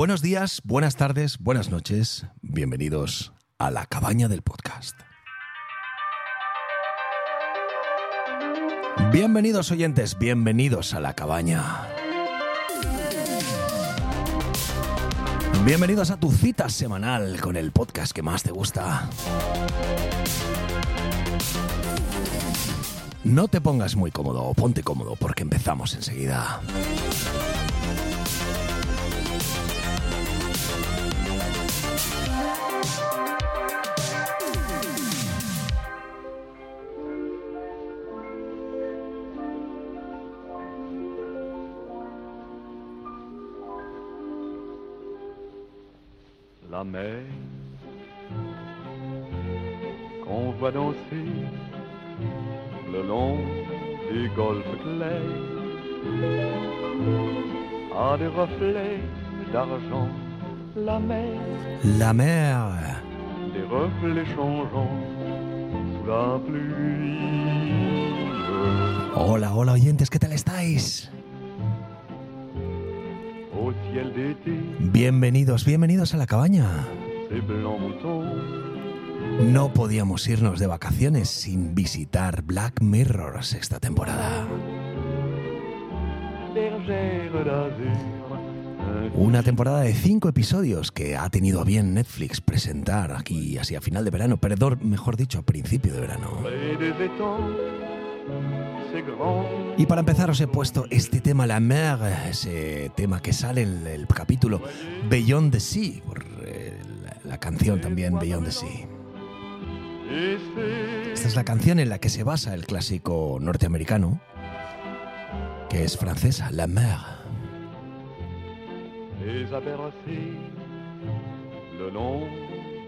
Buenos días, buenas tardes, buenas noches. Bienvenidos a La Cabaña del Podcast. Bienvenidos oyentes, bienvenidos a La Cabaña. Bienvenidos a tu cita semanal con el podcast que más te gusta. No te pongas muy cómodo o ponte cómodo porque empezamos enseguida. La mer qu'on voit danser le long du golfe clair a des reflets d'argent. La mer des reflets changeants sous la pluie. Hola, hola oyentes, ¿qué tal estáis? Bienvenidos, bienvenidos a La Cabaña. No podíamos irnos de vacaciones sin visitar Black Mirror sexta temporada. Una temporada de 5 episodios que ha tenido a bien Netflix presentar aquí hacia final de verano, perdón, mejor dicho, principio de verano. Y para empezar os he puesto este tema, La Mer, ese tema que sale en el capítulo Beyond the Sea, por la canción también Beyond the Sea. Esta es la canción en la que se basa el clásico norteamericano, que es francesa, La Mer. Les aberracies, le long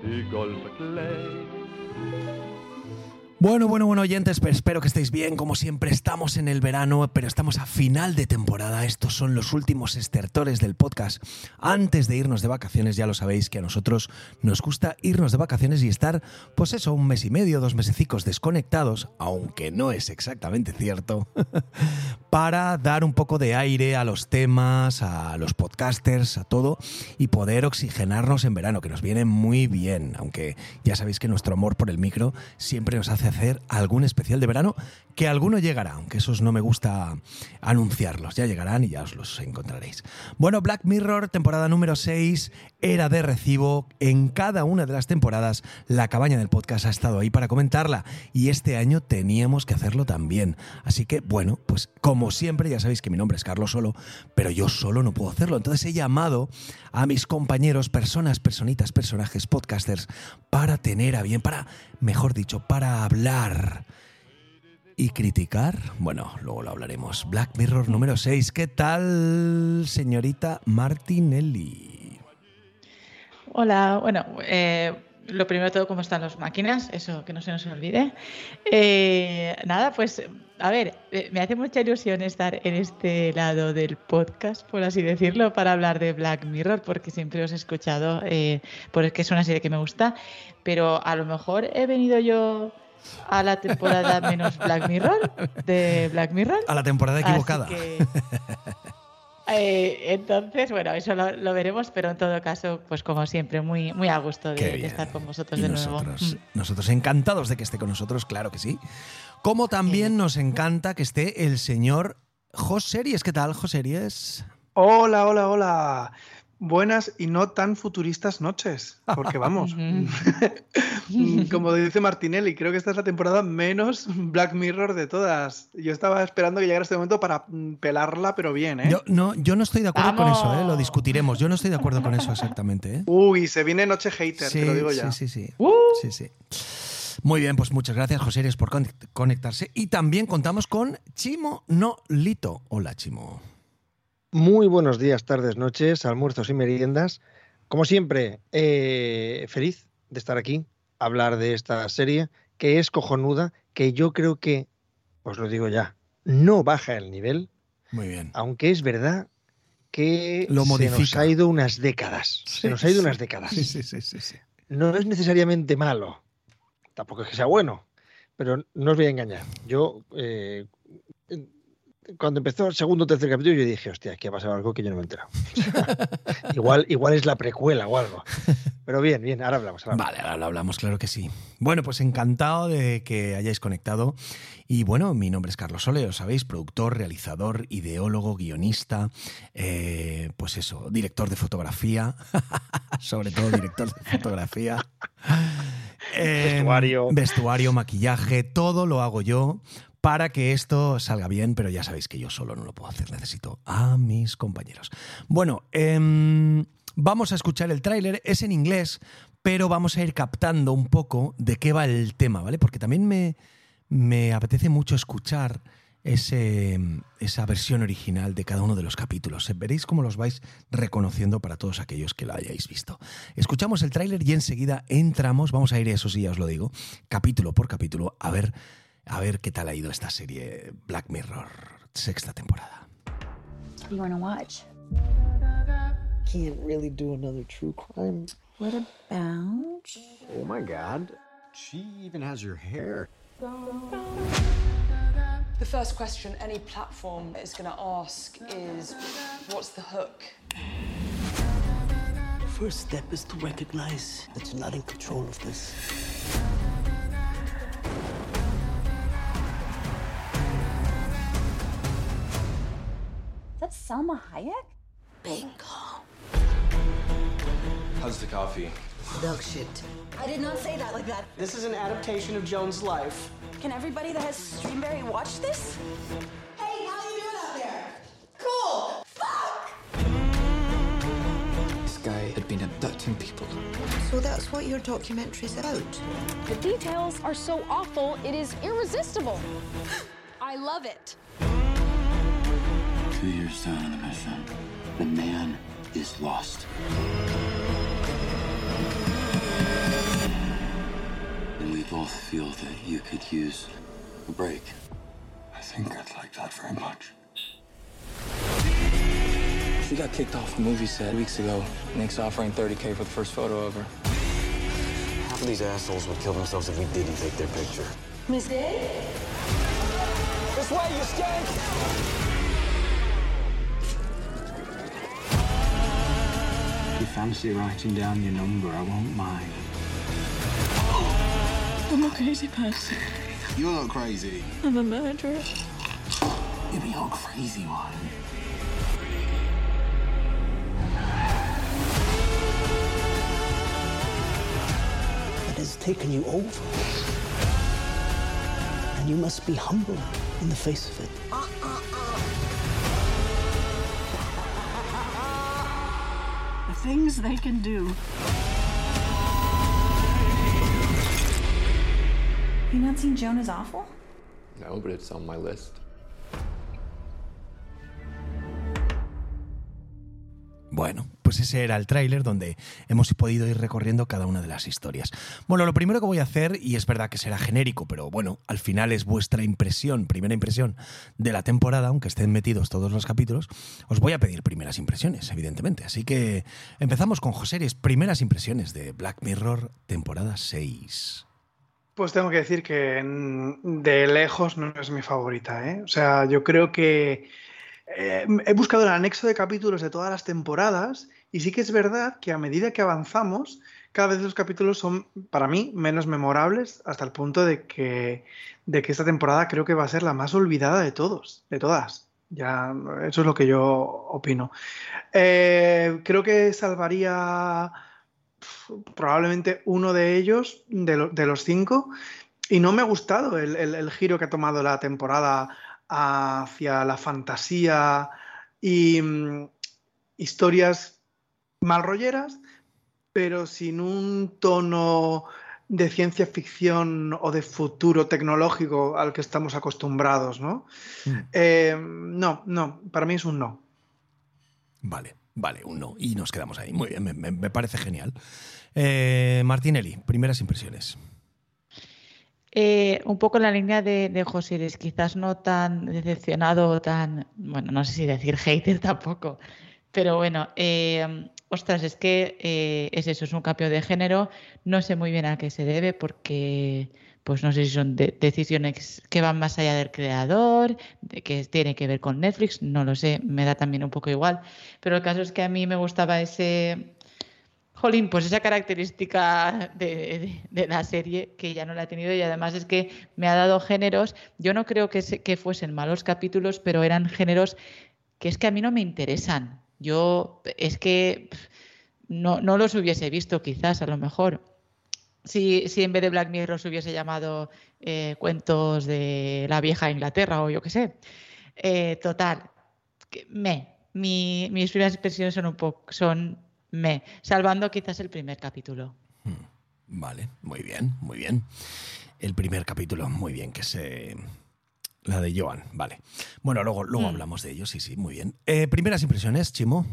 du golfe clair. Bueno, oyentes, espero que estéis bien. Como siempre, estamos en el verano, pero estamos a final de temporada. Estos son los últimos estertores del podcast. Antes de irnos de vacaciones, ya lo sabéis que a nosotros nos gusta irnos de vacaciones y estar, pues eso, 1 mes y medio, 2 mesecicos desconectados, aunque no es exactamente cierto, para dar un poco de aire a los temas, a los podcasters, a todo, y poder oxigenarnos en verano, que nos viene muy bien, aunque ya sabéis que nuestro amor por el micro siempre nos hace hacer algún especial de verano, que alguno llegará, aunque esos no me gusta anunciarlos, ya llegarán y ya os los encontraréis. Bueno, Black Mirror, temporada número 6, era de recibo. En cada una de las temporadas La Cabaña del Podcast ha estado ahí para comentarla y este año teníamos que hacerlo también. Así que, bueno, pues como siempre, ya sabéis que mi nombre es Carlos Solo, pero yo solo no puedo hacerlo. Entonces he llamado a mis compañeros, personas, personitas, personajes, podcasters, para tener a bien, para hablar y criticar. Bueno, luego lo hablaremos. Black Mirror número 6. ¿Qué tal, señorita Martinelli? Hola, bueno, lo primero de todo, ¿cómo están las máquinas? Eso, que no se nos olvide. Nada, pues, a ver, me hace mucha ilusión estar en este lado del podcast, por así decirlo, para hablar de Black Mirror, porque siempre os he escuchado, porque es una serie que me gusta, pero a lo mejor he venido yo a la temporada menos Black Mirror, a la temporada equivocada. Así que, entonces, bueno, eso lo veremos, pero en todo caso, pues como siempre, muy, muy a gusto de estar con vosotros y de nuevo. Nosotros encantados de que esté con nosotros, claro que sí. Como también nos encanta que esté el señor Joseries. ¿Qué tal, Joseries? Hola. Buenas y no tan futuristas noches, porque vamos, como dice Martinelli, creo que esta es la temporada menos Black Mirror de todas. Yo estaba esperando que llegara este momento para pelarla, pero bien, ¿eh? Yo no estoy de acuerdo con eso, ¿eh? Lo discutiremos. Yo no estoy de acuerdo con eso exactamente, ¿eh? Uy, se viene noche hater, sí, te lo digo ya. Sí. Muy bien, pues muchas gracias, Joseries, por conectarse. Y también contamos con Ximo Nolito. Hola, Ximo. Muy buenos días, tardes, noches, almuerzos y meriendas. Como siempre, feliz de estar aquí, hablar de esta serie que es cojonuda, que yo creo que, os lo digo ya, no baja el nivel. Muy bien. Aunque es verdad que lo modifica. Se nos ha ido unas décadas. Sí. No es necesariamente malo, tampoco es que sea bueno, pero no os voy a engañar. Yo cuando empezó el segundo o tercer capítulo, yo dije, hostia, aquí ha pasado algo que yo no me he enterado. Igual es la precuela o algo. Pero bien, bien, ahora hablamos. Vale, ahora lo hablamos, claro que sí. Bueno, pues encantado de que hayáis conectado. Y bueno, mi nombre es Carlos Solo, lo sabéis, productor, realizador, ideólogo, guionista, pues eso, director de fotografía, sobre todo director de fotografía. Vestuario, maquillaje, todo lo hago yo para que esto salga bien, pero ya sabéis que yo solo no lo puedo hacer, necesito a mis compañeros. Bueno, vamos a escuchar el tráiler, es en inglés, pero vamos a ir captando un poco de qué va el tema, ¿vale? Porque también me apetece mucho escuchar esa versión original de cada uno de los capítulos. Veréis cómo los vais reconociendo para todos aquellos que lo hayáis visto. Escuchamos el tráiler y enseguida entramos, vamos a ir, eso sí, ya os lo digo, capítulo por capítulo, a ver qué tal ha ido esta serie Black Mirror, sexta temporada. You wanna watch? Can't really do another true crime. What about? Oh my God, she even has your hair. The first question any platform is going to ask is, what's the hook? The first step is to recognize that you're not in control of this. Is that Salma Hayek? Bingo. How's the coffee? Dog shit. I did not say that like that. This is an adaptation of Joan's life. Can everybody that has Streamberry watch this? Hey, how you doing out there? Cool. Fuck! This guy had been abducting people. So that's what your documentary's about? The details are so awful, it is irresistible. I love it. 2 years down on the mission, the man is lost. And we both feel that you could use a break. I think I'd like that very much. She got kicked off the movie set weeks ago. Nick's offering $30K for the first photo of her. Half of these assholes would kill themselves if we didn't take their picture. Miss Day? This way, you stink! You fancy writing down your number, I won't mind. I'm a crazy person. You're not crazy. I'm a murderer. You're the old crazy one. That has taken you over. And you must be humble in the face of it. The things they can do. Have you not seen Joan is Awful? No, but it's on my list. Bueno, pues ese era el tráiler donde hemos podido ir recorriendo cada una de las historias. Bueno, lo primero que voy a hacer, y es verdad que será genérico, pero bueno, al final es vuestra impresión, primera impresión de la temporada, aunque estén metidos todos los capítulos, os voy a pedir primeras impresiones, evidentemente. Así que empezamos con Joseries, primeras impresiones de Black Mirror, temporada 6. Pues tengo que decir que de lejos no es mi favorita, ¿eh? O sea, yo creo que he buscado el anexo de capítulos de todas las temporadas y sí que es verdad que a medida que avanzamos, cada vez los capítulos son, para mí, menos memorables hasta el punto de que esta temporada creo que va a ser la más olvidada de todos, de todas. Ya, eso es lo que yo opino. Creo que salvaría probablemente uno de ellos, de los 5, y no me ha gustado el giro que ha tomado la temporada hacia la fantasía y historias mal rolleras, pero sin un tono de ciencia ficción o de futuro tecnológico al que estamos acostumbrados, ¿no? Mm. No, para mí es un no. Vale, un no. Y nos quedamos ahí. Muy bien, me parece genial. Martinelli, primeras impresiones. Un poco en la línea de Joseries, quizás no tan decepcionado, tan, bueno, no sé si decir hater tampoco, Pero bueno, ostras, es que es eso, es un cambio de género. No sé muy bien a qué se debe porque pues no sé si son decisiones que van más allá del creador, que tiene que ver con Netflix, no lo sé, me da también un poco igual. Pero el caso es que a mí me gustaba ese... Jolín, pues esa característica de la serie que ya no la he tenido y además es que me ha dado géneros. Yo no creo que fuesen malos capítulos, pero eran géneros que es que a mí no me interesan. Yo es que no los hubiese visto quizás, a lo mejor. Si en vez de Black Mirror se hubiese llamado Cuentos de la Vieja Inglaterra o yo qué sé. Total, mis primeras expresiones son un poco... salvando quizás el primer capítulo. Vale, muy bien, muy bien. El primer capítulo, muy bien, que se... La de Joan, vale. Bueno, luego hablamos de ello, sí, muy bien. Primeras impresiones, Chimo.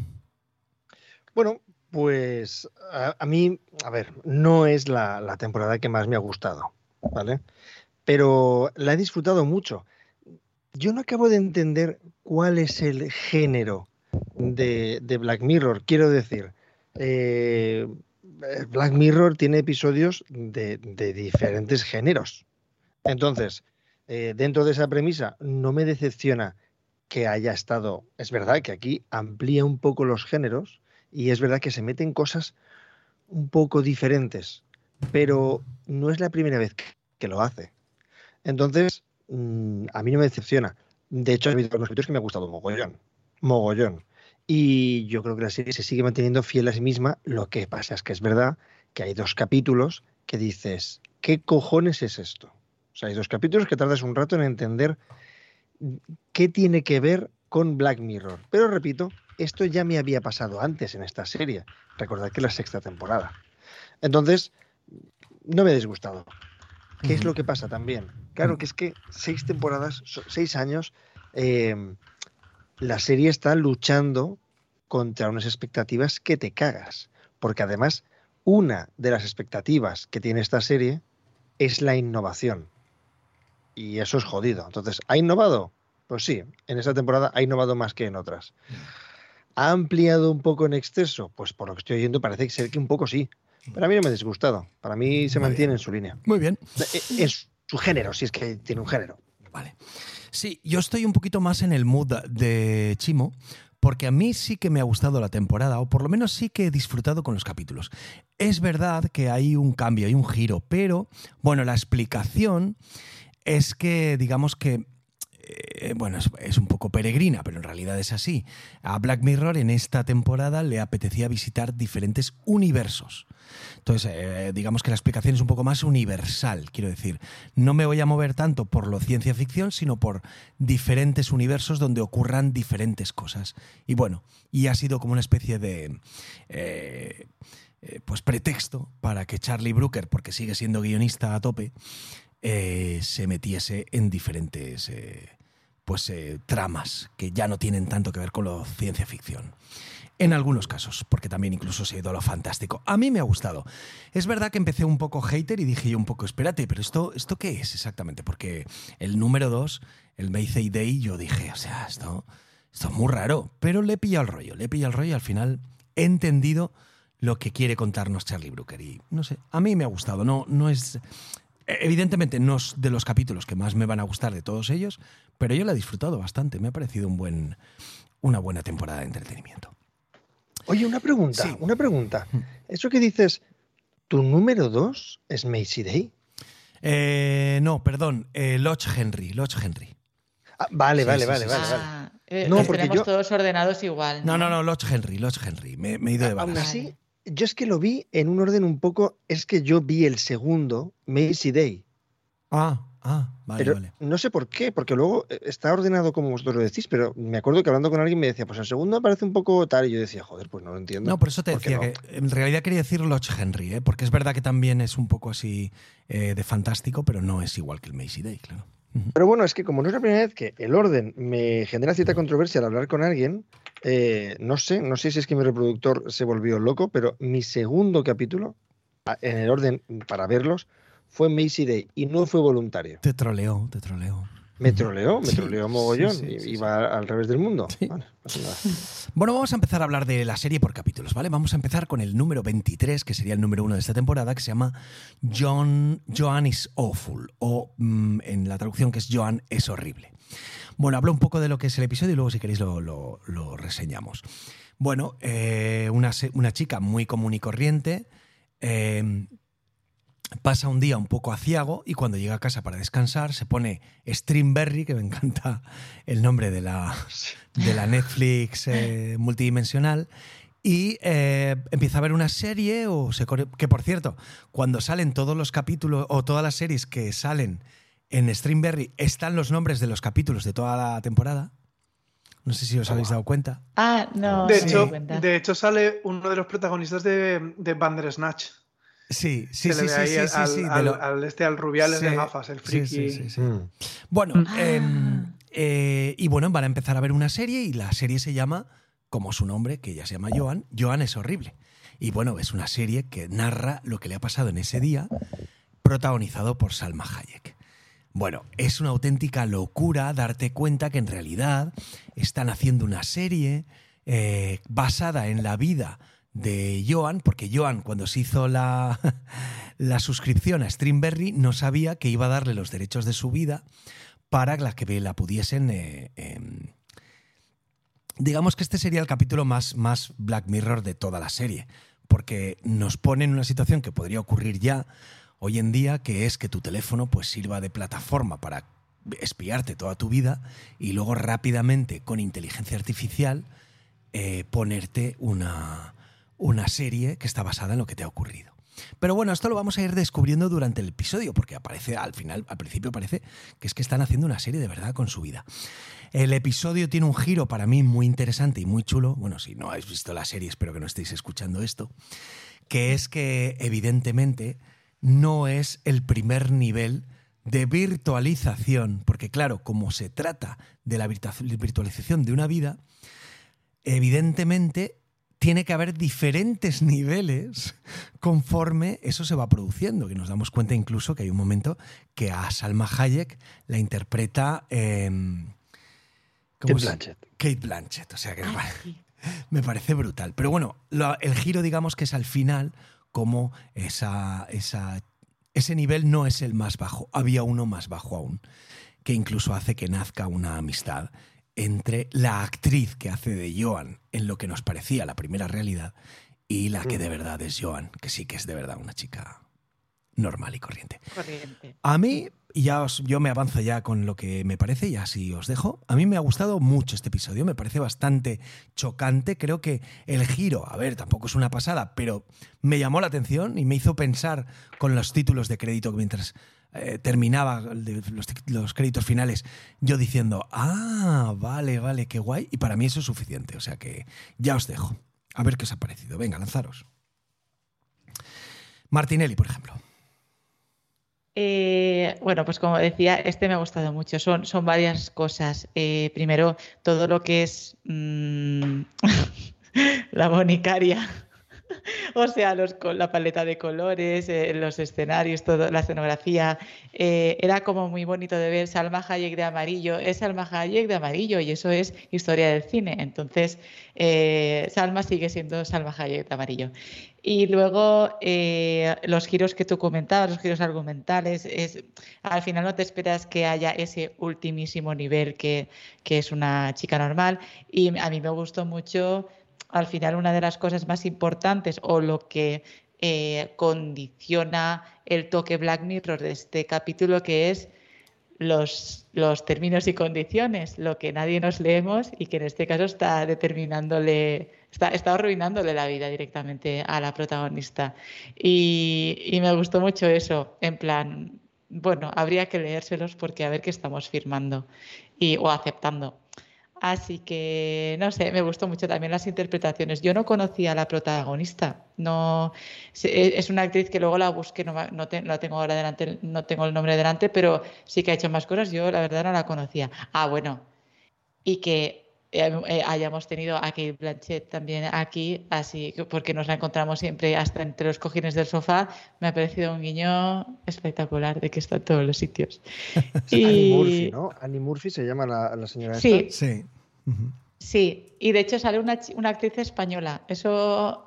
Bueno, pues a mí, a ver, no es la temporada que más me ha gustado, ¿vale? Pero la he disfrutado mucho. Yo no acabo de entender cuál es el género de Black Mirror. Quiero decir, Black Mirror tiene episodios de diferentes géneros. Entonces... dentro de esa premisa, no me decepciona que haya estado... Es verdad que aquí amplía un poco los géneros y es verdad que se meten cosas un poco diferentes, pero no es la primera vez que lo hace. Entonces, a mí no me decepciona. De hecho, hay unos capítulos que me ha gustado mogollón. Y yo creo que la serie se sigue manteniendo fiel a sí misma. Lo que pasa es que es verdad que hay dos capítulos que dices, ¿qué cojones es esto? O sea, hay dos capítulos que tardas un rato en entender qué tiene que ver con Black Mirror. Pero repito, esto ya me había pasado antes en esta serie. Recordad que es la sexta temporada. Entonces, no me ha disgustado. ¿Qué es lo que pasa también? Claro que es que 6 temporadas, 6 años, la serie está luchando contra unas expectativas que te cagas. Porque además, una de las expectativas que tiene esta serie es la innovación. Y eso es jodido. Entonces, ¿ha innovado? Pues sí, en esta temporada ha innovado más que en otras. ¿Ha ampliado un poco en exceso? Pues por lo que estoy oyendo parece ser que un poco sí. Pero a mí no me ha disgustado. Para mí se mantiene en su línea. Muy bien. En su género, si es que tiene un género. Vale. Sí, yo estoy un poquito más en el mood de Chimo, porque a mí sí que me ha gustado la temporada, o por lo menos sí que he disfrutado con los capítulos. Es verdad que hay un cambio, hay un giro, pero bueno, la explicación es que, digamos que, bueno, es un poco peregrina, pero en realidad es así. A Black Mirror en esta temporada le apetecía visitar diferentes universos. Entonces, digamos que la explicación es un poco más universal, quiero decir. No me voy a mover tanto por lo ciencia ficción, sino por diferentes universos donde ocurran diferentes cosas. Y bueno, y ha sido como una especie de... pues pretexto para que Charlie Brooker, porque sigue siendo guionista a tope, se metiese en diferentes tramas que ya no tienen tanto que ver con la ciencia ficción. En algunos casos, porque también incluso se ha ido a lo fantástico. A mí me ha gustado. Es verdad que empecé un poco hater y dije yo un poco, espérate, pero ¿esto qué es exactamente? Porque el número 2, el Maisie Day, yo dije, o sea, esto es muy raro. Pero le he pillado el rollo y al final he entendido lo que quiere contarnos Charlie Brooker. Y no sé, a mí me ha gustado. No es... Evidentemente no es de los capítulos que más me van a gustar de todos ellos, pero yo la he disfrutado bastante. Me ha parecido una buena temporada de entretenimiento. Oye, una pregunta. ¿Eso que dices, tu número 2 es Maisie Day? No, perdón, Loch Henry. Ah, vale. No, porque tenemos todos ordenados igual. No, Loch Henry. Me he ido de balas. Aún así, yo es que lo vi en un orden un poco... Es que yo vi el segundo, Maisie Day. Ah, vale, pero vale. No sé por qué, porque luego está ordenado como vosotros lo decís, pero me acuerdo que hablando con alguien me decía, pues el segundo aparece un poco tal, y yo decía, joder, pues no lo entiendo. No, por eso te decía que en realidad quería decir Loch Henry, porque es verdad que también es un poco así de fantástico, pero no es igual que el Maisie Day, claro. Pero bueno, es que como no es la primera vez que el orden me genera cierta controversia al hablar con alguien, no sé si es que mi reproductor se volvió loco, pero mi segundo capítulo, en el orden para verlos, fue Maisie Day y no fue voluntario. Te troleo. Me troleó mogollón, sí. Iba al revés del mundo. Sí. Vale, bueno, vamos a empezar a hablar de la serie por capítulos, ¿vale? Vamos a empezar con el número 23, que sería el número 1 de esta temporada, que se llama Joan is Awful, o en la traducción que es Joan es horrible. Bueno, hablo un poco de lo que es el episodio y luego si queréis lo reseñamos. Bueno, una chica muy común y corriente pasa un día un poco aciago y cuando llega a casa para descansar se pone Streamberry, que me encanta el nombre de la Netflix multidimensional, y empieza a ver una serie que, por cierto, cuando salen todos los capítulos o todas las series que salen en Streamberry están los nombres de los capítulos de toda la temporada. No sé si os habéis dado cuenta. Ah, no. De hecho sale uno de los protagonistas de Bandersnatch. Sí. Al Rubiales de gafas, el friki. Sí. Bueno, y bueno, van a empezar a ver una serie y la serie se llama, como su nombre, que ella se llama Joan, Joan es horrible. Y bueno, es una serie que narra lo que le ha pasado en ese día, protagonizado por Salma Hayek. Bueno, es una auténtica locura darte cuenta que en realidad están haciendo una serie basada en la vida de Joan, porque Joan, cuando se hizo la suscripción a Streamberry, no sabía que iba a darle los derechos de su vida para que la pudiesen... Digamos que este sería el capítulo más Black Mirror de toda la serie, porque nos pone en una situación que podría ocurrir ya hoy en día, que es que tu teléfono pues sirva de plataforma para espiarte toda tu vida y luego rápidamente, con inteligencia artificial, ponerte una serie que está basada en lo que te ha ocurrido. Pero bueno, esto lo vamos a ir descubriendo durante el episodio, porque aparece al principio parece que es que están haciendo una serie de verdad con su vida. El episodio tiene un giro para mí muy interesante y muy chulo. Bueno, si no habéis visto la serie, espero que no estéis escuchando esto, que es que evidentemente no es el primer nivel de virtualización, porque claro, como se trata de la virtualización de una vida, evidentemente tiene que haber diferentes niveles conforme eso se va produciendo, que nos damos cuenta incluso que hay un momento que a Salma Hayek la interpreta Cate Blanchett, o sea que me parece brutal. Pero bueno, el giro, digamos que es al final, como ese nivel no es el más bajo, había uno más bajo aún, que incluso hace que nazca una amistad entre la actriz que hace de Joan en lo que nos parecía la primera realidad y la que de verdad es Joan, que sí que es de verdad una chica normal y corriente. A mí, yo me avanzo ya con lo que me parece y así os dejo, a mí me ha gustado mucho este episodio, me parece bastante chocante, creo que el giro, a ver, tampoco es una pasada, pero me llamó la atención y me hizo pensar con los títulos de crédito mientras... terminaba los créditos finales yo diciendo, vale, qué guay, y para mí eso es suficiente, o sea que ya os dejo, a ver qué os ha parecido. Venga, lanzaros. Martinelli, por ejemplo. Bueno, pues como decía, este me ha gustado mucho, son varias cosas. Primero, todo lo que es la boticaria. O sea, con la paleta de colores, los escenarios, todo, la escenografía. Era como muy bonito de ver Salma Hayek de amarillo. Es Salma Hayek de amarillo y eso es historia del cine. Entonces, Salma sigue siendo Salma Hayek de amarillo. Y luego los giros que tú comentabas, los giros argumentales, al final no te esperas que haya ese ultimísimo nivel que es una chica normal. Y a mí me gustó mucho... Al final, una de las cosas más importantes o lo que condiciona el toque Black Mirror de este capítulo, que es los términos y condiciones, lo que nadie nos leemos y que en este caso está determinándole, está arruinándole la vida directamente a la protagonista. Y me gustó mucho eso, en plan, bueno, habría que leérselos porque a ver qué estamos firmando o aceptando. Así que, no sé, me gustó mucho también las interpretaciones. Yo no conocía a la protagonista. No, es una actriz que luego la busqué, no tengo el nombre delante, pero sí que ha hecho más cosas. Yo, la verdad, no la conocía. Ah, bueno. Y que hayamos tenido a Cate Blanchett también aquí, así porque nos la encontramos siempre hasta entre los cojines del sofá. Me ha parecido un guiño espectacular de que está en todos los sitios. Y... Annie Murphy, ¿no? Annie Murphy se llama la señora. Sí, esta. Sí. Uh-huh. Sí, y de hecho sale una actriz española. Eso,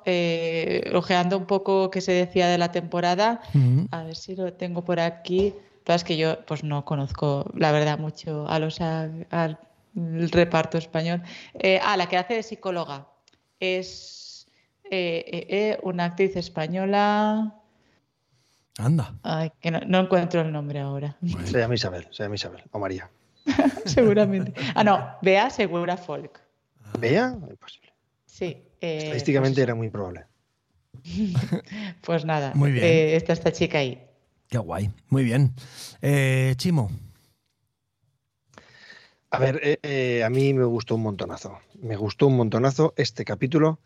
ojeando un poco qué se decía de la temporada, uh-huh. A ver si lo tengo por aquí. Pero es que yo pues no conozco, la verdad, mucho al reparto español. La que hace de psicóloga es una actriz española. Anda. Ay, que no encuentro el nombre ahora. Bueno. Se llama Isabel o María. Seguramente. No, Bea Segura Folk. ¿Bea? Imposible. Sí. Estadísticamente pues, era muy probable. Pues nada. Muy bien. Está esta chica ahí. Qué guay. Muy bien. Chimo. A ver, a mí me gustó un montonazo. Este capítulo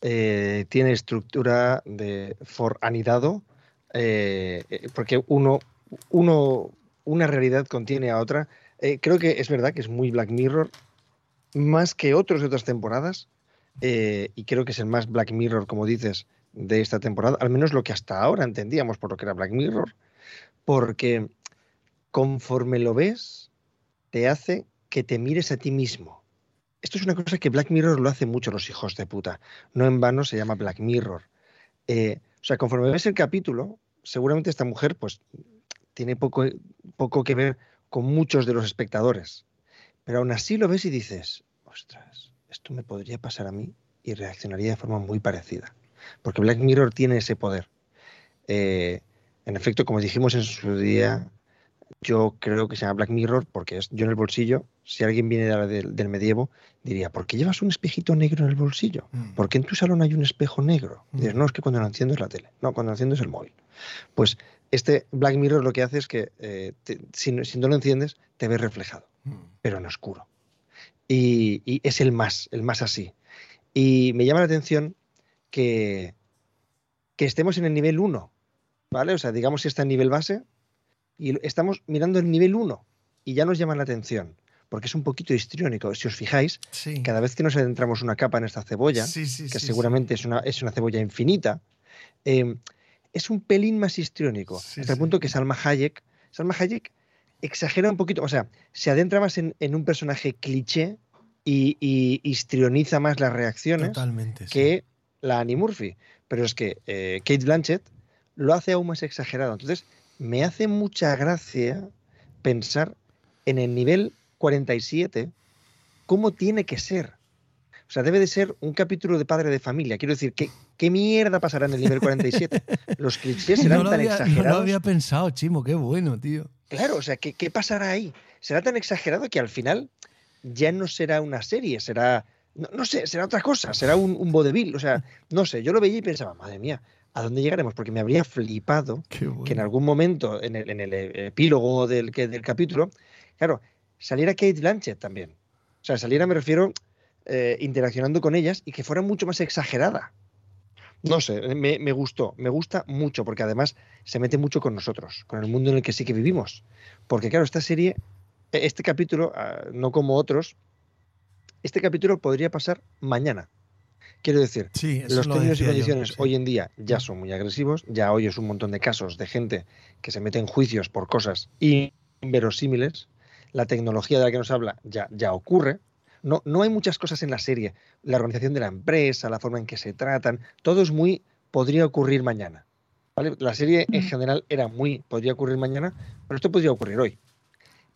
tiene estructura de foranidado, porque una realidad contiene a otra. Creo que es verdad que es muy Black Mirror, más que otras temporadas, y creo que es el más Black Mirror, como dices, de esta temporada, al menos lo que hasta ahora entendíamos por lo que era Black Mirror, porque conforme lo ves, te hace que te mires a ti mismo. Esto es una cosa que Black Mirror lo hace mucho, los hijos de puta. No en vano se llama Black Mirror. Conforme ves el capítulo, seguramente esta mujer pues tiene poco que ver con muchos de los espectadores. Pero aún así lo ves y dices, ostras, esto me podría pasar a mí, y reaccionaría de forma muy parecida. Porque Black Mirror tiene ese poder. En efecto, como dijimos en su día, yo creo que se llama Black Mirror porque es yo en el bolsillo. Si alguien viene del medievo, diría, ¿por qué llevas un espejito negro en el bolsillo? ¿Por qué en tu salón hay un espejo negro? Y dices, no, es que cuando lo enciendo es la tele. No, cuando lo enciendo es el móvil. Pues este Black Mirror lo que hace es que si no lo enciendes, te ves reflejado, pero en oscuro. Y es el más así. Y me llama la atención que estemos en el nivel 1, ¿vale? O sea, digamos que está en nivel base y estamos mirando el nivel 1 y ya nos llama la atención, porque es un poquito histriónico. Si os fijáis, sí, cada vez que nos adentramos una capa en esta cebolla, sí, seguramente sí. Es una cebolla infinita, es un pelín más histriónico, sí, hasta el punto que Salma Hayek exagera un poquito, o sea, se adentra más en un personaje cliché y histrioniza más las reacciones. Totalmente, que sí. La Annie Murphy, pero es que Cate Blanchett lo hace aún más exagerado. Entonces, me hace mucha gracia pensar en el nivel 47 cómo tiene que ser. O sea, debe de ser un capítulo de Padre de Familia. Quiero decir, ¿qué mierda pasará en el nivel 47? Los clichés serán tan exagerados. No lo había pensado, Chimo, qué bueno, tío. Claro, o sea, ¿qué pasará ahí? Será tan exagerado que al final ya no será una serie, será... No sé, será otra cosa, será un vodevil, o sea, no sé, yo lo veía y pensaba, madre mía, ¿a dónde llegaremos? Porque me habría flipado que en algún momento, en el epílogo del capítulo, claro, saliera Cate Blanchett también, o sea, saliera, me refiero, interaccionando con ellas y que fuera mucho más exagerada. No sé, me gusta mucho, porque además se mete mucho con nosotros, con el mundo en el que sí que vivimos, porque claro, esta serie, este capítulo, no como otros, este capítulo podría pasar mañana. Quiero decir, sí, los términos y condiciones hoy en día ya son muy agresivos, ya oyes un montón de casos de gente que se mete en juicios por cosas inverosímiles, la tecnología de la que nos habla ya ocurre, no hay muchas cosas en la serie, la organización de la empresa, la forma en que se tratan, todo es muy podría ocurrir mañana, ¿vale? La serie en general era muy podría ocurrir mañana, pero esto podría ocurrir hoy.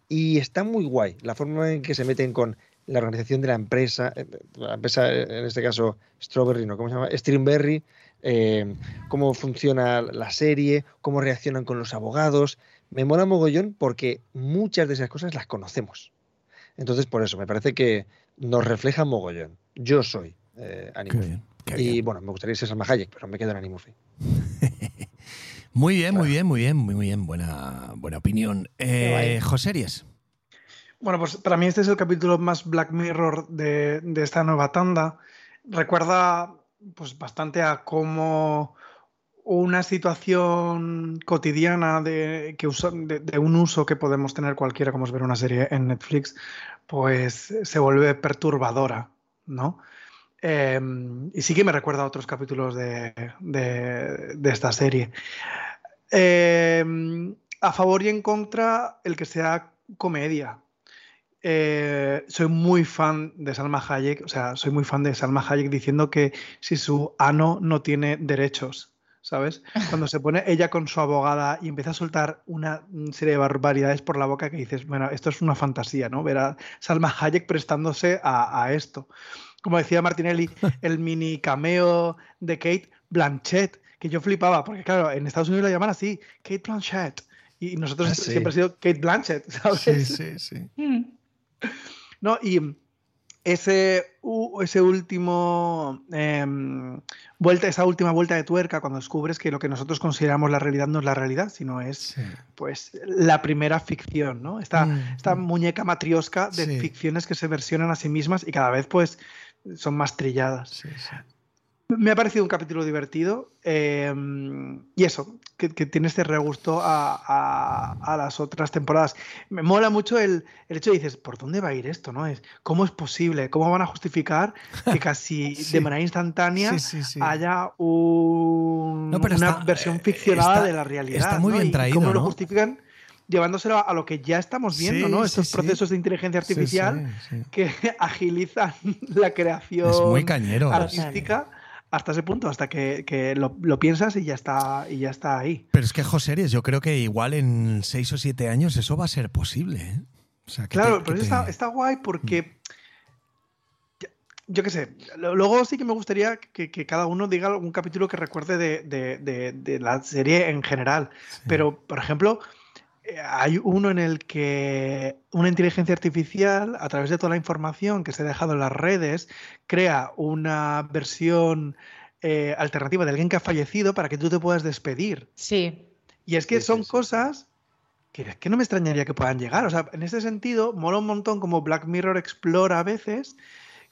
Y está muy guay la forma en que se meten con la organización de la empresa en este caso Strawberry, ¿no? ¿Cómo se llama? Streamberry, cómo funciona la serie, cómo reaccionan con los abogados. Me mola mogollón porque muchas de esas cosas las conocemos. Entonces, por eso, me parece que nos refleja mogollón. Yo soy Annie Murphy. Y bueno, me gustaría ser Salma Hayek, pero me quedo en Annie Murphy. Muy bien, claro. Muy bien. Buena opinión. Joseries. Bueno, pues para mí este es el capítulo más Black Mirror de esta nueva tanda. Recuerda pues bastante a cómo una situación cotidiana de un uso que podemos tener cualquiera, como es ver una serie en Netflix, pues se vuelve perturbadora, ¿no? Y sí que me recuerda a otros capítulos de esta serie. A favor y en contra, el que sea comedia. Soy muy fan de Salma Hayek, o sea, soy muy fan de Salma Hayek diciendo que si su ano no tiene derechos, ¿sabes? Cuando se pone ella con su abogada y empieza a soltar una serie de barbaridades por la boca que dices, bueno, esto es una fantasía, ¿no? Ver a Salma Hayek prestándose a esto. Como decía Martinelli, el mini cameo de Cate Blanchett, que yo flipaba, porque claro, en Estados Unidos la llaman así, Cate Blanchett, y nosotros siempre ha sido Cate Blanchett, ¿sabes? Sí, sí, sí. No, y ese último esa última vuelta de tuerca cuando descubres que lo que nosotros consideramos la realidad no es la realidad, sino es pues la primera ficción, ¿no? Esta muñeca matriosca de ficciones que se versionan a sí mismas y cada vez pues son más trilladas. Sí, sí. Me ha parecido un capítulo divertido y eso, que tiene este regusto a las otras temporadas. Me mola mucho el hecho de dices, ¿por dónde va a ir esto? ¿No? ¿Cómo es posible? ¿Cómo van a justificar que casi de manera instantánea haya una versión ficcionada de la realidad? Está muy bien traído, ¿cómo lo justifican? Llevándoselo a lo que ya estamos viendo, ¿no? Estos procesos de inteligencia artificial que agilizan la creación artística. Hasta ese punto, hasta que lo piensas y ya está ahí. Pero es que Joseries, yo creo que igual en 6 o 7 años eso va a ser posible, ¿eh? O sea, claro, pero está guay porque yo qué sé. Luego sí que me gustaría que cada uno diga algún capítulo que recuerde de la serie en general. Sí. Pero, por ejemplo, hay uno en el que una inteligencia artificial, a través de toda la información que se ha dejado en las redes, crea una versión alternativa de alguien que ha fallecido para que tú te puedas despedir. Sí. Y es que son cosas que no me extrañaría que puedan llegar. O sea, en ese sentido, mola un montón como Black Mirror explora a veces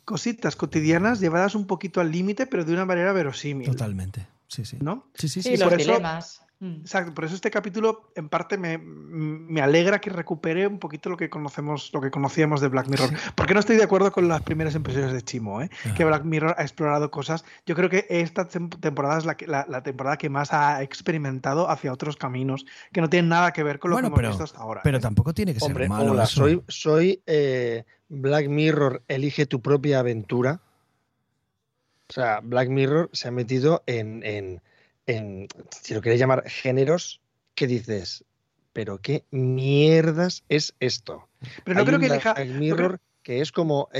cositas cotidianas llevadas un poquito al límite, pero de una manera verosímil. Totalmente. Sí, sí. ¿No? Sí, sí, sí. Y los dilemas. Exacto, por eso este capítulo en parte me alegra que recupere un poquito lo que conocíamos de Black Mirror, porque no estoy de acuerdo con las primeras impresiones de Ximo, que Black Mirror ha explorado cosas. Yo creo que esta temporada es la temporada que más ha experimentado hacia otros caminos que no tienen nada que ver con lo que hemos visto hasta ahora. Pero tampoco tiene que ser malo. Hola, soy Black Mirror, elige tu propia aventura. O sea, Black Mirror se ha metido en, si lo queréis llamar, géneros, ¿qué dices? ¿Pero qué mierdas es esto? Pero no hay creo que deja el Mirror, no creo... que es como,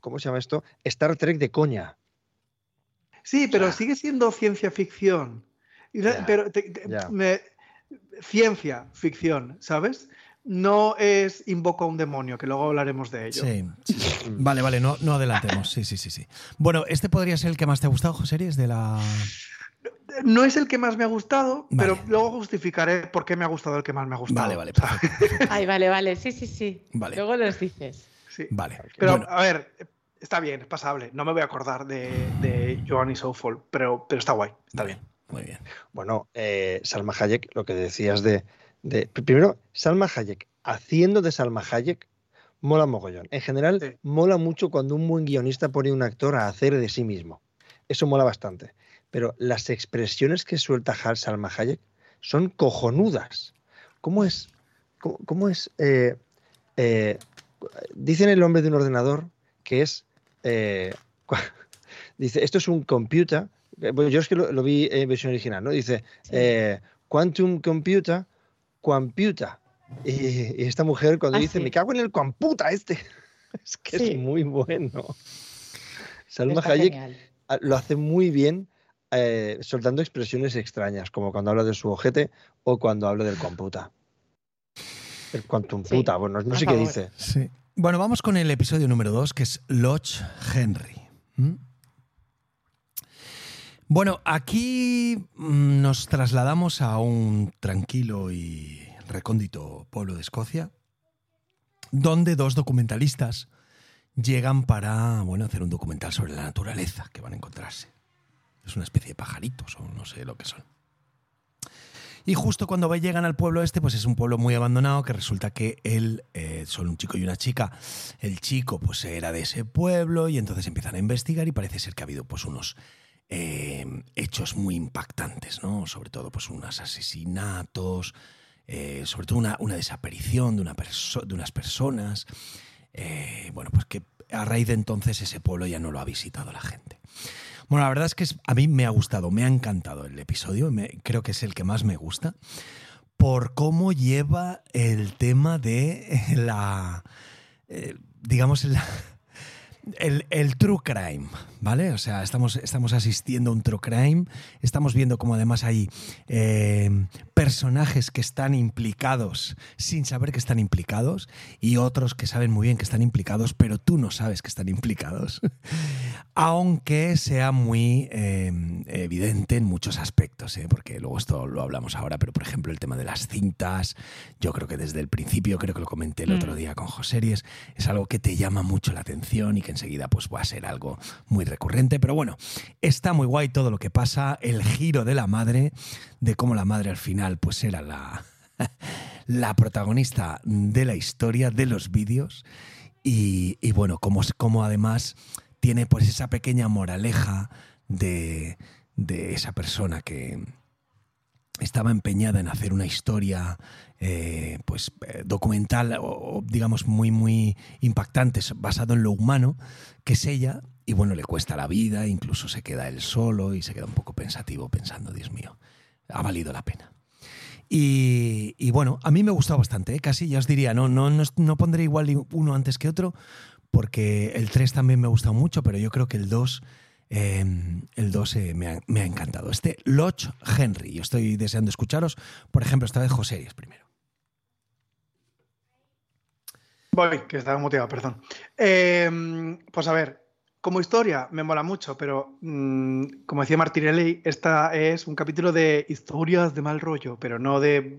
¿cómo se llama esto? Star Trek de coña. Sí, pero sigue siendo ciencia ficción. Ciencia ficción, ¿sabes? No es Invoca a un demonio, que luego hablaremos de ello. Sí, sí. Vale, no adelantemos. Sí. Bueno, ¿este podría ser el que más te ha gustado, Joseries, de la...? No es el que más me ha gustado, pero luego justificaré por qué me ha gustado el que más me ha gustado. Vale. Ay, vale, sí. Vale. Luego los dices. Sí. Vale. Pero, a ver, está bien, es pasable. No me voy a acordar de Joan is Awful, pero está guay, está bien. Muy bien. Bueno, Salma Hayek, lo que decías de... Primero, Salma Hayek, haciendo de Salma Hayek, mola mogollón. En general, mola mucho cuando un buen guionista pone a un actor a hacer de sí mismo. Eso mola bastante. Pero las expresiones que suelta Salma Hayek son cojonudas. ¿Cómo es? Dicen el hombre de un ordenador que es... dice, esto es un computer. Bueno, yo es que lo vi en versión original, ¿no? Dice, quantum computer. Y esta mujer cuando dice, me cago en el computa este. Es que es muy bueno. Salma Hayek lo hace muy bien. Soltando expresiones extrañas, como cuando habla de su ojete o cuando habla del computa. El quantum puta, bueno, no sé qué dice. Sí. Bueno, vamos con el episodio número 2, que es Loch Henry. Bueno, aquí nos trasladamos a un tranquilo y recóndito pueblo de Escocia, donde dos documentalistas llegan para, bueno, hacer un documental sobre la naturaleza que van a encontrarse. Es una especie de pajaritos o no sé lo que son. Y justo cuando llegan al pueblo este, pues es un pueblo muy abandonado, que resulta que él, son un chico y una chica. El chico pues era de ese pueblo y entonces empiezan a investigar y parece ser que ha habido pues unos hechos muy impactantes, ¿no? Sobre todo pues unos asesinatos, sobre todo una desaparición de unas personas. Bueno, pues que a raíz de entonces ese pueblo ya no lo ha visitado la gente. Bueno, la verdad es que a mí me ha gustado, me ha encantado el episodio, creo que es el que más me gusta, por cómo lleva el tema de la, digamos, el true crime, ¿vale? O sea, estamos asistiendo a un true crime, estamos viendo cómo además hay personajes que están implicados sin saber que están implicados y otros que saben muy bien que están implicados, pero tú no sabes que están implicados, aunque sea muy evidente en muchos aspectos, ¿eh? Porque luego esto lo hablamos ahora, pero por ejemplo el tema de las cintas, yo creo que desde el principio, creo que lo comenté el otro día con Joseries, es algo que te llama mucho la atención y que enseguida pues va a ser algo muy recurrente, pero bueno, está muy guay todo lo que pasa, el giro de la madre, de cómo la madre al final pues era la protagonista de la historia, de los vídeos, y bueno, como además tiene pues esa pequeña moraleja de esa persona que estaba empeñada en hacer una historia pues documental o digamos muy muy impactante, basado en lo humano, que es ella, y bueno, le cuesta la vida, incluso se queda él solo y se queda un poco pensativo pensando, Dios mío, ha valido la pena. Y bueno, a mí me ha gustado bastante, ¿eh? Casi ya os diría, no pondré igual uno antes que otro, porque el 3 también me ha gustado mucho, pero yo creo que el 2... me ha encantado. Este Loch Henry. Yo estoy deseando escucharos. Por ejemplo, esta vez Joseries primero. Voy, que estaba muteado, perdón. Pues a ver, como historia me mola mucho, pero como decía Martinelli, esta es un capítulo de historias de mal rollo, pero no de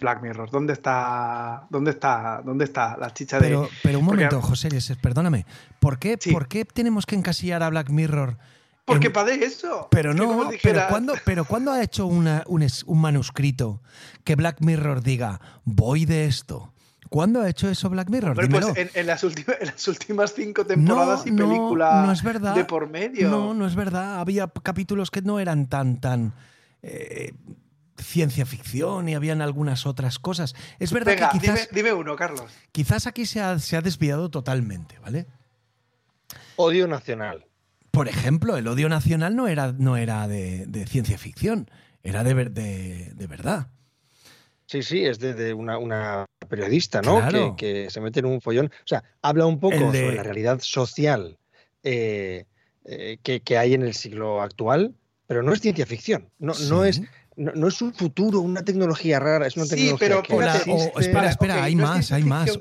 Black Mirror. ¿Dónde está la chicha de...? Pero un momento, José, perdóname. ¿Por qué tenemos que encasillar a Black Mirror? Porque padece eso. Pero no, ¿cuándo ha hecho un manuscrito que Black Mirror diga, voy de esto? ¿Cuándo ha hecho eso Black Mirror? Pues en las últimas 5 temporadas y películas no de por medio. No es verdad. Había capítulos que no eran tan ciencia ficción y habían algunas otras cosas. Es verdad. Venga, que quizás... Dime uno, Carlos. Quizás aquí se ha desviado totalmente, ¿vale? Odio nacional. Por ejemplo, el odio nacional no era de ciencia ficción, era de verdad. Sí, es de una periodista, ¿no? Claro. Que se mete en un follón. O sea, habla un poco sobre la realidad social que hay en el siglo actual, pero no es ciencia ficción. No es un futuro, una tecnología rara, es una tecnología pero que existe. Espera, okay, hay más.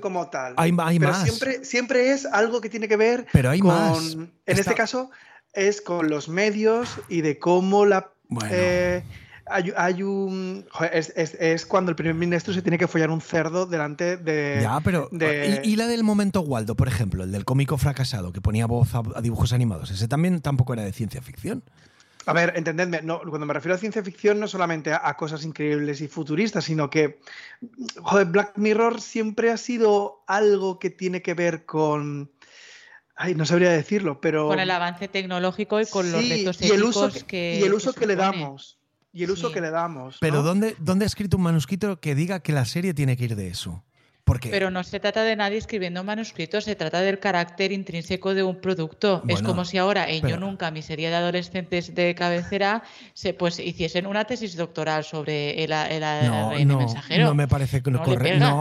Como tal, hay más. Siempre es algo que tiene que ver pero hay con... Más. En este caso es con los medios y de cómo la... Bueno. Es cuando el primer ministro se tiene que follar un cerdo delante de... Ya, pero... ¿Y la del momento Waldo, por ejemplo? El del cómico fracasado que ponía voz a dibujos animados. Ese también tampoco era de ciencia ficción. A ver, entendedme, no, cuando me refiero a ciencia ficción no solamente a cosas increíbles y futuristas, sino que Black Mirror siempre ha sido algo que tiene que ver con... Ay, no sabría decirlo, pero... Con el avance tecnológico y con los retos éticos que... Y el uso que le damos. Y el uso que le damos. Pero ¿no? ¿dónde ha escrito un manuscrito que diga que la serie tiene que ir de eso? Porque... Pero no se trata de nadie escribiendo manuscritos, se trata del carácter intrínseco de un producto. Bueno, es como si ahora en Yo Nunca, mi serie de adolescentes de cabecera, pues hiciesen una tesis doctoral sobre el mensajero. No me parece correcto.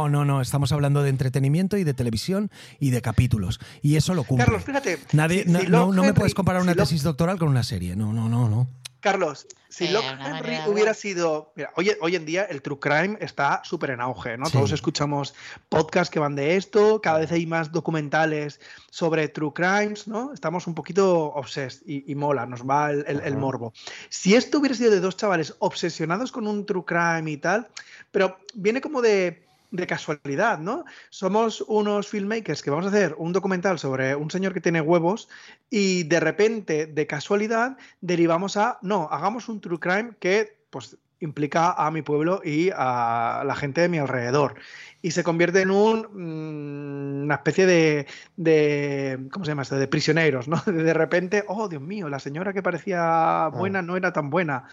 No, estamos hablando de entretenimiento y de televisión y de capítulos. Y eso lo cumple. Carlos, fíjate. No me puedes comparar una tesis doctoral con una serie. No. Carlos, si Loch Henry hubiera sido... Mira, hoy en día el true crime está súper en auge, ¿no? Sí. Todos escuchamos podcasts que van de esto, cada vez hay más documentales sobre true crimes, ¿no? Estamos un poquito obsessed y mola, nos va el morbo. Si esto hubiera sido de dos chavales obsesionados con un true crime y tal, pero viene como de casualidad, ¿no? Somos unos filmmakers que vamos a hacer un documental sobre un señor que tiene huevos y de repente, de casualidad, derivamos hagamos un true crime que pues implica a mi pueblo y a la gente de mi alrededor. Y se convierte en una especie de ¿cómo se llama esto? De prisioneros, ¿no? De repente, oh, Dios mío, la señora que parecía buena no era tan buena.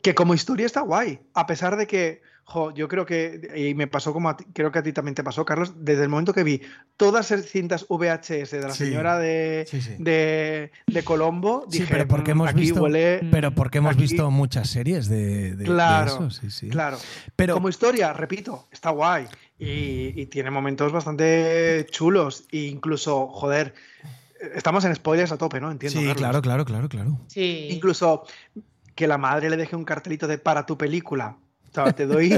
Que como historia está guay, a pesar de que, yo creo que, y me pasó como a ti, creo que a ti también te pasó, Carlos, desde el momento que vi todas las cintas VHS de la señora de Colombo, dije, pero porque hemos visto muchas series de eso. Sí. Claro, pero como historia, repito, está guay y tiene momentos bastante chulos e incluso, estamos en spoilers a tope, ¿no? Entiendo, sí, Carlos. Claro. Sí. Incluso que la madre le deje un cartelito de para tu película. O sea, te doy...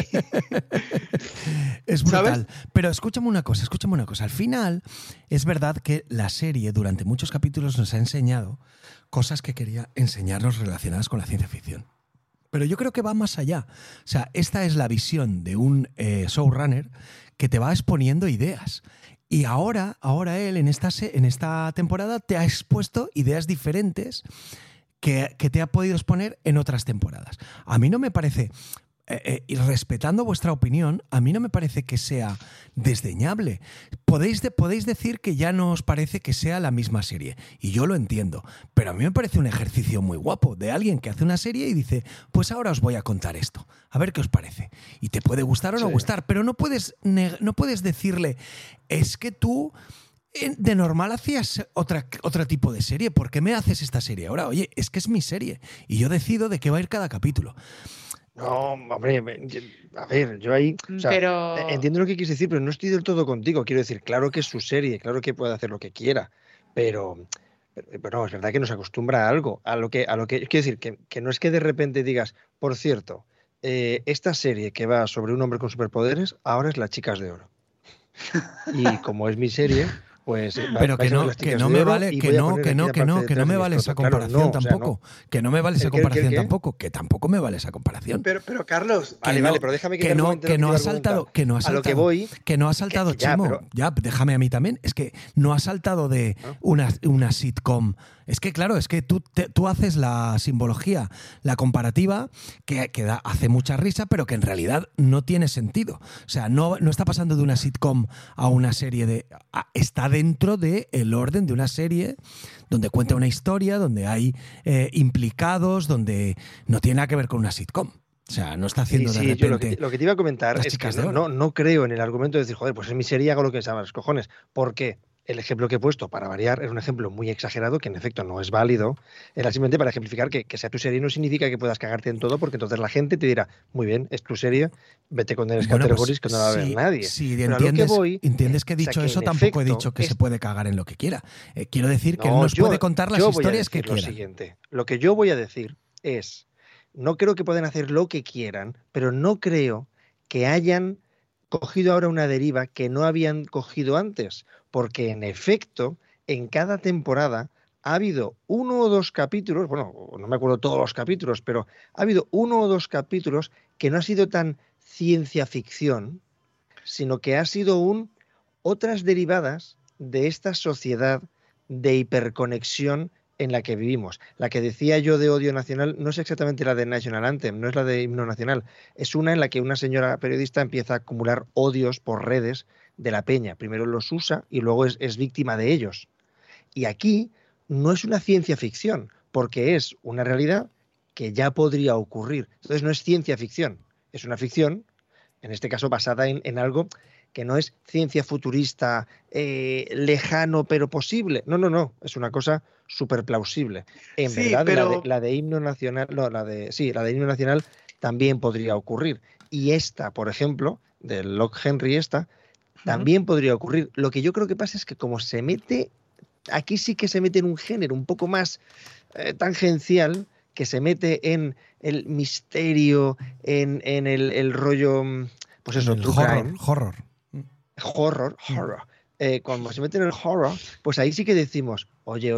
Es brutal. ¿Sabes? Pero escúchame una cosa. Al final, es verdad que la serie durante muchos capítulos nos ha enseñado cosas que quería enseñarnos relacionadas con la ciencia ficción. Pero yo creo que va más allá. O sea, esta es la visión de un showrunner que te va exponiendo ideas. Y ahora él en esta temporada te ha expuesto ideas diferentes que te ha podido exponer en otras temporadas. A mí no me parece, y respetando vuestra opinión, a mí no me parece que sea desdeñable. Podéis decir que ya no os parece que sea la misma serie, y yo lo entiendo, pero a mí me parece un ejercicio muy guapo de alguien que hace una serie y dice, pues ahora os voy a contar esto, a ver qué os parece. Y te puede gustar o no gustar, pero no puedes decirle, es que tú... De normal hacías otro tipo de serie. ¿Por qué me haces esta serie ahora? Oye, es que es mi serie y yo decido de qué va a ir cada capítulo. No, hombre, a ver, yo ahí... O sea, pero... Entiendo lo que quieres decir, pero no estoy del todo contigo. Quiero decir, claro que es su serie, claro que puede hacer lo que quiera, pero no, es verdad que nos acostumbra a algo. A lo que quiero decir, que no es que de repente digas, por cierto, esta serie que va sobre un hombre con superpoderes, ahora es Las Chicas de Oro. Y como es mi serie... Pues, pero que no me vale esa comparación tampoco. Que tampoco me vale esa comparación. Pero Carlos, pero déjame que no ha saltado, Chimo. Ya, déjame a mí también. Es que no ha saltado de una sitcom. Es que claro, es que tú haces la simbología, la comparativa, que hace mucha risa, pero que en realidad no tiene sentido. O sea, no está pasando de una sitcom a una serie de... Está dentro del orden de una serie donde cuenta una historia, donde hay implicados, donde no tiene nada que ver con una sitcom. O sea, no está haciendo de repente... Lo que te iba a comentar es que no creo en el argumento de decir, joder, pues en mi serie hago lo que se llama los cojones. ¿Por qué? El ejemplo que he puesto, para variar, es un ejemplo muy exagerado que en efecto no es válido. Era simplemente para ejemplificar que sea tu serie no significa que puedas cagarte en todo, porque entonces la gente te dirá, muy bien, es tu serie, vete con el categories que no va a ver nadie. Sí, pero entiendes que he dicho eso, tampoco he dicho que se puede cagar en lo que quiera. Quiero decir que nos puede contar las historias que quiera. Lo que yo voy a decir es, no creo que puedan hacer lo que quieran, pero no creo que hayan cogido ahora una deriva que no habían cogido antes, porque en efecto, en cada temporada ha habido uno o dos capítulos, bueno, no me acuerdo todos los capítulos, pero ha habido uno o dos capítulos que no ha sido tan ciencia ficción, sino que ha sido otras derivadas de esta sociedad de hiperconexión en la que vivimos. La que decía yo de odio nacional no es exactamente la de National Anthem, no es la de himno nacional, es una en la que una señora periodista empieza a acumular odios por redes de la peña. Primero los usa y luego es víctima de ellos. Y aquí no es una ciencia ficción, porque es una realidad que ya podría ocurrir. Entonces no es ciencia ficción, es una ficción, en este caso basada en algo que no es ciencia futurista, lejano pero posible. No, es una cosa súper plausible. En verdad, pero... la de himno nacional, la de himno nacional también podría ocurrir. Y esta, por ejemplo, de Loch Henry, también podría ocurrir. Lo que yo creo que pasa es que como se mete, aquí sí que se mete en un género un poco más tangencial, que se mete en el misterio, en el rollo, pues eso, true crime. Horror. Cuando se meten en el horror, pues ahí sí que decimos, oye,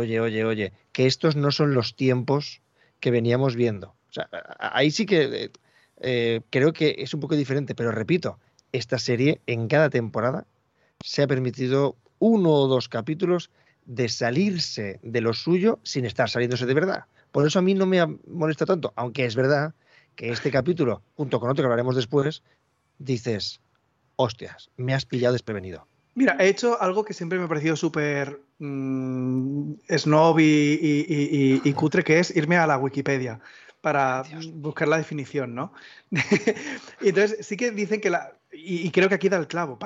que estos no son los tiempos que veníamos viendo. O sea, ahí sí que creo que es un poco diferente, pero repito, esta serie en cada temporada se ha permitido uno o dos capítulos de salirse de lo suyo sin estar saliéndose de verdad. Por eso a mí no me molesta tanto, aunque es verdad que este capítulo, junto con otro que hablaremos después, dices, hostias, me has pillado desprevenido. Mira, he hecho algo que siempre me ha parecido súper snob y cutre, que es irme a la Wikipedia para buscar la definición, ¿no? Entonces, sí que dicen que la... Y creo que aquí da el clavo.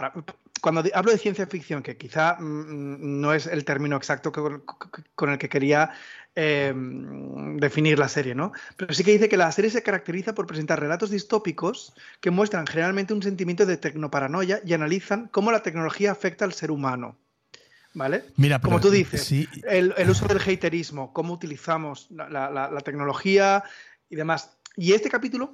Cuando hablo de ciencia ficción, que quizá no es el término exacto con el que quería definir la serie, ¿no? Pero sí que dice que la serie se caracteriza por presentar relatos distópicos que muestran generalmente un sentimiento de tecnoparanoia y analizan cómo la tecnología afecta al ser humano. ¿Vale? Mira, como tú dices, sí. El uso del haterismo, cómo utilizamos la tecnología y demás. Y este capítulo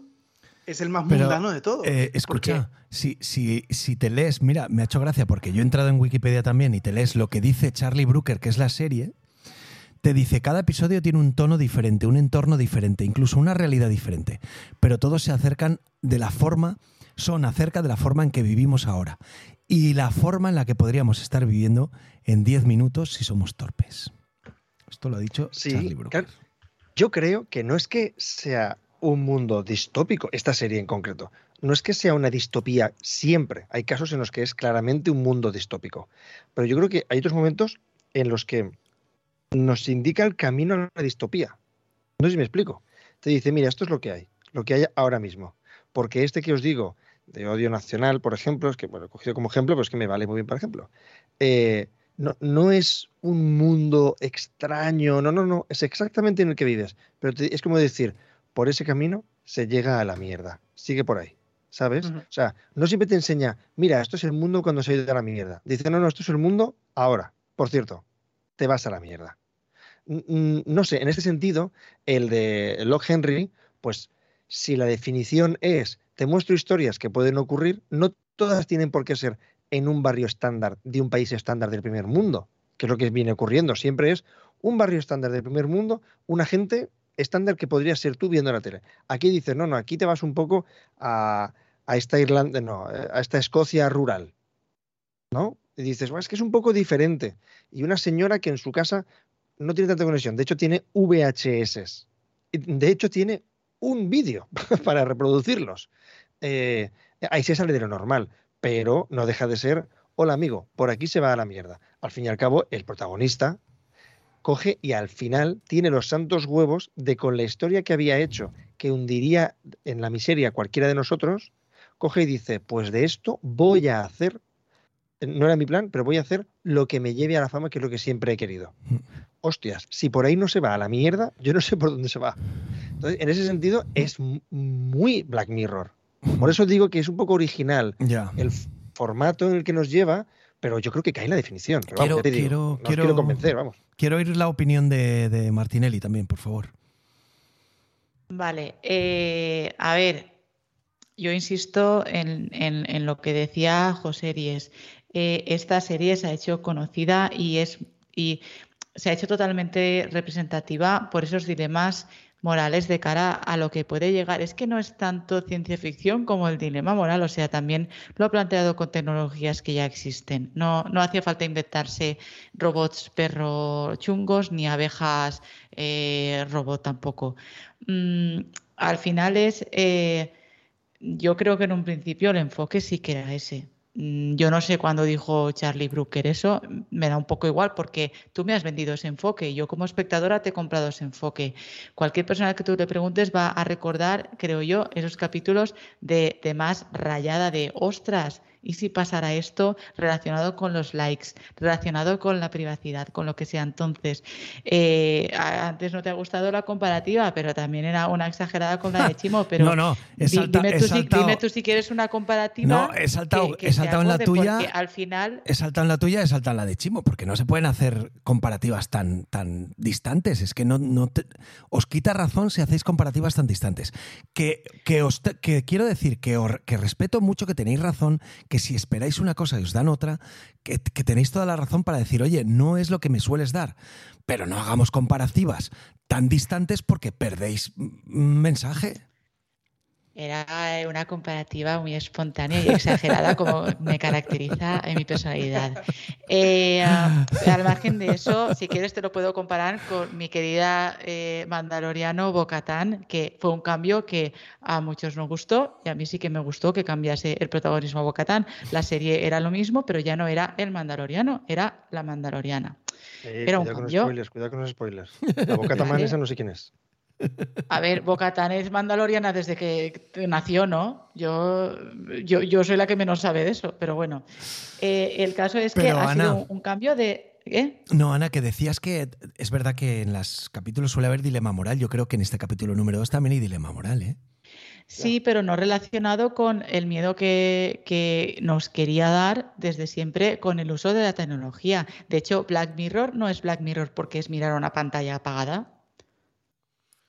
es el más mundano de todo. Escucha, si te lees, mira, me ha hecho gracia porque yo he entrado en Wikipedia también y te lees lo que dice Charlie Brooker, que es la serie, te dice, cada episodio tiene un tono diferente, un entorno diferente, incluso una realidad diferente, pero todos se acercan de la forma, son acerca de la forma en que vivimos ahora y la forma en la que podríamos estar viviendo en 10 minutos si somos torpes. Esto lo ha dicho Charlie Brooker. Yo creo que no es que sea un mundo distópico, esta serie en concreto, no es que sea una distopía siempre, hay casos en los que es claramente un mundo distópico, pero yo creo que hay otros momentos en los que nos indica el camino a la distopía. No sé si me explico. Te dice, mira, esto es lo que hay ahora mismo, porque este que os digo de odio nacional, por ejemplo, es que, bueno, he cogido como ejemplo, pero es que me vale muy bien, por ejemplo. No es un mundo extraño, no, es exactamente en el que vives, pero es como decir, por ese camino se llega a la mierda. Sigue por ahí, ¿sabes? Uh-huh. O sea, no siempre te enseña, mira, esto es el mundo cuando se ha ido a la mierda. Dice, no, esto es el mundo ahora. Por cierto, te vas a la mierda. No sé, en este sentido, el de Loch Henry, pues si la definición es, te muestro historias que pueden ocurrir, no todas tienen por qué ser en un barrio estándar de un país estándar del primer mundo, que es lo que viene ocurriendo. Siempre es un barrio estándar del primer mundo, una gente estándar que podría ser tú viendo la tele. Aquí dices, no, aquí te vas un poco a esta Irlanda, a esta Escocia rural, ¿no? Y dices, es que es un poco diferente. Y una señora que en su casa no tiene tanta conexión, de hecho tiene VHS. De hecho tiene un vídeo para reproducirlos. Ahí se sale de lo normal, pero no deja de ser, hola amigo, por aquí se va a la mierda. Al fin y al cabo, el protagonista coge y al final tiene los santos huevos de con la historia que había hecho, que hundiría en la miseria a cualquiera de nosotros, coge y dice, pues de esto voy a hacer, no era mi plan, pero voy a hacer lo que me lleve a la fama, que es lo que siempre he querido. Hostias, si por ahí no se va a la mierda, yo no sé por dónde se va. Entonces, en ese sentido, es muy Black Mirror. Por eso digo que es un poco original el formato en el que nos lleva, pero yo creo que cae en la definición. Pero vamos, quiero convencer, vamos. Quiero oír la opinión de Martinelli también, por favor. Vale. A ver, yo insisto en lo que decía Joseries. Esta serie se ha hecho conocida y se ha hecho totalmente representativa por esos dilemas morales de cara a lo que puede llegar. Es que no es tanto ciencia ficción como el dilema moral, o sea, también lo ha planteado con tecnologías que ya existen. No hacía falta inventarse robots perro chungos ni abejas robot tampoco. Al final es, yo creo que en un principio el enfoque sí que era ese. Yo no sé cuándo dijo Charlie Brooker eso, me da un poco igual porque tú me has vendido ese enfoque y yo como espectadora te he comprado ese enfoque. Cualquier persona que tú le preguntes va a recordar, creo yo, esos capítulos de más rayada de ostras, ¿y si pasara esto relacionado con los likes, relacionado con la privacidad, con lo que sea? Entonces, antes no te ha gustado la comparativa, pero también era una exagerada con la de Chimo. Pero no, dime tú si quieres una comparativa. No, he saltado en la tuya. Al final, he saltado en la tuya, he saltado en la de Chimo, porque no se pueden hacer comparativas tan distantes. Es que os quita razón si hacéis comparativas tan distantes. Que quiero decir que respeto mucho que tenéis razón, que si esperáis una cosa y os dan otra, que tenéis toda la razón para decir, oye, no es lo que me sueles dar, pero no hagamos comparativas tan distantes porque perdéis mensaje. Era una comparativa muy espontánea y exagerada, como me caracteriza en mi personalidad. Al margen de eso, si quieres te lo puedo comparar con mi querida mandaloriano Bo-Katan, que fue un cambio que a muchos no gustó, y a mí sí que me gustó que cambiase el protagonismo a Bo-Katan. La serie era lo mismo, pero ya no era el mandaloriano, era la mandaloriana. Era un cambio. Cuidado con los spoilers. La Bo-Katan esa no sé quién es. A ver, Bo-Katan es mandaloriana desde que nació, ¿no? Yo soy la que menos sabe de eso, pero bueno. El caso es que ha sido un cambio de... ¿Eh? No, Ana, que decías que es verdad que en los capítulos suele haber dilema moral. Yo creo que en este capítulo número 2 también hay dilema moral, ¿eh? Sí, pero no relacionado con el miedo que nos quería dar desde siempre con el uso de la tecnología. De hecho, Black Mirror no es Black Mirror porque es mirar una pantalla apagada.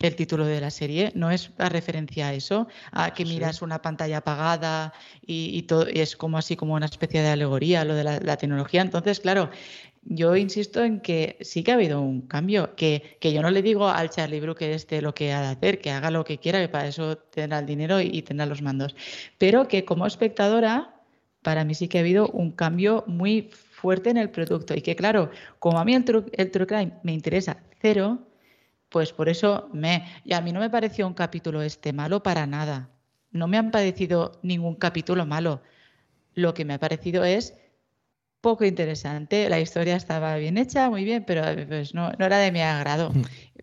El título de la serie no es a referencia a eso, a que miras una pantalla apagada y todo, y es como así como una especie de alegoría lo de la tecnología. Entonces, claro, yo insisto en que sí que ha habido un cambio, que yo no le digo al Charlie Brooker lo que ha de hacer, que haga lo que quiera, que para eso tendrá el dinero y tendrá los mandos. Pero que como espectadora, para mí sí que ha habido un cambio muy fuerte en el producto. Y que claro, como a mí el true crime me interesa cero... Pues por eso y a mí no me pareció un capítulo malo para nada. No me han parecido ningún capítulo malo. Lo que me ha parecido es poco interesante. La historia estaba bien hecha, muy bien, pero pues no era de mi agrado.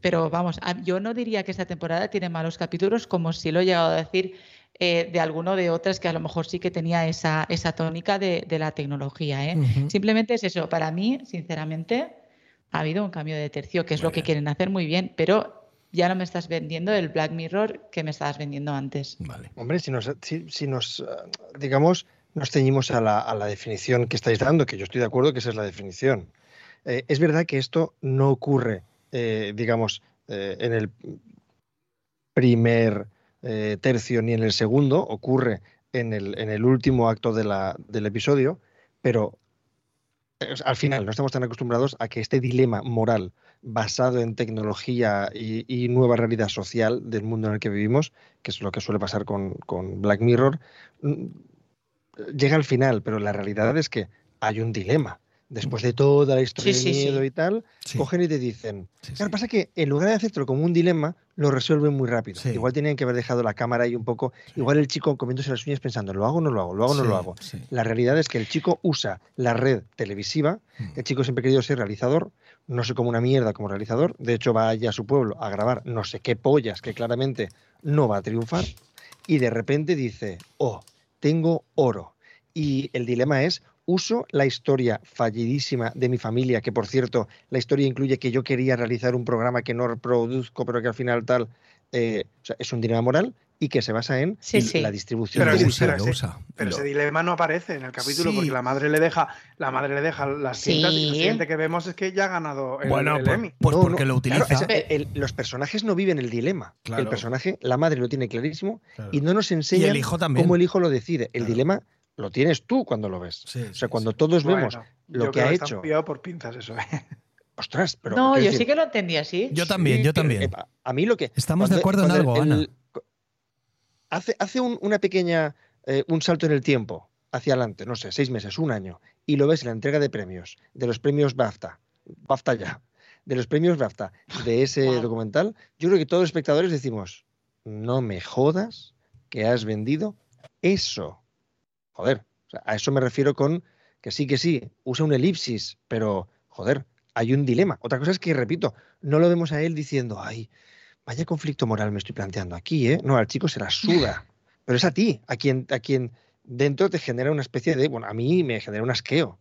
Pero vamos, yo no diría que esta temporada tiene malos capítulos, como si lo he llegado a decir de alguno de otras que a lo mejor sí que tenía esa tónica de la tecnología, ¿eh? Uh-huh. Simplemente es eso. Para mí, sinceramente... Ha habido un cambio de tercio, que es lo que quieren hacer muy bien, pero ya no me estás vendiendo el Black Mirror que me estabas vendiendo antes. Vale. Hombre, si nos digamos, nos ceñimos a la definición que estáis dando, que yo estoy de acuerdo que esa es la definición. Es verdad que esto no ocurre, en el primer tercio ni en el segundo, ocurre en el último acto del episodio, pero... Al final, no estamos tan acostumbrados a que este dilema moral basado en tecnología y nueva realidad social del mundo en el que vivimos, que es lo que suele pasar con Black Mirror, llega al final, pero la realidad es que hay un dilema. Después de toda la historia de miedo y tal, cogen y te dicen... Claro, pasa que en lugar de hacértelo como un dilema, lo resuelven muy rápido. Sí. Igual tenían que haber dejado la cámara ahí un poco... Igual el chico comiéndose las uñas pensando, ¿lo hago o no lo hago? ¿Lo hago o no lo hago? Sí. La realidad es que el chico usa la red televisiva. El chico siempre ha querido ser realizador. No sé cómo una mierda como realizador. De hecho, va allá a su pueblo a grabar no sé qué pollas que claramente no va a triunfar. Y de repente dice, tengo oro. Y el dilema es... Uso la historia fallidísima de mi familia, que por cierto, la historia incluye que yo quería realizar un programa que no reproduzco, pero que al final tal... es un dilema moral y que se basa en la distribución. Pero ese dilema no aparece en el capítulo porque la madre le deja las cintas y lo siguiente que vemos es que ya ha ganado el Emmy. Pues porque lo utiliza. Claro, los personajes no viven el dilema. Claro. El personaje, la madre lo tiene clarísimo y no nos enseña cómo el hijo lo decide. El dilema... Lo tienes tú cuando lo ves. Cuando todos vemos lo que ha hecho. Yo pillado por pinzas eso. Ostras, pero... No, yo sí que lo entendí así. Yo también. A mí lo que... Estamos de acuerdo en algo, Ana. Hace una pequeña... un salto en el tiempo, hacia adelante, no sé, 6 meses, un año, y lo ves en la entrega de premios, de los premios BAFTA. BAFTA ya. De los premios BAFTA de ese documental, yo creo que todos los espectadores decimos, no me jodas que has vendido eso. Joder, o sea, a eso me refiero con que sí, usa un elipsis, pero, joder, hay un dilema. Otra cosa es que, repito, no lo vemos a él diciendo, vaya conflicto moral me estoy planteando aquí, ¿eh? No, al chico se la suda, pero es a ti, a quien dentro te genera una especie de, a mí me genera un asqueo.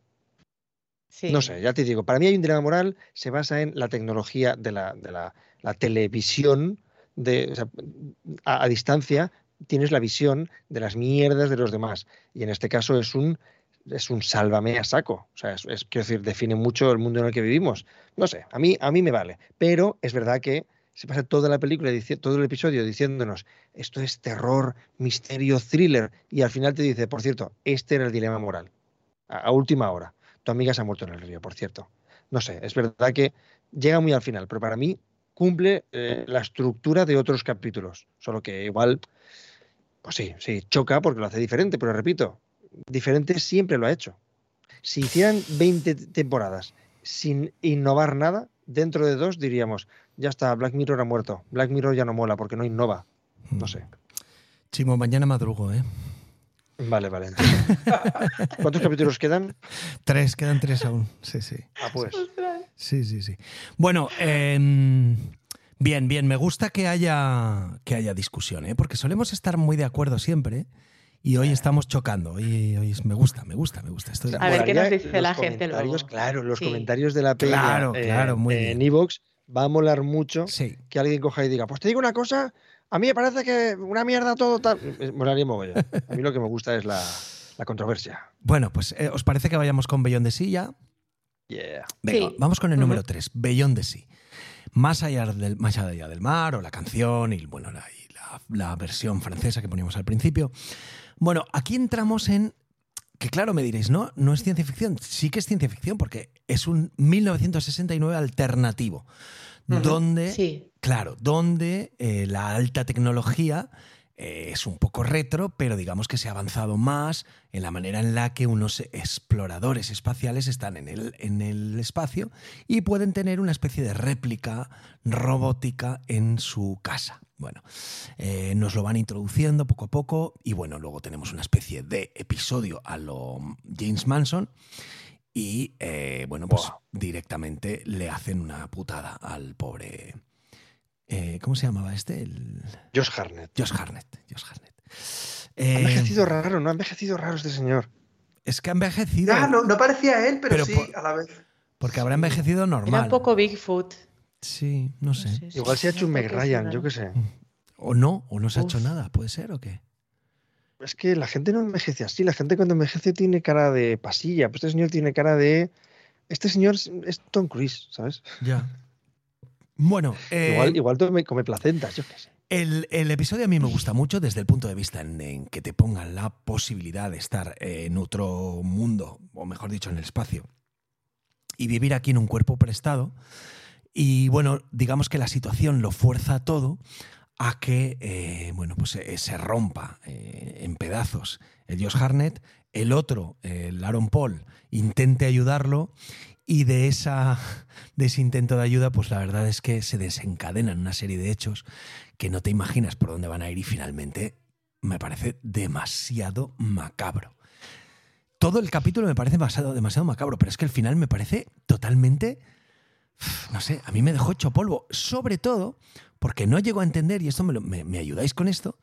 Sí. No sé, ya te digo, para mí hay un dilema moral, se basa en la tecnología de la televisión a distancia. Tienes la visión de las mierdas de los demás. Y en este caso es un sálvame a saco. O sea, define mucho el mundo en el que vivimos. No sé, a mí me vale. Pero es verdad que se pasa toda la película, todo el episodio diciéndonos esto es terror, misterio, thriller. Y al final te dice, por cierto, este era el dilema moral. A última hora. Tu amiga se ha muerto en el río, por cierto. No sé, es verdad que llega muy al final. Pero para mí cumple la estructura de otros capítulos. Solo que igual... Pues sí, choca porque lo hace diferente, pero repito, diferente siempre lo ha hecho. Si hicieran 20 temporadas sin innovar nada, dentro de 2 diríamos, ya está, Black Mirror ha muerto, Black Mirror ya no mola porque no innova, no sé. Chimo, mañana madrugo, ¿eh? Vale. ¿Cuántos capítulos quedan? 3, quedan 3 aún, sí. Ah, pues. Sí. Bueno, bien, me gusta que haya discusión, ¿eh? Porque solemos estar muy de acuerdo siempre, ¿eh? Y hoy estamos chocando. Y hoy me gusta. Estoy a ver qué nos dice la gente luego. Claro, los comentarios de la peña en iVoox va a molar mucho que alguien coja y diga, pues te digo una cosa, a mí me parece que una mierda todo tal. Molaría mogollón. A mí lo que me gusta es la controversia. Bueno, pues ¿os parece que vayamos con Beyond the Sea ya? Yeah. Venga, vamos con el número 3, Beyond the Sea. Más allá del mar, o la canción, y bueno, la versión francesa que poníamos al principio. Bueno, aquí entramos en... Que claro, me diréis, no es ciencia ficción. Sí que es ciencia ficción porque es un 1969 alternativo. Uh-huh. Donde la alta tecnología es un poco retro, pero digamos que se ha avanzado más en la manera en la que unos exploradores espaciales están en el espacio y pueden tener una especie de réplica robótica en su casa. Bueno, nos lo van introduciendo poco a poco y bueno, luego tenemos una especie de episodio a lo James Manson y bueno, pues directamente le hacen una putada al pobre... ¿cómo se llamaba este? Josh Hartnett. Josh Hartnett. Ha envejecido raro, ¿no? Ha envejecido raro este señor. Es que ha envejecido... No parecía él, pero sí, a la vez. Porque habrá envejecido normal. Era un poco Bigfoot. Sí, no sé. Igual se ha hecho un Meg Ryan, yo qué sé. O no se ha hecho nada, ¿puede ser o qué? Es que la gente no envejece así. La gente cuando envejece tiene cara de pasilla. Pues este señor tiene cara de... Este señor es Tom Cruise, ¿sabes? Ya. Bueno, igual come placentas, yo qué sé. El episodio a mí me gusta mucho desde el punto de vista en que te pongan la posibilidad de estar en otro mundo, o mejor dicho, en el espacio, y vivir aquí en un cuerpo prestado. Y bueno, digamos que la situación lo fuerza todo a que bueno, pues, se rompa en pedazos el Josh Hartnett, el otro, el Aaron Paul, intente ayudarlo. Y de ese intento de ayuda, pues la verdad es que se desencadenan una serie de hechos que no te imaginas por dónde van a ir y finalmente me parece demasiado macabro. Todo el capítulo me parece demasiado macabro, pero es que el final me parece totalmente... No sé, a mí me dejó hecho polvo. Sobre todo porque no llego a entender, y esto me ayudáis con esto,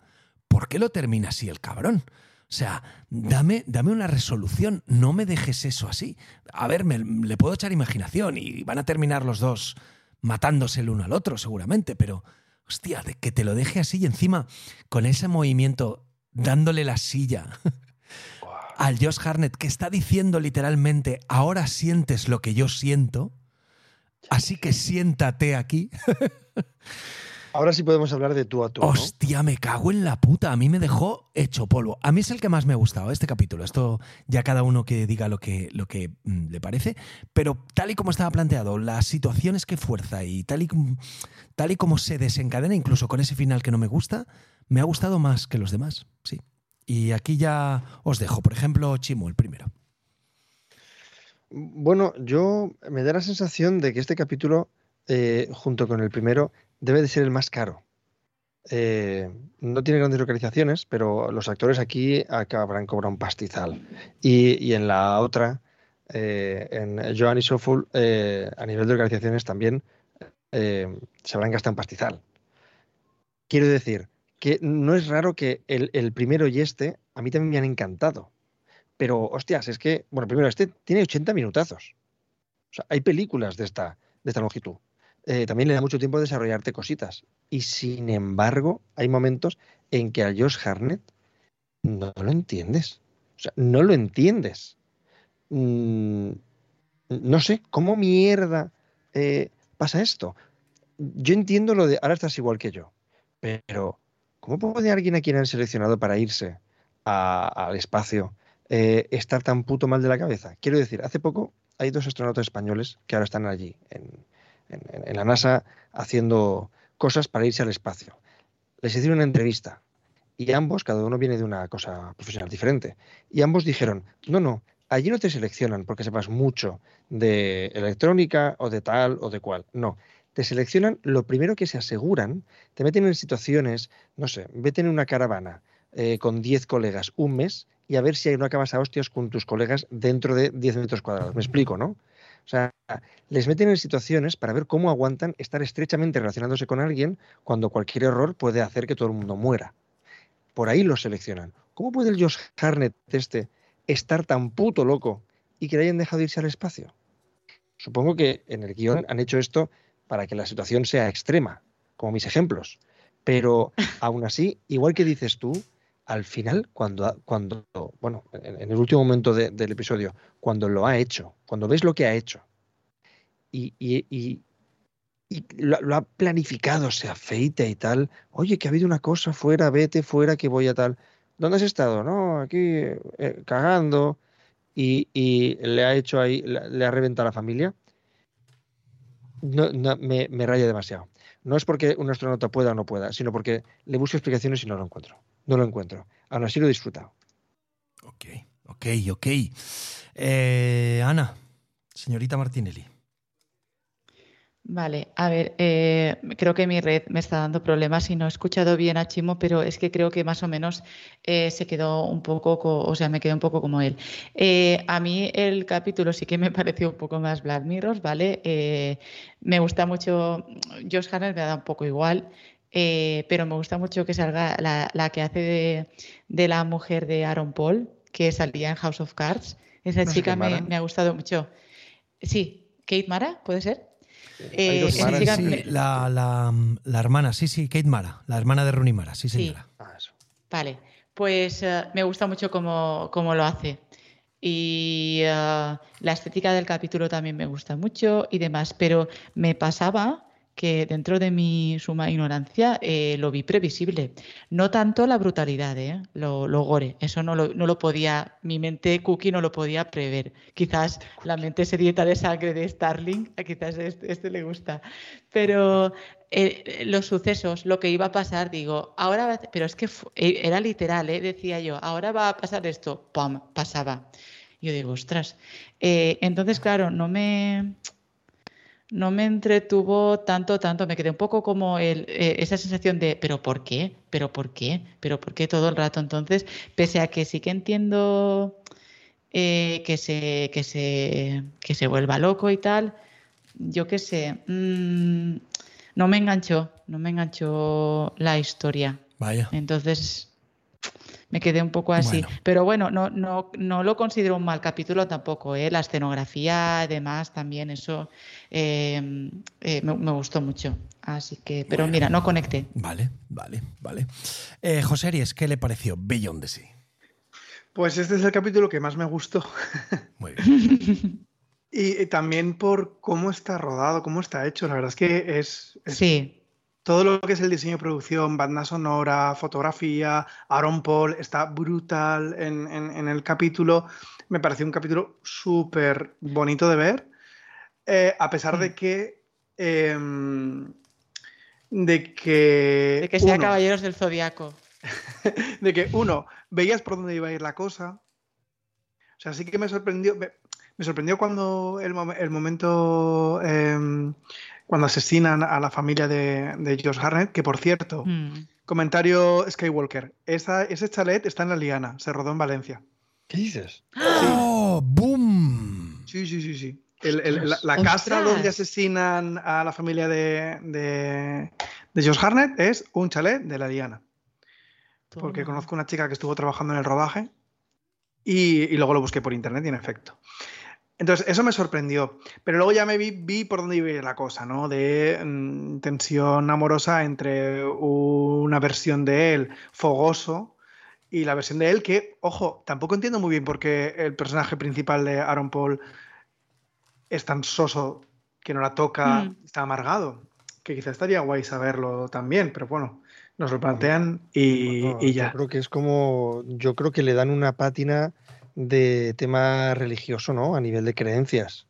¿por qué lo termina así el cabrón? O sea, dame una resolución, no me dejes eso así. A ver, le puedo echar imaginación y van a terminar los dos matándose el uno al otro seguramente, pero hostia, de que te lo deje así y encima con ese movimiento dándole la silla al Josh Hartnett que está diciendo literalmente ahora sientes lo que yo siento, así que siéntate aquí. Ahora sí podemos hablar de tú a tú, ¿no? Hostia, me cago en la puta. A mí me dejó hecho polvo. A mí es el que más me ha gustado, este capítulo. Esto ya cada uno que diga lo que le parece. Pero tal y como estaba planteado, las situaciones que fuerza y tal y como se desencadena, incluso con ese final que no me gusta, me ha gustado más que los demás. Sí. Y aquí ya os dejo. Por ejemplo, Chimo, el primero. Bueno, yo me da la sensación de que este capítulo, junto con el primero... debe de ser el más caro. No tiene grandes localizaciones, pero los actores aquí acabarán cobrando un pastizal. Y en la otra, en Joan is Awful, a nivel de localizaciones también se habrán gastado un pastizal. Quiero decir que no es raro que el primero y este a mí también me han encantado. Pero, hostias, es que... Bueno, primero, este tiene 80 minutazos. O sea, hay películas de esta longitud. También le da mucho tiempo desarrollarte cositas. Y sin embargo, hay momentos en que a Josh Hartnett no lo entiendes. O sea, no lo entiendes. No sé, ¿cómo mierda pasa esto? Yo entiendo lo de ahora estás igual que yo, pero ¿cómo puede alguien a quien han seleccionado para irse al espacio estar tan puto mal de la cabeza? Quiero decir, hace poco hay 2 astronautas españoles que ahora están allí en la NASA haciendo cosas para irse al espacio. Les hicieron una entrevista y ambos, cada uno viene de una cosa profesional diferente, y ambos dijeron, no, no, allí no te seleccionan porque sepas mucho de electrónica o de tal o de cual, no. Te seleccionan lo primero que se aseguran, te meten en situaciones, no sé, vete en una caravana con 10 colegas un mes y a ver si no acabas a hostias con tus colegas dentro de 10 metros cuadrados. Me explico, ¿no? O sea, les meten en situaciones para ver cómo aguantan estar estrechamente relacionándose con alguien cuando cualquier error puede hacer que todo el mundo muera. Por ahí los seleccionan. ¿Cómo puede el Josh Hartnett este estar tan puto loco y que le hayan dejado irse al espacio? Supongo que en el guión han hecho esto para que la situación sea extrema, como mis ejemplos. Pero aún así, igual que dices tú, al final, cuando bueno, en el último momento del episodio, cuando lo ha hecho, cuando ves lo que ha hecho y lo ha planificado, se afeita y tal, oye, que ha habido una cosa fuera, vete fuera, que voy a tal. ¿Dónde has estado? No, aquí cagando, y le ha hecho ahí, le ha reventado a la familia. No, me raya demasiado. No es porque un astronauta pueda o no pueda, sino porque le busco explicaciones y no lo encuentro. No lo encuentro. Aún así lo he disfrutado. Ok. Ana, señorita Martinelli. Vale, a ver, creo que mi red me está dando problemas y no he escuchado bien a Ximo, pero es que creo que más o menos se quedó un poco, me quedé un poco como él. A mí el capítulo sí que me pareció un poco más Black Mirror, ¿vale? Me gusta mucho, Josh Hartnett me da un poco igual, pero me gusta mucho que salga la que hace de la mujer de Aaron Paul, que salía en House of Cards. Esa chica me ha gustado mucho. Sí, Kate Mara, ¿puede ser? La hermana, sí, Kate Mara, la hermana de Rooney Mara, sí señora. Sí. Ah, eso. Vale, pues me gusta mucho cómo lo hace y la estética del capítulo también me gusta mucho y demás, pero me pasaba que dentro de mi suma ignorancia lo vi previsible, no tanto la brutalidad, lo gore, eso no lo podía, mi mente cookie no lo podía prever, quizás la mente sedienta de sangre de Starling, quizás este le gusta, pero los sucesos, lo que iba a pasar, digo, ahora, pero es que era literal, decía yo, ahora va a pasar esto, pam, pasaba, yo digo, ostras, entonces claro, no me entretuvo tanto, me quedé un poco como esa sensación de ¿pero por qué todo el rato? Entonces, pese a que sí que entiendo que se vuelva loco y tal, yo qué sé, no me enganchó la historia. Vaya. Entonces me quedé un poco así. Bueno. Pero bueno, no lo considero un mal capítulo tampoco, La escenografía, además, también eso me gustó mucho. Así que, pero bueno, mira, no conecté. Vale. Joseries, ¿qué le pareció Beyond the Sea? Pues este es el capítulo que más me gustó. Muy bien. Y también por cómo está rodado, cómo está hecho. La verdad es que es... Sí. Todo lo que es el diseño, producción, banda sonora, fotografía, Aaron Paul está brutal en el capítulo. Me pareció un capítulo súper bonito de ver, a pesar de que... de que sea uno, Caballeros del Zodiaco. De que, uno, veías por dónde iba a ir la cosa. O sea, sí que me sorprendió... Me sorprendió cuando el momento... cuando asesinan a la familia de Josh Hartnett, que por cierto, comentario Skywalker, ese chalet está en la Liana, se rodó en Valencia. ¿Qué dices? Sí. ¡Oh, boom! Sí. La casa donde asesinan a la familia de Josh Hartnett es un chalet de la Liana. Porque conozco una chica que estuvo trabajando en el rodaje y luego lo busqué por internet y en efecto. Entonces, eso me sorprendió. Pero luego ya me vi por dónde iba la cosa, ¿no? De tensión amorosa entre una versión de él fogoso y la versión de él que, ojo, tampoco entiendo muy bien por qué el personaje principal de Aaron Paul es tan soso, que no la toca, está amargado. Que quizás estaría guay saberlo también, pero bueno, nos lo plantean y ya. Yo creo que es como... Yo creo que le dan una pátina... de tema religioso, ¿no? A nivel de creencias.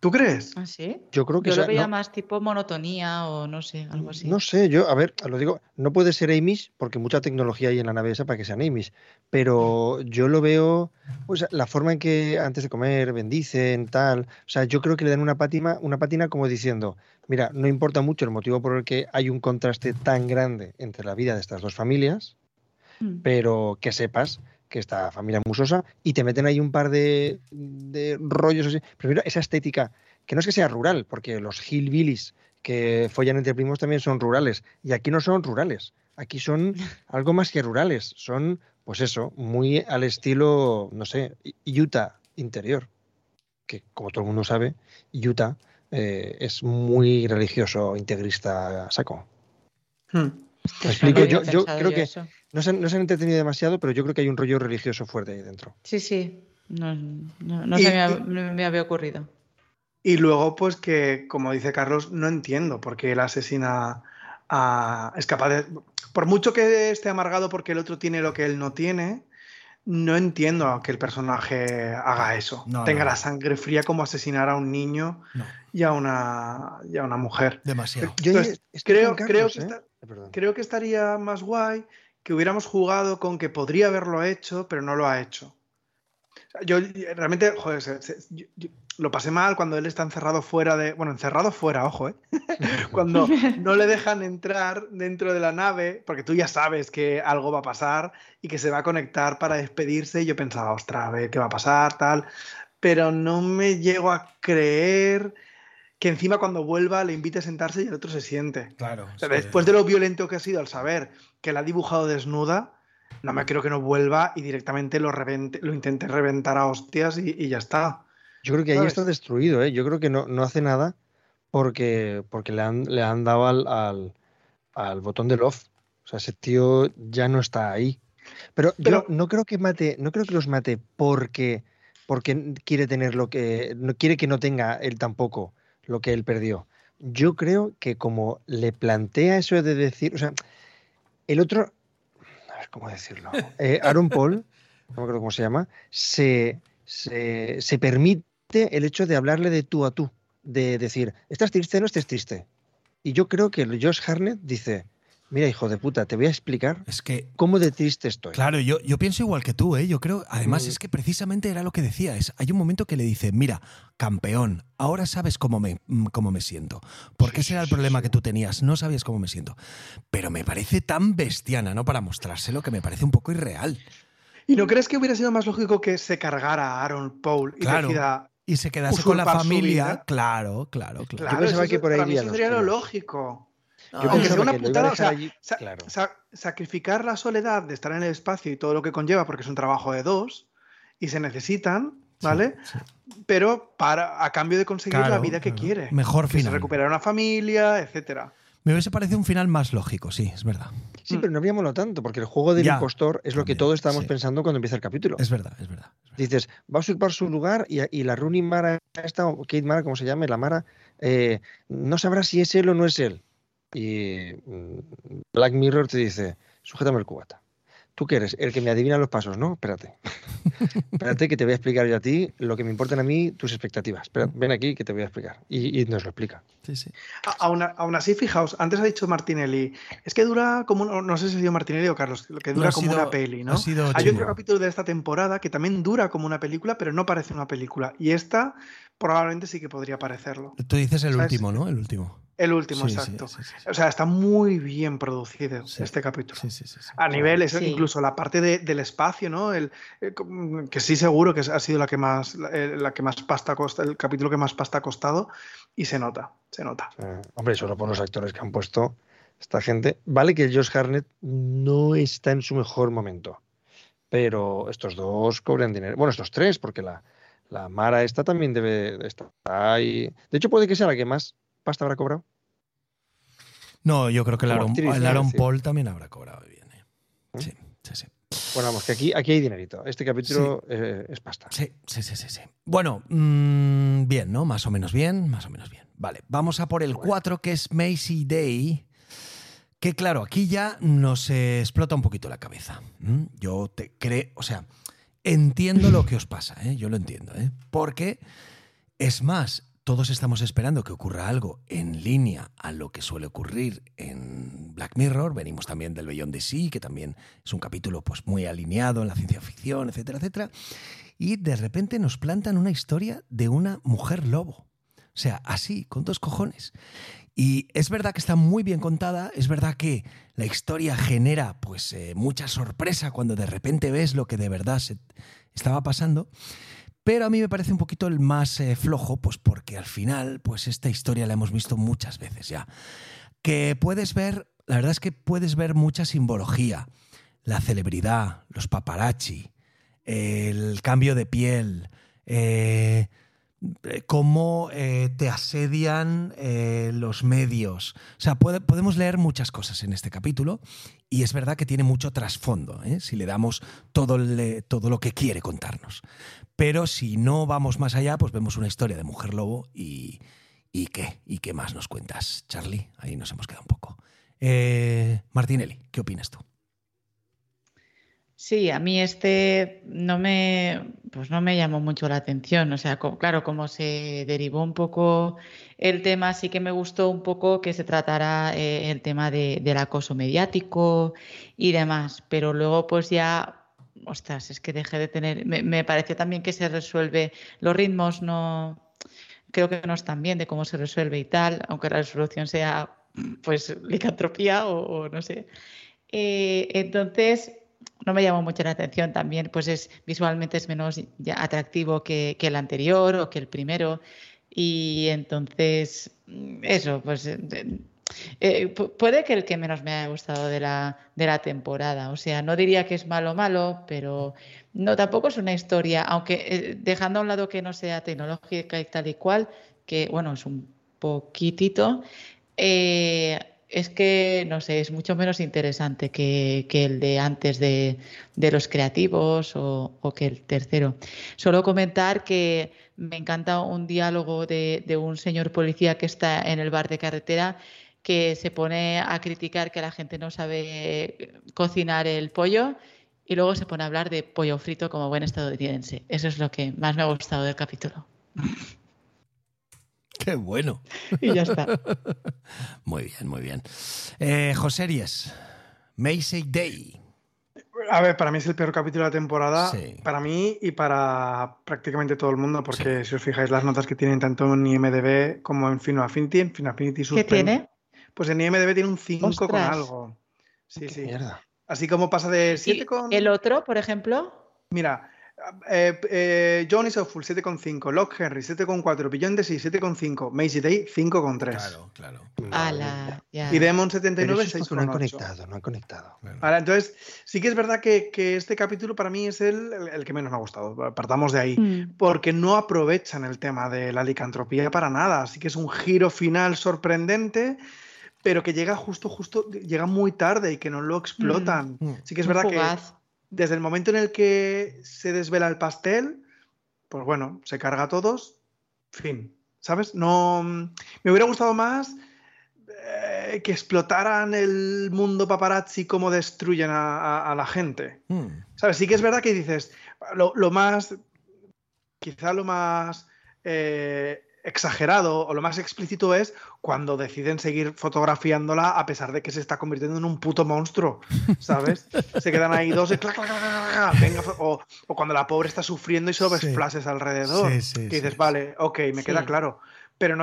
¿Tú crees? ¿Ah, sí? Yo creo que... Yo lo veía más tipo monotonía o no sé, algo así. No sé, yo, a ver, lo digo, no puede ser Amish porque mucha tecnología hay en la nave esa para que sean Amish, pero yo lo veo, o sea, la forma en que antes de comer bendicen, tal, o sea, yo creo que le dan una pátina como diciendo, mira, no importa mucho el motivo por el que hay un contraste tan grande entre la vida de estas dos familias, pero que sepas que esta familia es musosa, y te meten ahí un par de rollos así. Primero, esa estética, que no es que sea rural, porque los hillbillies que follan entre primos también son rurales, y aquí no son rurales, aquí son algo más que rurales, son, pues eso, muy al estilo, no sé, Utah interior, que como todo el mundo sabe, Utah es muy religioso, integrista, saco. ¿Me explico? Yo creo que no se han entretenido demasiado, pero yo creo que hay un rollo religioso fuerte ahí dentro. Sí, sí. No me había ocurrido. Y luego, pues que, como dice Carlos, no entiendo por qué el asesina es capaz de... Por mucho que esté amargado porque el otro tiene lo que él no tiene, no entiendo que el personaje haga eso. Tenga la sangre fría como asesinar a un niño y a una mujer. Demasiado. Entonces, creo que estaría más guay que hubiéramos jugado con que podría haberlo hecho, pero no lo ha hecho. Yo realmente, joder, lo pasé mal cuando él está encerrado fuera de... Bueno, encerrado fuera, ojo, ¿eh? Cuando no le dejan entrar dentro de la nave, porque tú ya sabes que algo va a pasar y que se va a conectar para despedirse, y yo pensaba, ostras, a ver qué va a pasar, tal... Pero no me llego a creer... que encima cuando vuelva le invite a sentarse y el otro se siente. Claro. O sea, sí. Después de lo violento que ha sido al saber que la ha dibujado desnuda, no me creo que no vuelva y directamente lo intente reventar a hostias y ya está. Yo creo que ahí está destruido, ¿eh? Yo creo que no hace nada porque le han dado al botón del off. O sea, ese tío ya no está ahí. Pero yo no creo que los mate porque quiere tener lo que... quiere que no tenga él tampoco lo que él perdió. Yo creo que como le plantea eso de decir... O sea, el otro... A ver cómo decirlo. Aaron Paul, no me acuerdo cómo se llama, se permite el hecho de hablarle de tú a tú. De decir, ¿estás triste? No estés triste. Y yo creo que Josh Hartnett dice... Mira, hijo de puta, te voy a explicar cómo de triste estoy. Claro, yo pienso igual que tú, ¿eh? Yo creo, además, es que precisamente era lo que decía. Hay un momento que le dice, mira, campeón, ahora sabes cómo me siento. Porque ese era el problema que tú tenías, no sabías cómo me siento. Pero me parece tan bestiana, ¿no? Para mostrárselo, que me parece un poco irreal. ¿Y no crees que hubiera sido más lógico que se cargara a Aaron Paul y decida... y se quedase con la familia? Claro. Yo pensaba que por ahí... Para mí eso sería lo lógico. Aunque sea una putada, o sea, allí, claro. Sacrificar la soledad de estar en el espacio y todo lo que conlleva, porque es un trabajo de dos y se necesitan, ¿vale? Sí. Pero a cambio de conseguir la vida que quiere. Mejor final. Que se recuperar una familia, etcétera. Me hubiese parecido un final más lógico, sí, es verdad. Sí, pero no habríamos lo tanto, porque el juego del impostor es lo que todos estábamos pensando cuando empieza el capítulo. Es verdad. Dices, va a usurpar su lugar y la Rooney Mara, esta, o Kate Mara, como se llame, la Mara, no sabrá si es él o no es él. Y Black Mirror te dice, sujétame el cubata. ¿Tú qué eres? El que me adivina los pasos, ¿no? Espérate. Espérate que te voy a explicar yo a ti lo que me importan a mí, tus expectativas. Espérate, ven aquí que te voy a explicar. Y nos lo explica. Sí, sí. Aún así, fijaos, antes ha dicho Martinelli, es que dura como... No sé si ha sido Martinelli o Carlos, que dura como una peli, ¿no? Hay otro capítulo de esta temporada que también dura como una película, pero no parece una película. Y esta probablemente sí que podría parecerlo. Tú dices el último, ¿no? El último, sí, exacto. Sí. O sea, está muy bien producido este capítulo. Sí. A niveles, incluso la parte del espacio, ¿no? Que sí, seguro que ha sido el capítulo que más pasta ha costado, y se nota. Hombre, solo por los actores que han puesto esta gente. Vale que Josh Hartnett no está en su mejor momento, pero estos dos cobran dinero. Bueno, estos tres, porque la Mara esta también debe estar ahí. De hecho, puede que sea la que más pasta habrá cobrado. No, yo creo que el Aaron Paul también habrá cobrado bien. Sí. Bueno, vamos, que aquí hay dinerito. Este capítulo es pasta. Sí. Bueno, bien, ¿no? Más o menos bien. Vale, vamos a por el 4, que es Maisie Day, que claro, aquí ya nos explota un poquito la cabeza. Yo te creo, o sea, entiendo lo que os pasa, ¿eh? Yo lo entiendo, ¿eh? Porque, es más, todos estamos esperando que ocurra algo en línea a lo que suele ocurrir en Black Mirror. Venimos también del Beyond the Sea, que también es un capítulo pues, muy alineado en la ciencia ficción, etcétera, etcétera. Y de repente nos plantan una historia de una mujer lobo. O sea, así, con dos cojones. Y es verdad que está muy bien contada, es verdad que la historia genera pues, mucha sorpresa cuando de repente ves lo que de verdad se estaba pasando. Pero a mí me parece un poquito el más flojo, pues porque al final pues esta historia la hemos visto muchas veces ya. Que puedes ver, la verdad es que puedes ver mucha simbología. La celebridad, los paparazzi, el cambio de piel, cómo te asedian los medios. O sea, podemos leer muchas cosas en este capítulo y es verdad que tiene mucho trasfondo, ¿eh? Si le damos todo lo que quiere contarnos. Pero si no vamos más allá, pues vemos una historia de mujer lobo y ¿qué? ¿Y qué más nos cuentas, Charlie? Ahí nos hemos quedado un poco. Martinelli, ¿qué opinas tú? Sí, a mí no me llamó mucho la atención. O sea, claro, como se derivó un poco el tema, sí que me gustó un poco que se tratara el tema del acoso mediático y demás. Pero luego pues ya... Ostras, es que dejé de tener... Me pareció también que se resuelve... Los ritmos no... Creo que no están bien de cómo se resuelve y tal, aunque la resolución sea, pues, licantropía o no sé. Entonces, no me llamó mucho la atención también. Pues visualmente es menos ya atractivo que el anterior o que el primero. Y entonces, eso, pues... puede que el que menos me haya gustado de la temporada. O sea, no diría que es malo, pero no, tampoco es una historia, aunque dejando a un lado que no sea tecnológica y tal y cual, que bueno, es un poquitito, es que, no sé, es mucho menos interesante que el de antes de los creativos o que el tercero. Solo comentar que me encanta un diálogo de un señor policía que está en el bar de carretera, que se pone a criticar que la gente no sabe cocinar el pollo y luego se pone a hablar de pollo frito como buen estadounidense. Eso es lo que más me ha gustado del capítulo. ¡Qué bueno! Y ya está. Muy bien, muy bien. Joseries, Maisie Day. A ver, para mí es el peor capítulo de la temporada, sí. Para mí y para prácticamente todo el mundo, porque sí. Si os fijáis las notas que tienen tanto en IMDb como en Film Affinity, ¿qué tiene? Pues en IMDb tiene un 5 con algo. Sí, sí. Mierda. Así como pasa de 7 con... ¿El otro, por ejemplo? Mira, Joan is Awful 7,5, Loch Henry 7,4, Beyond the Sea 7,5, Maisie Day 5,3. Claro. Ala, yeah. Y Demon 79 6,8. No han conectado. Bueno. Ahora, entonces, sí que es verdad que este capítulo para mí es el que menos me ha gustado. Partamos de ahí. Porque no aprovechan el tema de la licantropía para nada. Así que es un giro final sorprendente, pero que llega justo, llega muy tarde y que no lo explotan. Sí que es verdad que... Desde el momento en el que se desvela el pastel, pues bueno, se carga a todos, fin, ¿sabes? No, me hubiera gustado más que explotaran el mundo paparazzi, cómo destruyen a la gente. ¿Sabes? Sí que es verdad que dices, lo más exagerado o lo más explícito es cuando deciden seguir fotografiándola a pesar de que se está convirtiendo en un puto monstruo, ¿sabes? Se quedan ahí dos y venga, o cuando la pobre está sufriendo y solo ves flashes alrededor, que dices, vale, ok, me queda claro, pero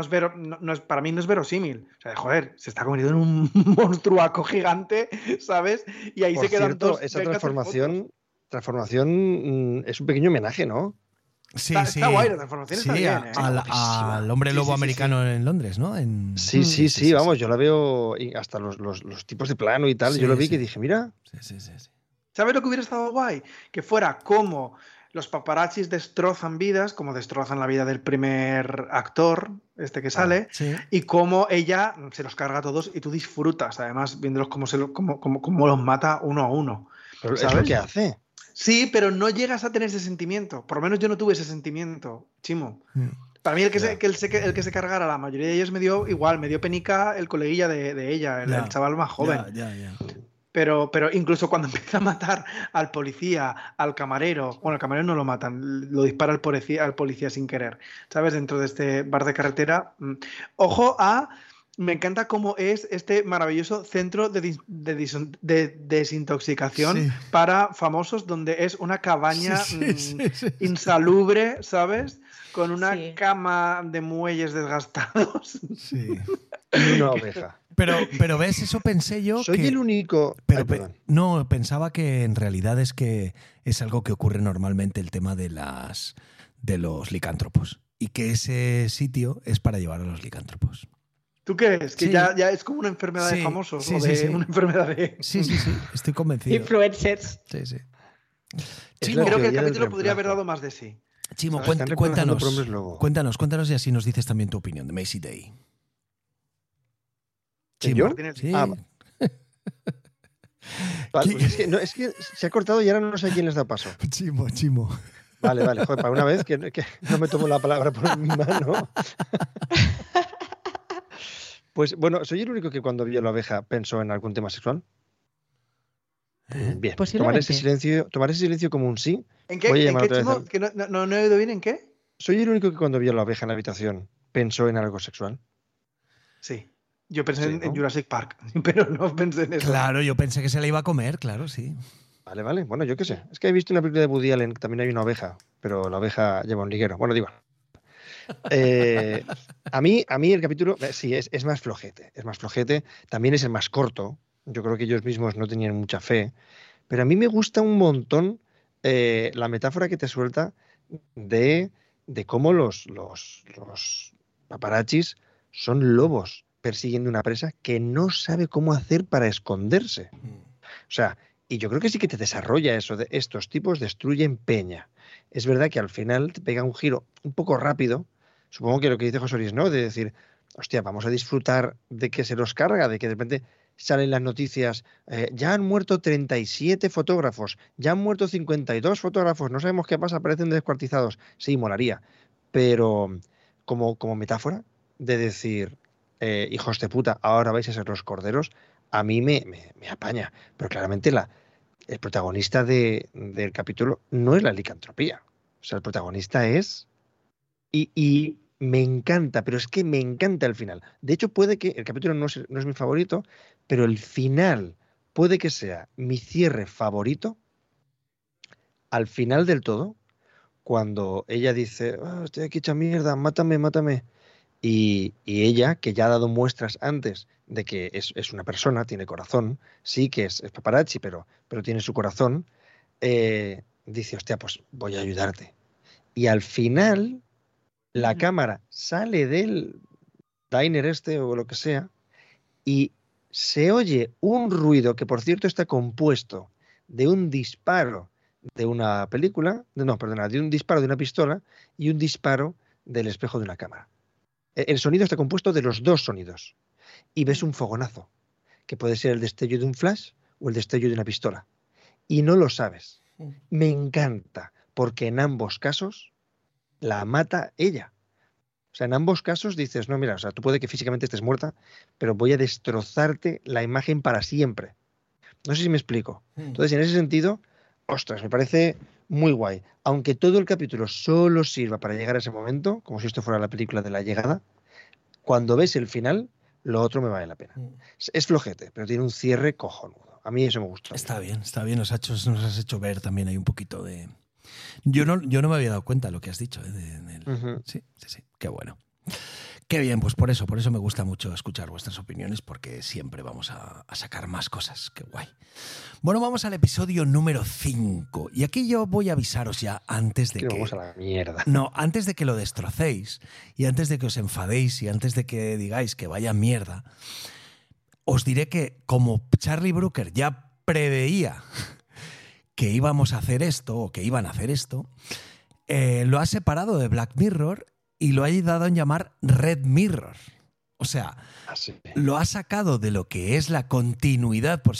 para mí no es verosímil. O sea, joder, se está convirtiendo en un monstruaco gigante, ¿sabes? Y ahí se quedan dos. Esa transformación es un pequeño homenaje, ¿no? Sí, está guay, la transformación está bien, ¿eh? Al hombre lobo americano en Londres, ¿no? Sí, vamos, yo la veo hasta los tipos de plano y tal, yo lo vi que dije, mira. Sí. ¿Sabes lo que hubiera estado guay? Que fuera como los paparazzis destrozan vidas, como destrozan la vida del primer actor, este que sale, y como ella se los carga a todos y tú disfrutas, además, viéndolos cómo los mata uno a uno. Pero ¿sabes? Es lo que hace. Sí, pero no llegas a tener ese sentimiento. Por lo menos yo no tuve ese sentimiento, Chimo. Para mí el que se cargara la mayoría de ellos me dio penica el coleguilla de ella, el chaval más joven. Pero incluso cuando empieza a matar al policía, al camarero... Bueno, al camarero no lo matan, lo dispara al policía sin querer, ¿sabes? Dentro de este bar de carretera. Ojo a... Me encanta cómo es este maravilloso centro de desintoxicación sí. para famosos, donde es una cabaña insalubre, ¿sabes? Con una sí. cama de muelles desgastados. Sí. Y una oveja. Pero ves, eso pensé yo. Soy el único. Pero, no, pensaba que en realidad es que es algo que ocurre normalmente, el tema de los licántropos. Y que ese sitio es para llevar a los licántropos. ¿Tú crees? Que sí. ya es como una enfermedad sí, de famosos, sí, o de sí. una enfermedad de... Sí, estoy convencido. Influencers. Sí. Chimo, creo que el capítulo podría haber dado más de sí. Chimo, cuéntanos y así nos dices también tu opinión de Maisie Day. ¿Yo? Sí. Ah, vale, pues es que se ha cortado y ahora no sé a quién les da paso. Chimo. Vale, joder, para una vez que no me tomo la palabra por mi mano... Pues bueno, ¿soy el único que cuando vio la oveja pensó en algún tema sexual? Bien, tomar ese silencio como un sí. ¿En qué? ¿En qué, Chimo? ¿Que no he oído bien en qué? ¿Soy el único que cuando vio la oveja en la habitación pensó en algo sexual? Sí. Yo pensé en Jurassic Park, pero no pensé en eso. Claro, yo pensé que se la iba a comer, claro, sí. Vale. Bueno, yo qué sé. Es que he visto una película de Woody Allen que también hay una oveja, pero la oveja lleva un liguero. Bueno, digo... a mí el capítulo sí es más flojete, también es el más corto. Yo creo que ellos mismos no tenían mucha fe, pero a mí me gusta un montón la metáfora que te suelta de cómo los paparazzis son lobos persiguiendo una presa que no sabe cómo hacer para esconderse. O sea, y yo creo que sí que te desarrolla eso de estos tipos destruyen peña. Es verdad que al final te pega un giro un poco rápido. Supongo que lo que dice Joseries, ¿no? De decir, hostia, vamos a disfrutar de que se los carga, de que de repente salen las noticias, ya han muerto 37 fotógrafos, ya han muerto 52 fotógrafos, no sabemos qué pasa, parecen descuartizados. Sí, molaría. Pero como metáfora de decir, hijos de puta, ahora vais a ser los corderos, a mí me apaña. Pero claramente el protagonista del capítulo no es la licantropía. O sea, el protagonista es... Y me encanta, pero es que me encanta el final. De hecho, puede que... El capítulo no es mi favorito, pero el final puede que sea mi cierre favorito al final del todo, cuando ella dice, estoy aquí hecha mierda, mátame. Y ella, que ya ha dado muestras antes de que es una persona, tiene corazón, sí que es paparazzi, pero tiene su corazón, dice, hostia, pues voy a ayudarte. Y al final, la cámara sale del diner este o lo que sea y se oye un ruido que, por cierto, está compuesto de un disparo de una pistola y un disparo del espejo de una cámara. El sonido está compuesto de los dos sonidos. Y ves un fogonazo, que puede ser el destello de un flash o el destello de una pistola. Y no lo sabes. Me encanta, porque en ambos casos la mata ella. O sea, en ambos casos dices, no, mira, o sea, tú puede que físicamente estés muerta, pero voy a destrozarte la imagen para siempre. No sé si me explico. Entonces, en ese sentido, ostras, me parece... muy guay. Aunque todo el capítulo solo sirva para llegar a ese momento, como si esto fuera la película de la llegada, cuando ves el final, lo otro me vale la pena. Es flojete, pero tiene un cierre cojonudo. A mí eso me gustó. Está bien. Nos has hecho ver también ahí un poquito de... Yo no me había dado cuenta de lo que has dicho. Uh-huh. Sí. Qué bueno. Qué bien, pues por eso me gusta mucho escuchar vuestras opiniones, porque siempre vamos a sacar más cosas. Qué guay. Bueno, vamos al episodio número 5. Y aquí yo voy a avisaros ya antes de que... vamos a la mierda. No, antes de que lo destrocéis y antes de que os enfadéis y antes de que digáis que vaya mierda, os diré que como Charlie Brooker ya preveía que íbamos a hacer esto o que iban a hacer esto, lo ha separado de Black Mirror y lo ha ayudado a llamar Red Mirror. O sea, lo ha sacado de lo que es la continuidad, como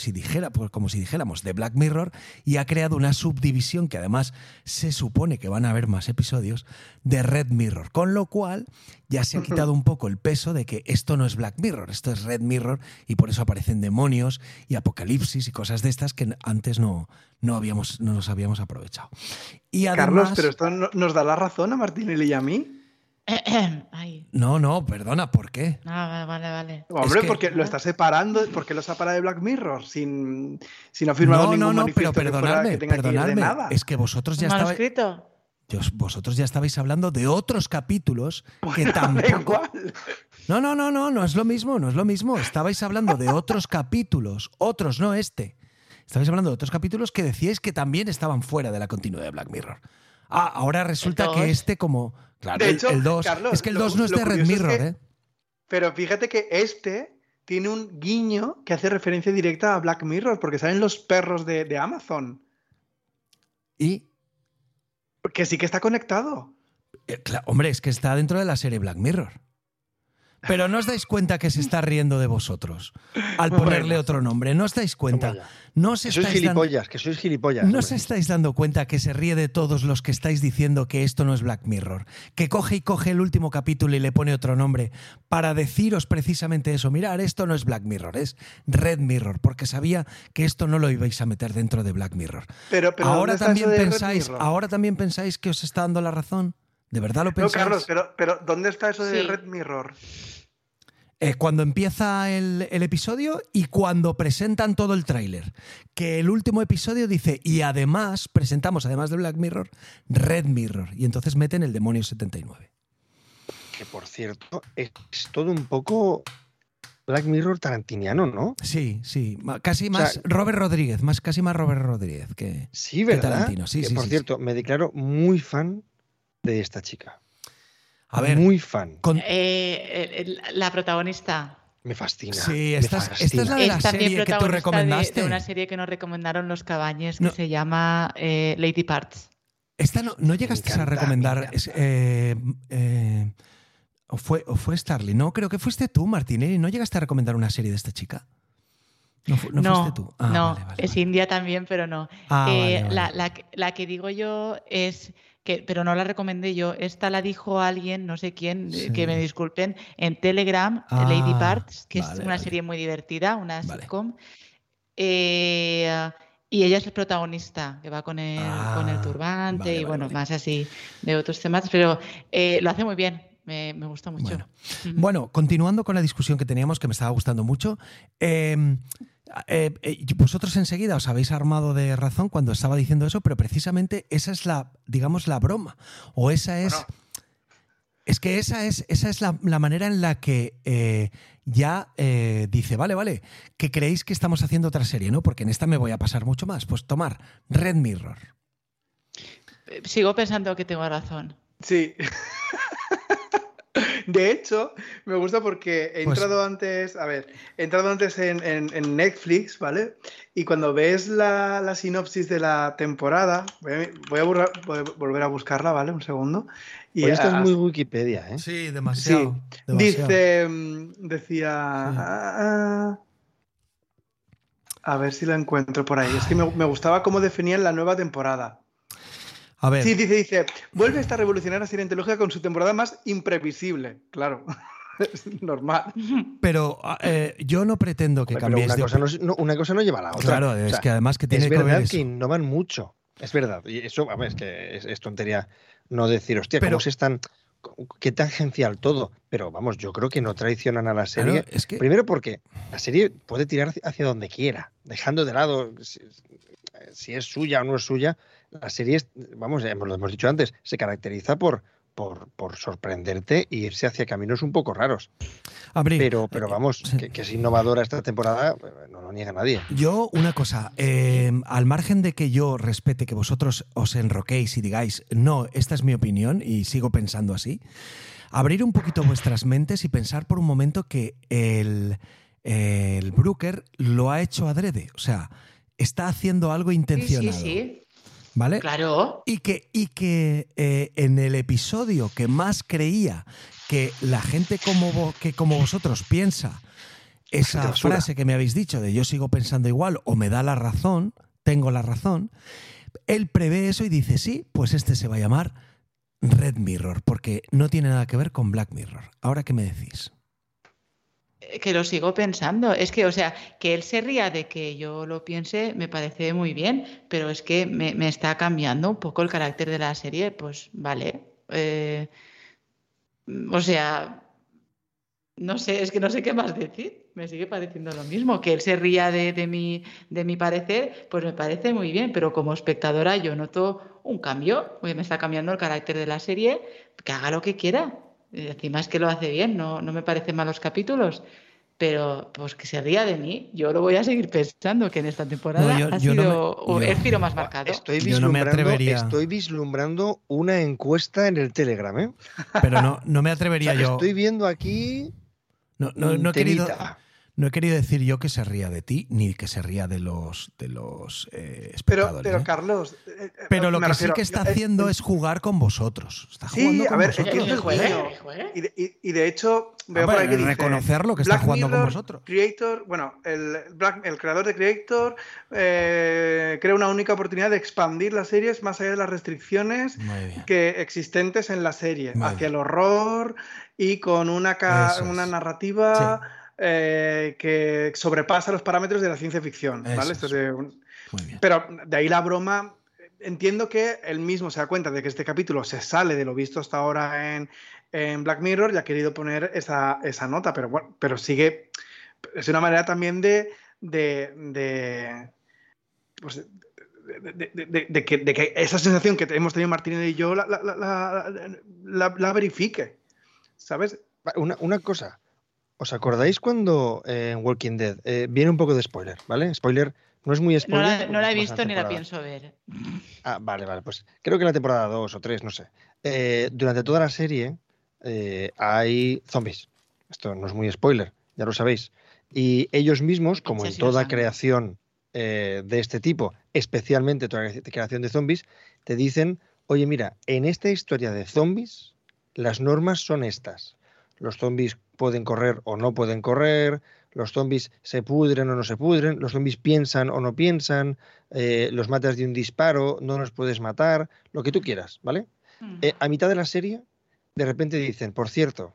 si dijéramos, de Black Mirror, y ha creado una subdivisión que además se supone que van a haber más episodios de Red Mirror. Con lo cual ya se ha quitado un poco el peso de que esto no es Black Mirror, esto es Red Mirror, y por eso aparecen demonios y apocalipsis y cosas de estas que antes no nos habíamos aprovechado. Y además, Carlos, ¿pero esto nos da la razón a Martinelli y a mí? No, perdona, ¿por qué? Ah, vale. Hombre, porque lo está separando, porque lo separa de Black Mirror sin afirmar ningún manifiesto. No, pero perdonadme, que de nada. Es que vosotros ya estabais... Vosotros ya estabais hablando de otros capítulos que tampoco... No es lo mismo, Estabais hablando de otros capítulos, Estabais hablando de otros capítulos que decíais que también estaban fuera de la continuidad de Black Mirror. Ah, ahora resulta que como... Claro, de hecho, el 2, Carlos, es que el 2 no es de Red Mirror, es que, pero fíjate que tiene un guiño que hace referencia directa a Black Mirror, porque salen los perros de Amazon. ¿Y? Que sí que está conectado. Claro, hombre, es que está dentro de la serie Black Mirror. Pero no os dais cuenta que se está riendo de vosotros al ponerle otro nombre. No os dais cuenta. Sois gilipollas. No os estáis dando cuenta que se ríe de todos los que estáis diciendo que esto no es Black Mirror. Que coge el último capítulo y le pone otro nombre para deciros precisamente eso. Mirad, esto no es Black Mirror, es Red Mirror, porque sabía que esto no lo ibais a meter dentro de Black Mirror. Pero ahora también pensáis que os está dando la razón. ¿De verdad lo pensáis? No, Carlos, pero ¿dónde está eso de Red Mirror? Cuando empieza el episodio y cuando presentan todo el tráiler. Que el último episodio dice, y además presentamos, además de Black Mirror, Red Mirror. Y entonces meten el Demonio 79. Que, por cierto, es todo un poco Black Mirror tarantiniano, ¿no? Sí. Casi más, o sea, Robert Rodríguez, casi más Robert Rodríguez que, sí, ¿verdad? Que Tarantino. Sí, que, sí, por cierto, sí. Me declaro muy fan de esta chica. A ver, muy fan. La protagonista. Me fascina. Sí, esta es la de la serie que tú recomendaste. De una serie que nos recomendaron los Cabañes, que se llama Lady Parts. Esta no llegaste a recomendar. ¿O fue Starly? No, creo que fuiste tú, Martinelli. ¿No llegaste a recomendar una serie de esta chica? No, fuiste tú. Ah, no, vale. Es india también, pero no. Ah, vale. La que digo yo es... pero no la recomendé yo, esta la dijo alguien, no sé quién, que me disculpen, en Telegram, Lady Parts, que es una serie muy divertida, una sitcom, y ella es el protagonista, que va con el turbante y más así de otros temas, pero lo hace muy bien. Me gusta mucho. Bueno, continuando con la discusión que teníamos, que me estaba gustando mucho, vosotros enseguida os habéis armado de razón cuando estaba diciendo eso, pero precisamente esa es la broma. O esa es... Bueno. Es que esa es la manera en la que dice, vale, que creéis que estamos haciendo otra serie, ¿no? Porque en esta me voy a pasar mucho más. Pues tomar Red Mirror. Sigo pensando que tengo razón. Sí. De hecho, me gusta porque he entrado antes en Netflix, ¿vale? Y cuando ves la sinopsis de la temporada, voy a volver a buscarla, ¿vale? Un segundo. Y pues esto es muy Wikipedia, ¿eh? Sí, demasiado. Sí. Decía... Sí. A ver si la encuentro por ahí. Es que me gustaba cómo definían la nueva temporada. A ver. Sí, dice, vuelve esta revolucionaria serie antológica con su temporada más imprevisible. Claro, es normal. Pero yo no pretendo que cambiéis de opinión. Una cosa no lleva a la otra. Claro, es que además que tiene que ver. Es verdad que innovan mucho. Es verdad. Y eso, a ver, es que es tontería no decir, hostia, pero, ¿cómo se están...? Qué tangencial todo. Pero vamos, yo creo que no traicionan a la serie. Claro, es que... Primero porque la serie puede tirar hacia donde quiera, dejando de lado si es suya o no es suya. La serie, vamos, lo hemos dicho antes, se caracteriza por sorprenderte e irse hacia caminos un poco raros. Pero vamos, que es innovadora esta temporada, no lo niega nadie. Yo, una cosa, al margen de que yo respete que vosotros os enroquéis y digáis, no, esta es mi opinión y sigo pensando así, abrir un poquito vuestras mentes y pensar por un momento que el Brooker lo ha hecho adrede. O sea, está haciendo algo intencionado. Sí. ¿vale? Claro. Y que en el episodio que más creía que la gente como vosotros piensa esa frase que me habéis dicho de yo sigo pensando igual o me da la razón, tengo la razón, él prevé eso y dice sí, pues este se va a llamar Red Mirror, porque no tiene nada que ver con Black Mirror. ¿Ahora qué me decís? Que lo sigo pensando. Es que, o sea, que él se ría de que yo lo piense me parece muy bien, pero es que me está cambiando un poco el carácter de la serie. Pues vale. O sea, no sé, es que no sé qué más decir. Me sigue pareciendo lo mismo. Que él se ría de mi parecer, pues me parece muy bien, pero como espectadora yo noto un cambio. Me está cambiando el carácter de la serie. Que haga lo que quiera. Encima es que lo hace bien, no me parecen malos capítulos, pero pues que se ría de mí, yo lo voy a seguir pensando que en esta temporada ha sido el giro más marcado. Estoy vislumbrando una encuesta en el Telegram, ¿eh? Pero no me atrevería, o sea, yo estoy viendo aquí no he querido decir yo que se ría de ti ni que se ría de los espectadores. Pero Carlos... pero lo que refiero, sí que está haciendo es jugar con vosotros. Está jugando con vosotros. Sí, a ver, ¿juego? Y de hecho... veo por aquí reconocer lo que está jugando con vosotros. Creator, bueno, el creador de Creator crea una única oportunidad de expandir las series más allá de las restricciones que existentes en la serie. Muy hacia bien. El horror y con una narrativa... Sí. Que sobrepasa los parámetros de la ciencia ficción, ¿vale? Esto es muy bien. Pero de ahí la broma. Entiendo que él mismo se da cuenta de que este capítulo se sale de lo visto hasta ahora en Black Mirror y ha querido poner esa nota, pero bueno, pero sigue. Es una manera también de que esa sensación que hemos tenido Martinelli y yo la verifique, ¿sabes? Una cosa. ¿Os acordáis cuando en Walking Dead viene un poco de spoiler, ¿vale? Spoiler, no es muy spoiler. No la he visto ni la pienso ver. Ah, vale, pues creo que en la temporada 2 o 3, no sé. Durante toda la serie hay zombies. Esto no es muy spoiler, ya lo sabéis. Y ellos mismos, como en toda creación de este tipo, especialmente toda creación de zombies, te dicen, oye, mira, en esta historia de zombies, las normas son estas. Los zombies pueden correr o no pueden correr, los zombies se pudren o no se pudren, los zombies piensan o no piensan, los matas de un disparo, no los puedes matar, lo que tú quieras, ¿vale? A mitad de la serie, de repente dicen, por cierto,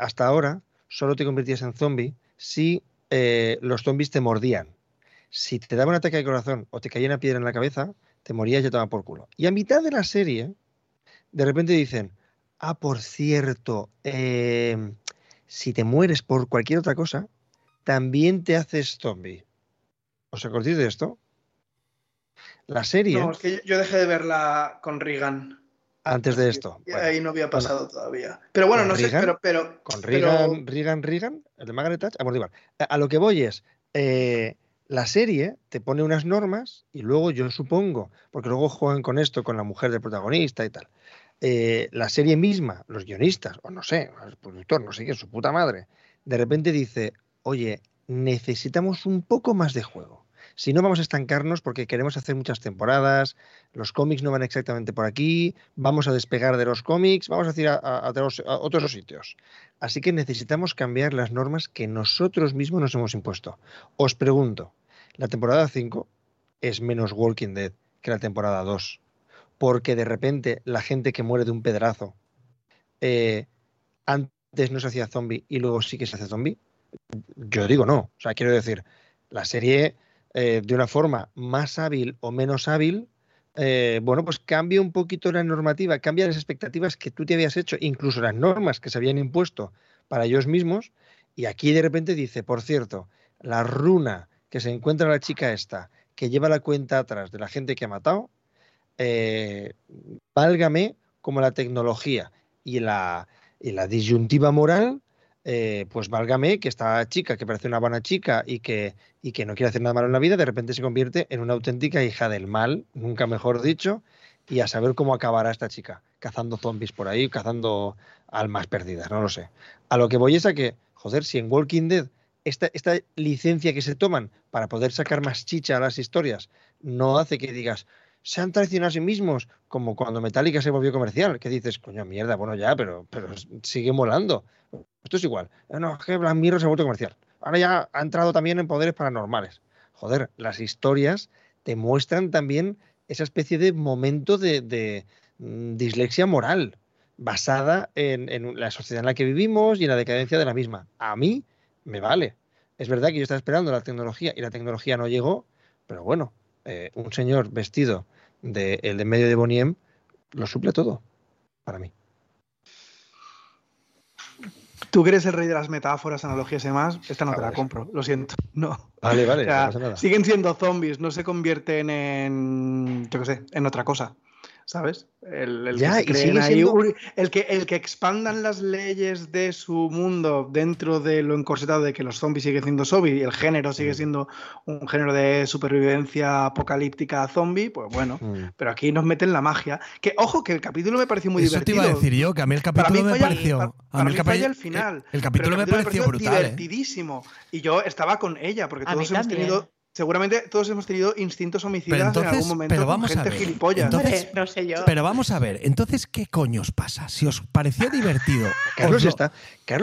hasta ahora solo te convertías en zombie si los zombies te mordían. Si te daban un ataque al corazón o te caía una piedra en la cabeza, te morías y te daban por culo. Y a mitad de la serie, de repente dicen... Ah, por cierto, si te mueres por cualquier otra cosa, también te haces zombie. ¿Os acordáis de esto? La serie... No, es que yo dejé de verla con Reagan. Antes de esto. Y bueno, ahí no había pasado todavía. Pero bueno, no Reagan, sé, pero... Con Reagan, pero... Reagan, el de Margaret Thatcher, a lo que voy es... la serie te pone unas normas y luego yo supongo, porque luego juegan con esto, con la mujer del protagonista y tal... la serie misma, los guionistas, o no sé, el productor, no sé quién, su puta madre, de repente dice, oye, necesitamos un poco más de juego. Si no vamos a estancarnos porque queremos hacer muchas temporadas, los cómics no van exactamente por aquí, vamos a despegar de los cómics, vamos a ir a otros sitios. Así que necesitamos cambiar las normas que nosotros mismos nos hemos impuesto. Os pregunto, la temporada 5 es menos Walking Dead que la temporada 2. Porque de repente la gente que muere de un pedrazo antes no se hacía zombie y luego sí que se hace zombie. Yo digo no. O sea, quiero decir, la serie de una forma más hábil o menos hábil, bueno, pues cambia un poquito la normativa, cambia las expectativas que tú te habías hecho, incluso las normas que se habían impuesto para ellos mismos. Y aquí de repente dice, por cierto, la runa que se encuentra la chica esta, que lleva la cuenta atrás de la gente que ha matado, válgame como la tecnología y la disyuntiva moral, pues válgame que esta chica que parece una buena chica y que no quiere hacer nada malo en la vida, de repente se convierte en una auténtica hija del mal, nunca mejor dicho, y a saber cómo acabará esta chica, cazando zombies por ahí, cazando almas perdidas, no lo sé. A lo que voy es a que, joder, si en Walking Dead esta licencia que se toman para poder sacar más chicha a las historias no hace que digas se han traicionado a sí mismos, como cuando Metallica se volvió comercial, que dices, coño, mierda, bueno, ya, pero sigue molando. Esto es igual. No, es que Black Mirror se ha vuelto comercial. Ahora ya ha entrado también en poderes paranormales. Joder, las historias te muestran también esa especie de momento de dislexia moral basada en la sociedad en la que vivimos y en la decadencia de la misma. A mí me vale. Es verdad que yo estaba esperando la tecnología y la tecnología no llegó, pero bueno, un señor vestido de el de medio de Boney M lo suple todo, para mí. Tú que eres el rey de las metáforas, analogías y demás, esta no te la compro, lo siento. No. Vale, vale, o sea, no pasa nada. Siguen siendo zombies, no se convierten en, yo qué sé, en otra cosa, ¿sabes? El que expandan las leyes de su mundo dentro de lo encorsetado de que los zombies siguen siendo zombies y el género sigue siendo un género de supervivencia apocalíptica zombie, pues bueno, pero aquí nos meten la magia. Que, ojo, que el capítulo me pareció muy divertido. Eso te iba a decir yo, que a mí el capítulo me pareció... A mí el final. El capítulo me pareció brutal. Divertidísimo. Y yo estaba con ella, porque todos hemos tenido... Seguramente todos hemos tenido instintos homicidas entonces, en algún momento, pero vamos con gente gilipollas. Entonces, no sé yo. Pero vamos a ver, entonces, ¿qué coño os pasa? Si os pareció divertido... Carlos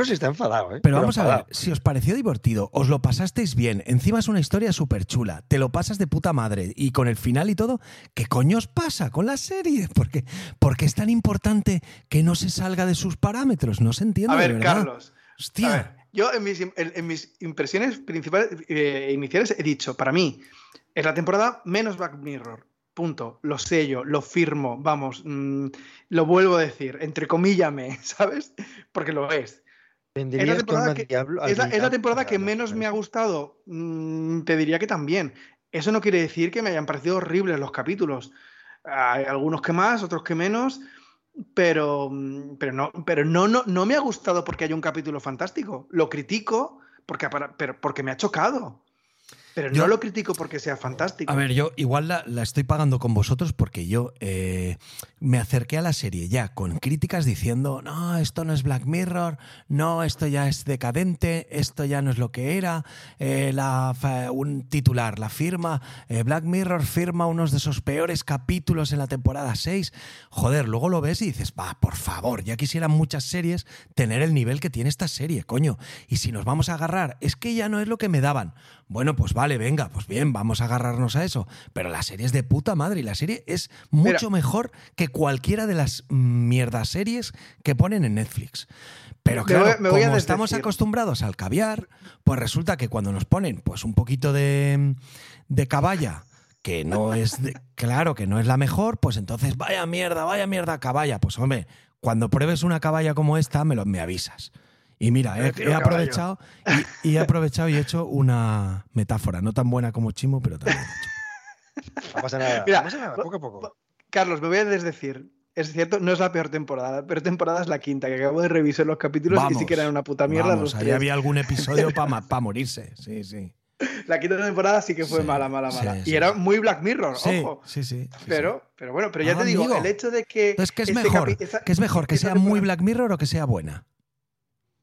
está enfadado, ¿eh? Pero vamos enfadado. A ver, si os pareció divertido, os lo pasasteis bien, encima es una historia súper chula, te lo pasas de puta madre, y con el final y todo, ¿qué coño os pasa con la serie? Porque es tan importante que no se salga de sus parámetros, no se entiende, ¿verdad? A ver, Carlos. Hostia. A ver. Yo en mis impresiones principales iniciales he dicho, para mí, es la temporada menos Black Mirror, punto. Lo sello, lo firmo, vamos, lo vuelvo a decir, entrecomíllame, ¿sabes? Porque lo es. Es la temporada que menos me ha gustado, te diría que también. Eso no quiere decir que me hayan parecido horribles los capítulos. Hay algunos que más, otros que menos... Pero no me ha gustado porque hay un capítulo fantástico. Lo critico porque me ha chocado. Pero yo, no lo critico porque sea fantástico. A ver, yo igual la estoy pagando con vosotros porque yo me acerqué a la serie ya con críticas diciendo no, esto no es Black Mirror, no, esto ya es decadente, esto ya no es lo que era. Un titular, la firma, Black Mirror firma unos de esos peores capítulos en la temporada 6. Joder, luego lo ves y dices, va, por favor, ya quisieran muchas series tener el nivel que tiene esta serie, coño. Y si nos vamos a agarrar, es que ya no es lo que me daban. Bueno, pues vale, venga, pues bien, vamos a agarrarnos a eso. Pero la serie es de puta madre y la serie es mucho mejor que cualquiera de las mierda series que ponen en Netflix. Pero claro, como estamos acostumbrados al caviar, pues resulta que cuando nos ponen pues un poquito de caballa, que no es claro que no es la mejor, pues entonces vaya mierda caballa. Pues hombre, cuando pruebes una caballa como esta me avisas. Y mira, he aprovechado y he hecho una metáfora, no tan buena como Ximo, pero también he hecho. No pasa nada, poco a poco. Carlos, me voy a desdecir. Es cierto, no es la peor temporada. La peor temporada es la quinta, que acabo de revisar los capítulos y sí que eran una puta mierda. Ahí había algún episodio para morirse, sí, sí. La quinta temporada sí que fue mala. Sí, y era muy Black Mirror, ojo. Sí. Pero bueno, ya te digo, amigo, el hecho de que... Entonces, ¿qué es mejor? ¿Que sea muy Black Mirror o que sea buena?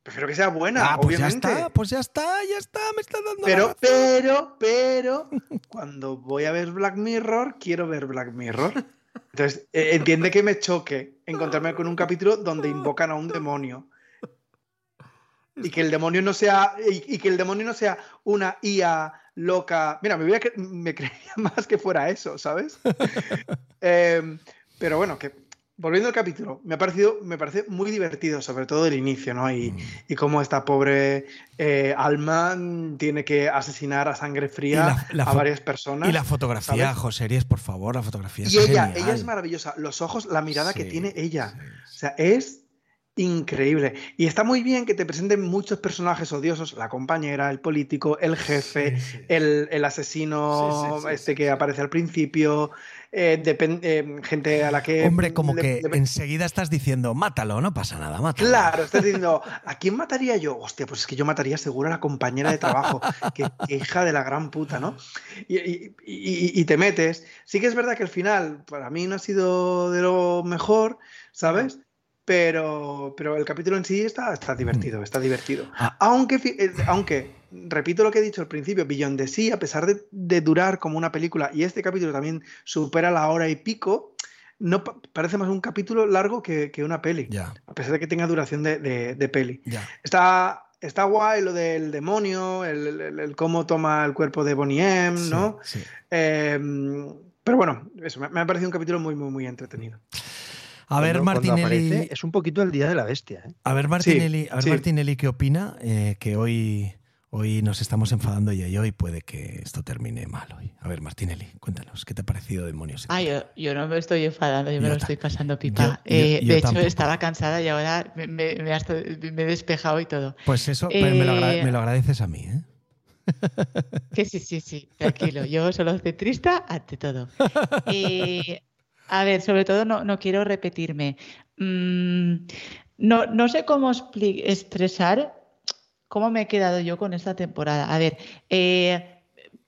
Prefiero que sea buena, obviamente. Pues ya está, me está dando la razón. Pero, cuando voy a ver Black Mirror, quiero ver Black Mirror. Entonces, entiende que me choque encontrarme con un capítulo donde invocan a un demonio. Y que el demonio no sea una IA loca. Mira, me creía más que fuera eso, ¿sabes? Pero bueno, que... Volviendo al capítulo, me parece muy divertido, sobre todo el inicio, ¿no? Y cómo esta pobre alma tiene que asesinar a sangre fría a varias personas. Y la fotografía, ¿sabes? Joseries, por favor, la fotografía. Y ella es maravillosa. Los ojos, la mirada que tiene ella. Sí. O sea, es increíble. Y está muy bien que te presenten muchos personajes odiosos. La compañera, el político, el jefe, el asesino que aparece al principio... gente a la que... Hombre, como que enseguida estás diciendo, mátalo, no pasa nada, mátalo. Claro, estás diciendo, ¿a quién mataría yo? Hostia, pues es que yo mataría seguro a la compañera de trabajo, que hija de la gran puta, ¿no? Y te metes. Sí que es verdad que el final, para mí no ha sido de lo mejor, ¿sabes? Pero el capítulo en sí está divertido. Aunque repito lo que he dicho al principio, Beyond the Sea, a pesar de durar como una película, y este capítulo también supera la hora y pico, no parece más un capítulo largo que una peli, yeah, a pesar de que tenga duración de peli. Yeah. Está guay lo del demonio, el cómo toma el cuerpo de Boney M, ¿no? Sí, sí. Pero bueno, eso, me ha parecido un capítulo muy, muy, muy entretenido. A ver, cuando Martinelli. Aparece, es un poquito el día de la bestia, ¿eh? A ver, Martinelli, sí, a ver, sí. Martinelli, ¿qué opina? Que hoy nos estamos enfadando y hoy puede que esto termine mal hoy. A ver, Martinelli, cuéntanos, ¿qué te ha parecido Demonios? Yo no me estoy enfadando, yo me lo estoy pasando pipa. Yo de hecho, tampoco. Estaba cansada y ahora me he despejado y todo. Pues eso, pero me lo agradeces a mí, ¿eh? Que sí, tranquilo. Yo solo centrista ante todo. A ver, sobre todo no quiero repetirme. No sé cómo expresar cómo me he quedado yo con esta temporada. A ver,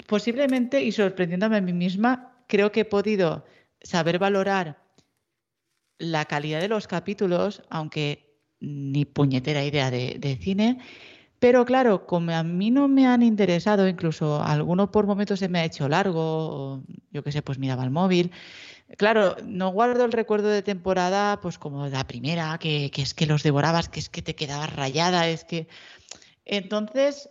posiblemente, y sorprendiéndome a mí misma, creo que he podido saber valorar la calidad de los capítulos, aunque ni puñetera idea de cine. Pero claro, como a mí no me han interesado, incluso alguno por momentos se me ha hecho largo, o yo qué sé, pues miraba el móvil. Claro, no guardo el recuerdo de temporada, pues como la primera, que es que los devorabas, que es que te quedabas rayada, es que... Entonces,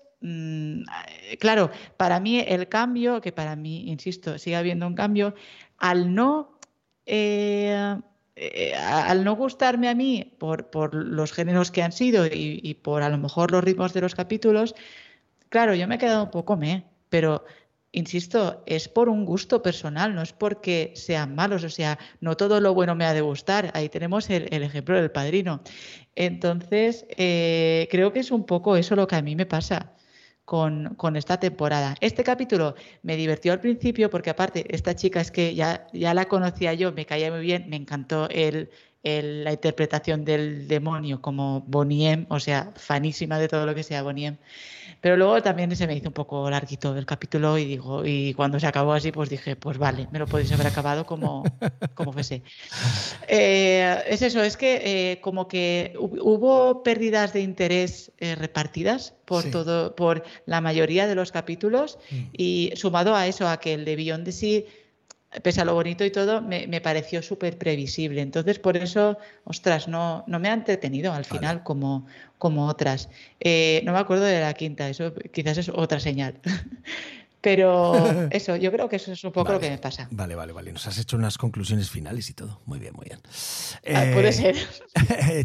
claro, para mí el cambio, que para mí, insisto, sigue habiendo un cambio, al no gustarme a mí por los géneros que han sido y por a lo mejor los ritmos de los capítulos, claro, yo me he quedado un poco pero insisto, es por un gusto personal, no es porque sean malos, o sea, no todo lo bueno me ha de gustar, ahí tenemos el ejemplo del Padrino. Entonces, creo que es un poco eso lo que a mí me pasa con esta temporada. Este capítulo me divirtió al principio porque aparte esta chica es que ya la conocía yo, me caía muy bien, me encantó la interpretación del demonio como Boney M, o sea, fanísima de todo lo que sea Boney M. Pero luego también se me hizo un poco larguito el capítulo y cuando se acabó así, pues dije, pues vale, me lo podéis haber acabado como fuese. Es eso, es que como que hubo pérdidas de interés repartidas por todo, por la mayoría de los capítulos, y sumado a eso, a que el de Beyond the Sea, pese a lo bonito y todo, me pareció súper previsible. Entonces, por eso, ostras, no me ha entretenido al final como otras. No me acuerdo de la quinta, eso quizás es otra señal. Pero eso, yo creo que eso es un poco lo que me pasa. Vale. Nos has hecho unas conclusiones finales y todo. Muy bien. Puede ser.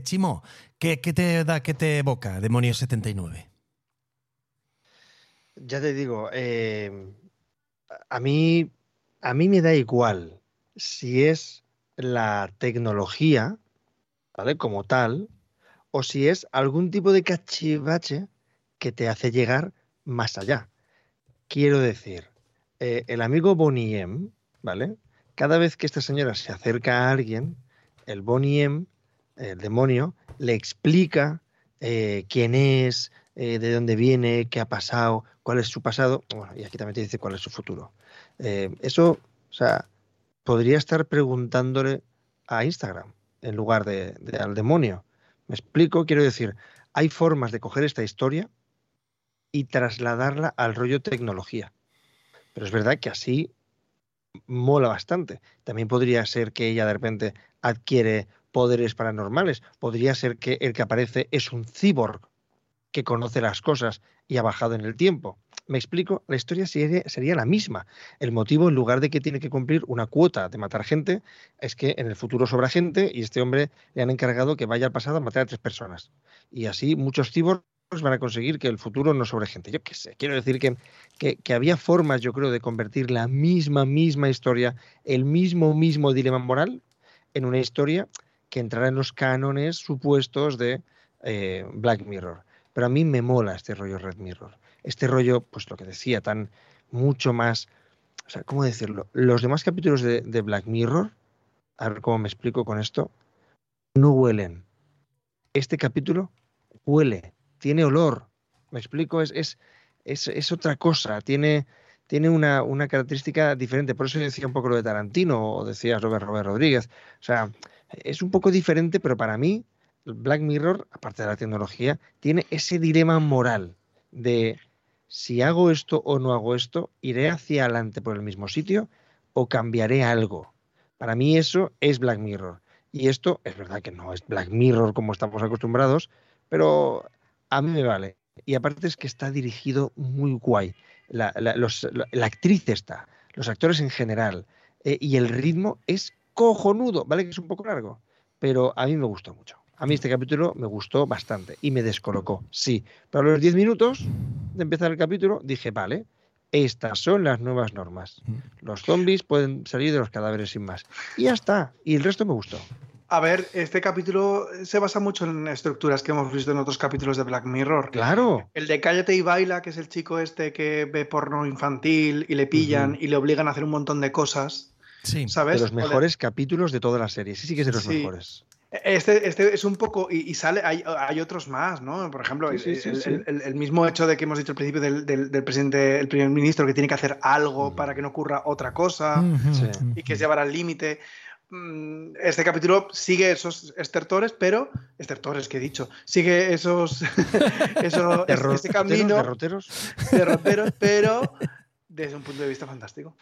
Chimo, ¿qué te evoca Demonios 79? Ya te digo, a mí me da igual si es la tecnología, ¿vale?, como tal, o si es algún tipo de cachivache que te hace llegar más allá. Quiero decir, el amigo Boney M, ¿vale?, cada vez que esta señora se acerca a alguien, el Boney M, el demonio, le explica quién es, de dónde viene, qué ha pasado, cuál es su pasado, bueno, y aquí también te dice cuál es su futuro. Eso, o sea, podría estar preguntándole a Instagram en lugar de al demonio. ¿Me explico? Quiero decir, hay formas de coger esta historia y trasladarla al rollo tecnología. Pero es verdad que así mola bastante. También podría ser que ella de repente adquiere poderes paranormales. Podría ser que el que aparece es un cyborg que conoce las cosas y ha bajado en el tiempo. Me explico, la historia sería la misma. El motivo, en lugar de que tiene que cumplir una cuota de matar gente, es que en el futuro sobra gente y este hombre le han encargado que vaya al pasado a matar a 3 personas. Y así muchos cyborgs van a conseguir que el futuro no sobre gente. Yo qué sé, quiero decir que había formas, yo creo, de convertir la misma historia, el mismo dilema moral, en una historia que entrara en los cánones supuestos de Black Mirror. Pero a mí me mola este rollo Red Mirror. Este rollo, pues lo que decía, tan mucho más... O sea, ¿cómo decirlo? Los demás capítulos de Black Mirror, a ver cómo me explico con esto, no huelen. Este capítulo huele, tiene olor. ¿Me explico? Es otra cosa, tiene una característica diferente. Por eso yo decía un poco lo de Tarantino, o decía Robert Rodríguez. O sea, es un poco diferente, pero para mí... Black Mirror, aparte de la tecnología, tiene ese dilema moral de si hago esto o no hago esto, iré hacia adelante por el mismo sitio o cambiaré algo. Para mí eso es Black Mirror. Y esto es verdad que no es Black Mirror como estamos acostumbrados, pero a mí me vale. Y aparte es que está dirigido muy guay. La actriz está, los actores en general, y el ritmo es cojonudo, ¿vale? Que es un poco largo, pero a mí me gustó mucho. A mí este capítulo me gustó bastante y me descolocó, sí. Pero a los 10 minutos de empezar el capítulo dije, vale, estas son las nuevas normas. Los zombies pueden salir de los cadáveres sin más. Y ya está. Y el resto me gustó. A ver, este capítulo se basa mucho en estructuras que hemos visto en otros capítulos de Black Mirror. ¡Claro! El de Cállate y Baila, que es el chico este que ve porno infantil y le pillan y le obligan a hacer un montón de cosas. Sí, ¿sabes? De los mejores capítulos de toda la serie. Sí, sí que es de los mejores. Este es un poco... Y sale... Hay otros más, ¿no? Por ejemplo, el mismo hecho de que hemos dicho al principio del presidente, el primer ministro, que tiene que hacer algo para que no ocurra otra cosa y que es llevar al límite... Este capítulo sigue esos estertores, pero... Estertores, que he dicho. Sigue ese camino... Derroteros, pero desde un punto de vista fantástico.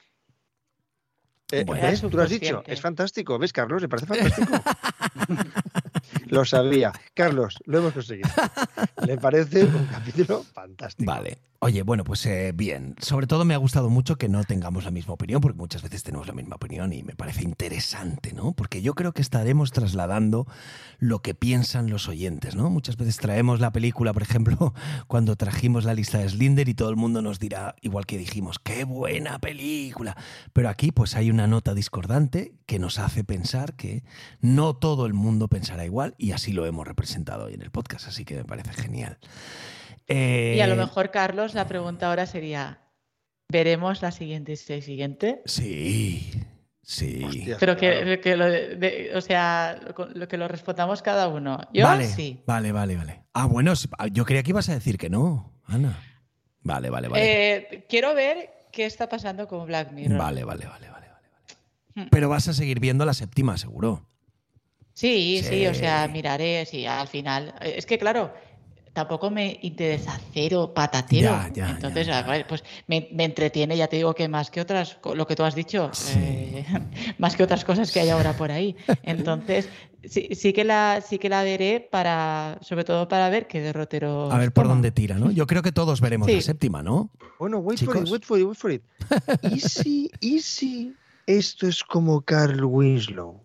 Bueno, eso tú lo has dicho. Es fantástico. ¿Ves, Carlos? Me parece fantástico. Lo sabía. Carlos, lo hemos conseguido. Le parece un capítulo fantástico. Vale. Oye, bueno, pues bien. Sobre todo me ha gustado mucho que no tengamos la misma opinión, porque muchas veces tenemos la misma opinión y me parece interesante, ¿no? Porque yo creo que estaremos trasladando lo que piensan los oyentes, ¿no? Muchas veces traemos la película, por ejemplo, cuando trajimos la lista de Slinder y todo el mundo nos dirá, igual que dijimos, ¡qué buena película! Pero aquí pues hay una nota discordante que nos hace pensar que no todo el mundo pensará igual y así lo hemos representado hoy en el podcast, así que me parece genial. Y a lo mejor, Carlos, la pregunta ahora sería, ¿veremos la siguiente y la siguiente? Sí. Hostias, pero que lo respondamos cada uno. Yo sí. Vale. Ah, bueno, yo creía que ibas a decir que no, Ana. Vale. Quiero ver qué está pasando con Black Mirror. Vale. Pero vas a seguir viendo la séptima, seguro. Sí, miraré, al final. Es que, claro... Tampoco me interesa cero patatero. Entonces, pues me entretiene, ya te digo que más que otras, lo que tú has dicho, más que otras cosas que hay ahora por ahí. Entonces, sí que la veré sobre todo para ver qué derrotero. A ver por dónde tira, ¿no? Yo creo que todos veremos la séptima, ¿no? Bueno, wait for it. ¿Y si esto es como Carl Winslow?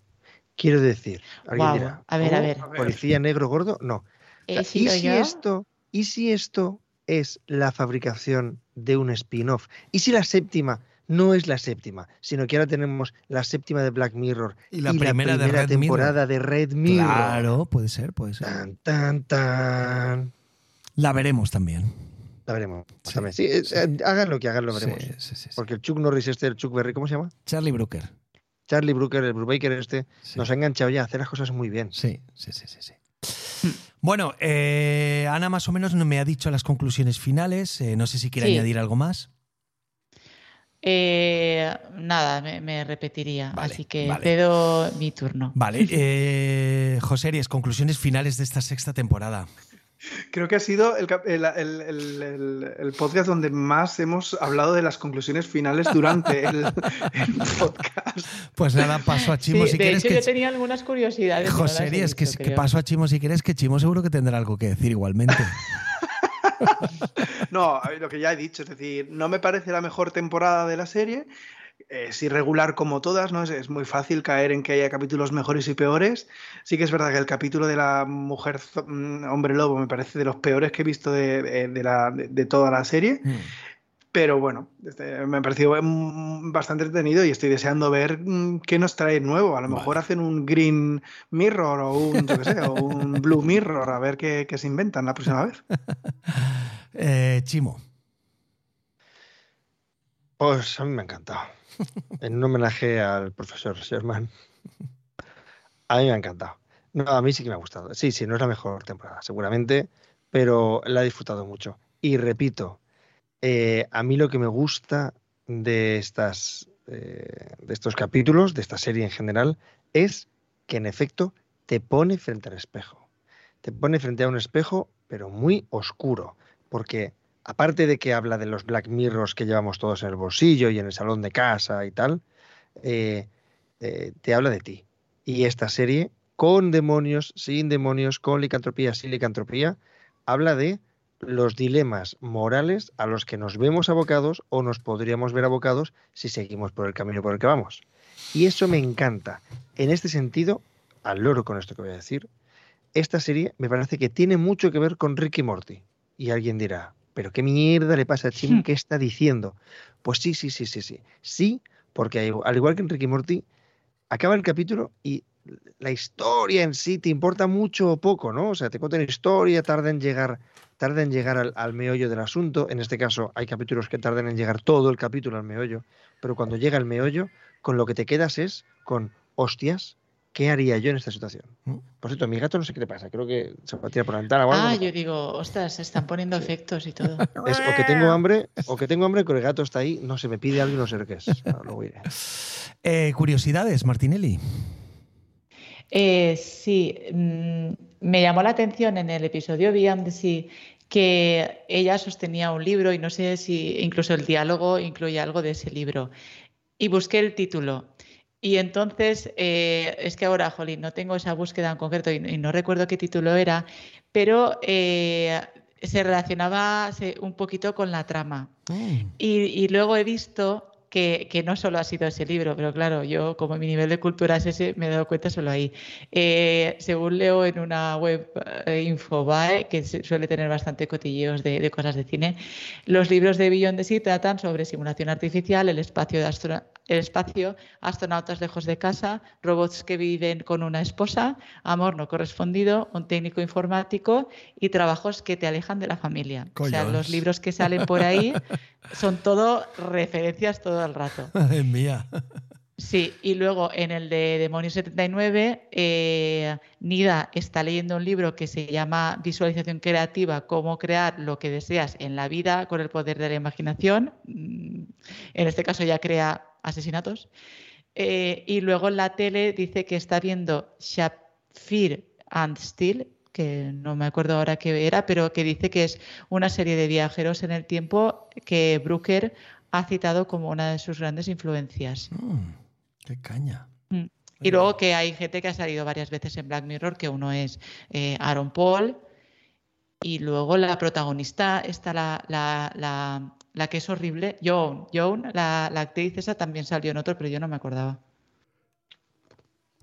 Quiero decir, alguien dirá, a ver. ¿Policía negro gordo? No. ¿Y si esto es la fabricación de un spin-off? ¿Y si la séptima no es la séptima? Sino que ahora tenemos la séptima de Black Mirror y la primera temporada de Red Mirror. Claro, puede ser. Tan. La veremos también. Sí. Hagan lo veremos. Sí. Porque el Chuck Norris el Chuck Berry, ¿cómo se llama? Charlie Brooker, el Brubaker nos ha enganchado ya a hacer las cosas muy bien. Sí. Bueno, Ana más o menos me ha dicho las conclusiones finales. No sé si quiere añadir algo más. Nada, me repetiría. Así que cedo mi turno. Vale. Joseries, conclusiones finales de esta sexta temporada. Creo que ha sido el podcast donde más hemos hablado de las conclusiones finales durante el podcast. Pues nada, paso a Chimo si quieres. De hecho, yo tenía algunas curiosidades. José, que paso a Chimo si quieres, que Chimo seguro que tendrá algo que decir igualmente. No, lo que ya he dicho, es decir, no me parece la mejor temporada de la serie. Es irregular como todas, ¿no? Es muy fácil caer en que haya capítulos mejores y peores. Sí que es verdad que el capítulo de la mujer hombre lobo me parece de los peores que he visto de toda la serie. Pero bueno, me ha parecido bastante entretenido y estoy deseando ver qué nos trae nuevo. A lo mejor hacen un Green Mirror o un Blue Mirror, a ver qué se inventan la próxima vez. Chimo. Pues a mí me ha encantado. En un homenaje al profesor Sherman. A mí me ha encantado. No, a mí sí que me ha gustado. Sí, no es la mejor temporada, seguramente, pero la he disfrutado mucho. Y repito, a mí lo que me gusta de estos capítulos, de esta serie en general, es que en efecto te pone frente al espejo. Te pone frente a un espejo, pero muy oscuro, porque aparte de que habla de los Black Mirrors que llevamos todos en el bolsillo y en el salón de casa y tal, te habla de ti. Y esta serie, con demonios, sin demonios, con licantropía, sin licantropía, habla de los dilemas morales a los que nos vemos abocados o nos podríamos ver abocados si seguimos por el camino por el que vamos. Y eso me encanta. En este sentido, al loro con esto que voy a decir, esta serie me parece que tiene mucho que ver con Rick y Morty. Y alguien dirá, ¿pero qué mierda le pasa a Chim? ¿Qué está diciendo? Pues sí. Sí, porque al igual que en Rick y Morty, acaba el capítulo y la historia en sí te importa mucho o poco, ¿no? O sea, te cuentan historia, tarda en llegar al meollo del asunto. En este caso, hay capítulos que tardan en llegar todo el capítulo al meollo, pero cuando llega el meollo, con lo que te quedas es con hostias, ¿qué haría yo en esta situación? Por cierto, a mi gato no sé qué le pasa, creo que se va a tirar por la ventana o algo. Ah, yo digo, ostras, se están poniendo efectos y todo. Es o que tengo hambre, pero el gato está ahí, no se me pide algo, no sé qué es. No, lo iré. Curiosidades, Martinelli. Sí, me llamó la atención en el episodio Beyond the Sea que ella sostenía un libro y no sé si incluso el diálogo incluye algo de ese libro. Y busqué el título. Y entonces, es que ahora, jolín, no tengo esa búsqueda en concreto y no recuerdo qué título era, pero se relacionaba un poquito con la trama. Y luego he visto que no solo ha sido ese libro, pero claro, yo como mi nivel de cultura es ese, me he dado cuenta solo ahí. Según leo en una web Infobae, que suele tener bastante cotilleos de cosas de cine, los libros de Beyond the Sea tratan sobre simulación artificial, el espacio, astronautas lejos de casa, robots que viven con una esposa, amor no correspondido, un técnico informático y trabajos que te alejan de la familia. Coños. O sea, los libros que salen por ahí son todo referencias todo el rato. Madre mía. Sí, y luego en el de Demonios 79, Nida está leyendo un libro que se llama Visualización Creativa, cómo crear lo que deseas en la vida con el poder de la imaginación. En este caso ya crea asesinatos. Y luego en la tele dice que está viendo Sapphire and Steel, que no me acuerdo ahora qué era, pero que dice que es una serie de viajeros en el tiempo que Brooker ha citado como una de sus grandes influencias. ¡Qué caña! Y luego que hay gente que ha salido varias veces en Black Mirror, que uno es Aaron Paul, y luego la protagonista está la que es horrible, Joan, la actriz esa también salió en otro, pero yo no me acordaba.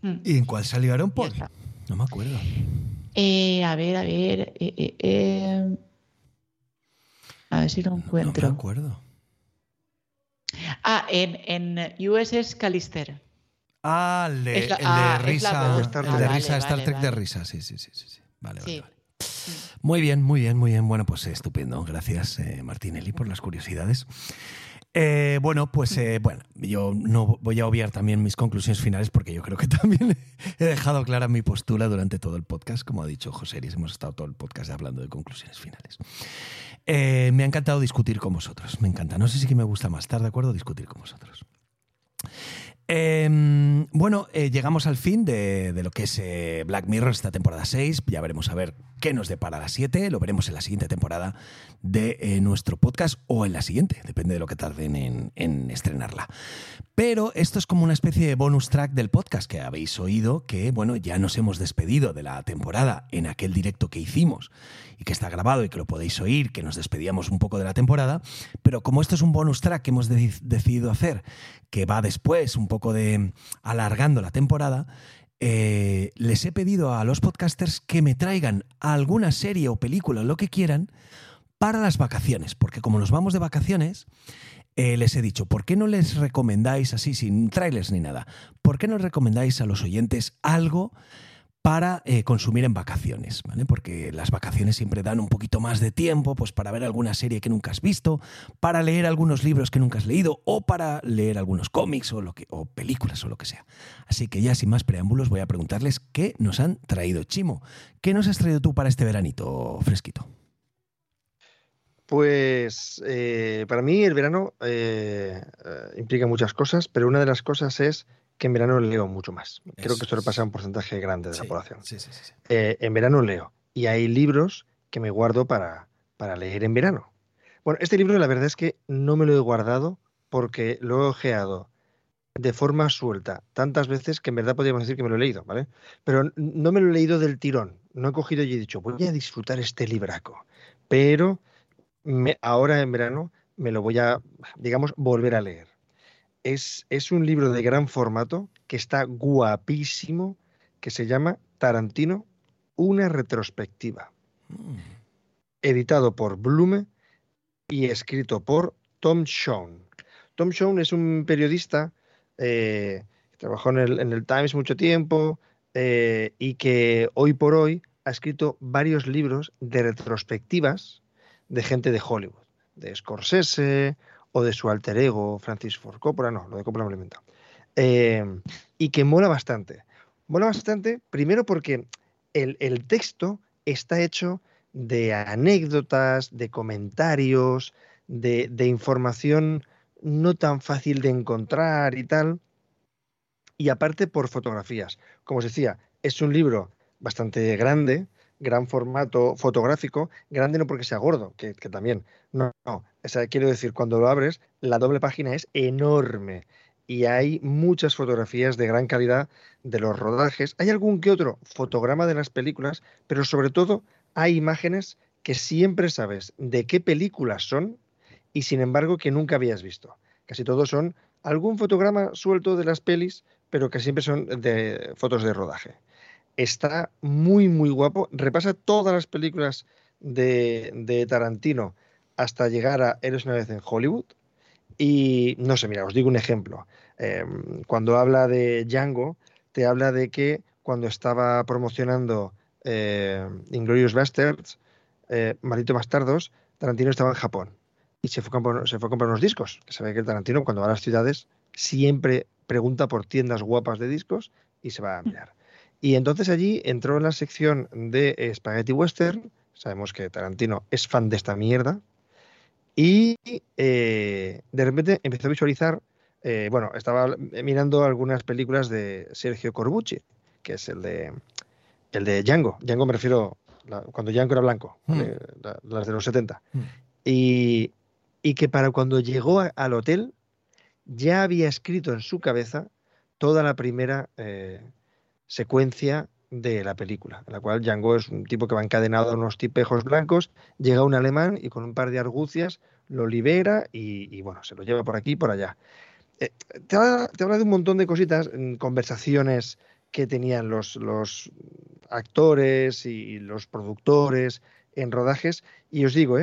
¿Y en cuál salió Aaron Paul? No me acuerdo. A ver. A ver si lo encuentro. No me acuerdo. Ah, en USS Callister. Ah, el de risa. Star Trek de risa, sí. Vale. Muy bien. Bueno, pues estupendo. Gracias, Martinelli, por las curiosidades. Bueno, yo no voy a obviar también mis conclusiones finales porque yo creo que también he dejado clara mi postura durante todo el podcast. Como ha dicho Joseries, hemos estado todo el podcast hablando de conclusiones finales. Me ha encantado discutir con vosotros. Me encanta. No sé si que me gusta más estar de acuerdo discutir con vosotros. Llegamos al fin de lo que es Black Mirror, esta temporada 6. Ya veremos a ver qué nos depara la 7. Lo veremos en la siguiente temporada de nuestro podcast o en la siguiente. Depende de lo que tarden en estrenarla. Pero esto es como una especie de bonus track del podcast que habéis oído, que bueno, ya nos hemos despedido de la temporada en aquel directo que hicimos y que está grabado y que lo podéis oír, que nos despedíamos un poco de la temporada. Pero como esto es un bonus track que hemos decidido hacer, que va después un poco de alargando la temporada, les he pedido a los podcasters que me traigan alguna serie o película, lo que quieran, para las vacaciones, porque como nos vamos de vacaciones, les he dicho, ¿por qué no les recomendáis así, sin trailers ni nada? ¿Por qué no recomendáis a los oyentes algo para consumir en vacaciones, ¿vale? Porque las vacaciones siempre dan un poquito más de tiempo pues para ver alguna serie que nunca has visto, para leer algunos libros que nunca has leído o para leer algunos cómics o películas o lo que sea. Así que ya sin más preámbulos voy a preguntarles qué nos han traído. Chimo, ¿qué nos has traído tú para este veranito fresquito? Pues para mí el verano implica muchas cosas, pero una de las cosas es que en verano leo mucho más. Creo que esto le pasa a un porcentaje grande de la población. Sí. En verano leo. Y hay libros que me guardo para leer en verano. Bueno, este libro la verdad es que no me lo he guardado porque lo he ojeado de forma suelta tantas veces que en verdad podríamos decir que me lo he leído, ¿vale? Pero no me lo he leído del tirón. No he cogido y he dicho, voy a disfrutar este libraco. Pero ahora en verano me lo voy a, digamos, volver a leer. Es un libro de gran formato que está guapísimo, que se llama Tarantino: Una retrospectiva. Editado por Blume y escrito por Tom Shone. Tom Shone es un periodista que trabajó en el Times mucho tiempo y que hoy por hoy ha escrito varios libros de retrospectivas de gente de Hollywood, de Scorsese o de su alter ego Francis Ford Coppola, no, lo de Coppola me lo he inventado, y que mola bastante. Mola bastante, primero porque el texto está hecho de anécdotas, de comentarios, de información no tan fácil de encontrar y tal, y aparte por fotografías. Como os decía, es un libro bastante grande, gran formato fotográfico, grande no porque sea gordo, que también, no. O sea, quiero decir, cuando lo abres, la doble página es enorme y hay muchas fotografías de gran calidad de los rodajes. Hay algún que otro fotograma de las películas, pero sobre todo hay imágenes que siempre sabes de qué películas son y sin embargo que nunca habías visto. Casi todos son algún fotograma suelto de las pelis, pero que siempre son de fotos de rodaje. Está muy, muy guapo. Repasa todas las películas de Tarantino hasta llegar a Eres una vez en Hollywood. Y, no sé, mira, os digo un ejemplo. Cuando habla de Django, te habla de que cuando estaba promocionando Inglourious Basterds, Malditos Bastardos, Tarantino estaba en Japón. Y se fue a comprar unos discos. Se ve que el Tarantino, cuando va a las ciudades, siempre pregunta por tiendas guapas de discos y se va a mirar. Y entonces allí entró en la sección de Spaghetti Western. Sabemos que Tarantino es fan de esta mierda. Y de repente empezó a visualizar, bueno, estaba mirando algunas películas de Sergio Corbucci, que es el de Django. Django me refiero cuando Django era blanco, las de los 70. Y que para cuando llegó al hotel ya había escrito en su cabeza toda la primera secuencia de la película, en la cual Django es un tipo que va encadenado a unos tipejos blancos, llega un alemán y con un par de argucias lo libera y bueno, se lo lleva por aquí y por allá. Te habla de un montón de cositas, conversaciones que tenían los actores y los productores en rodajes, y os digo,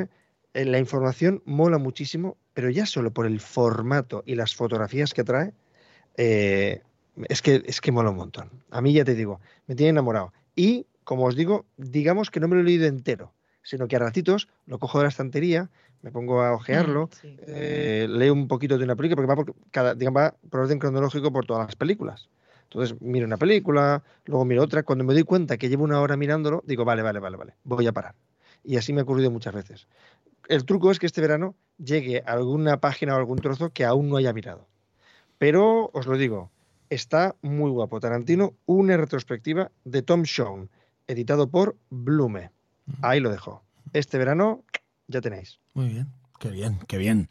la información mola muchísimo, pero ya solo por el formato y las fotografías que trae, es que mola un montón. A mí, ya te digo, me tiene enamorado. Y, como os digo, digamos que no me lo he leído entero, sino que a ratitos lo cojo de la estantería, me pongo a ojearlo, sí. Leo un poquito de una película, porque va por orden cronológico por todas las películas. Entonces miro una película, luego miro otra. Cuando me doy cuenta que llevo una hora mirándolo, digo, vale, voy a parar. Y así me ha ocurrido muchas veces. El truco es que este verano llegue a alguna página o algún trozo que aún no haya mirado. Pero, os lo digo, está muy guapo. Tarantino, una retrospectiva de Tom Shone, editado por Blume. Ahí lo dejo. Este verano ya tenéis. Muy bien, qué bien.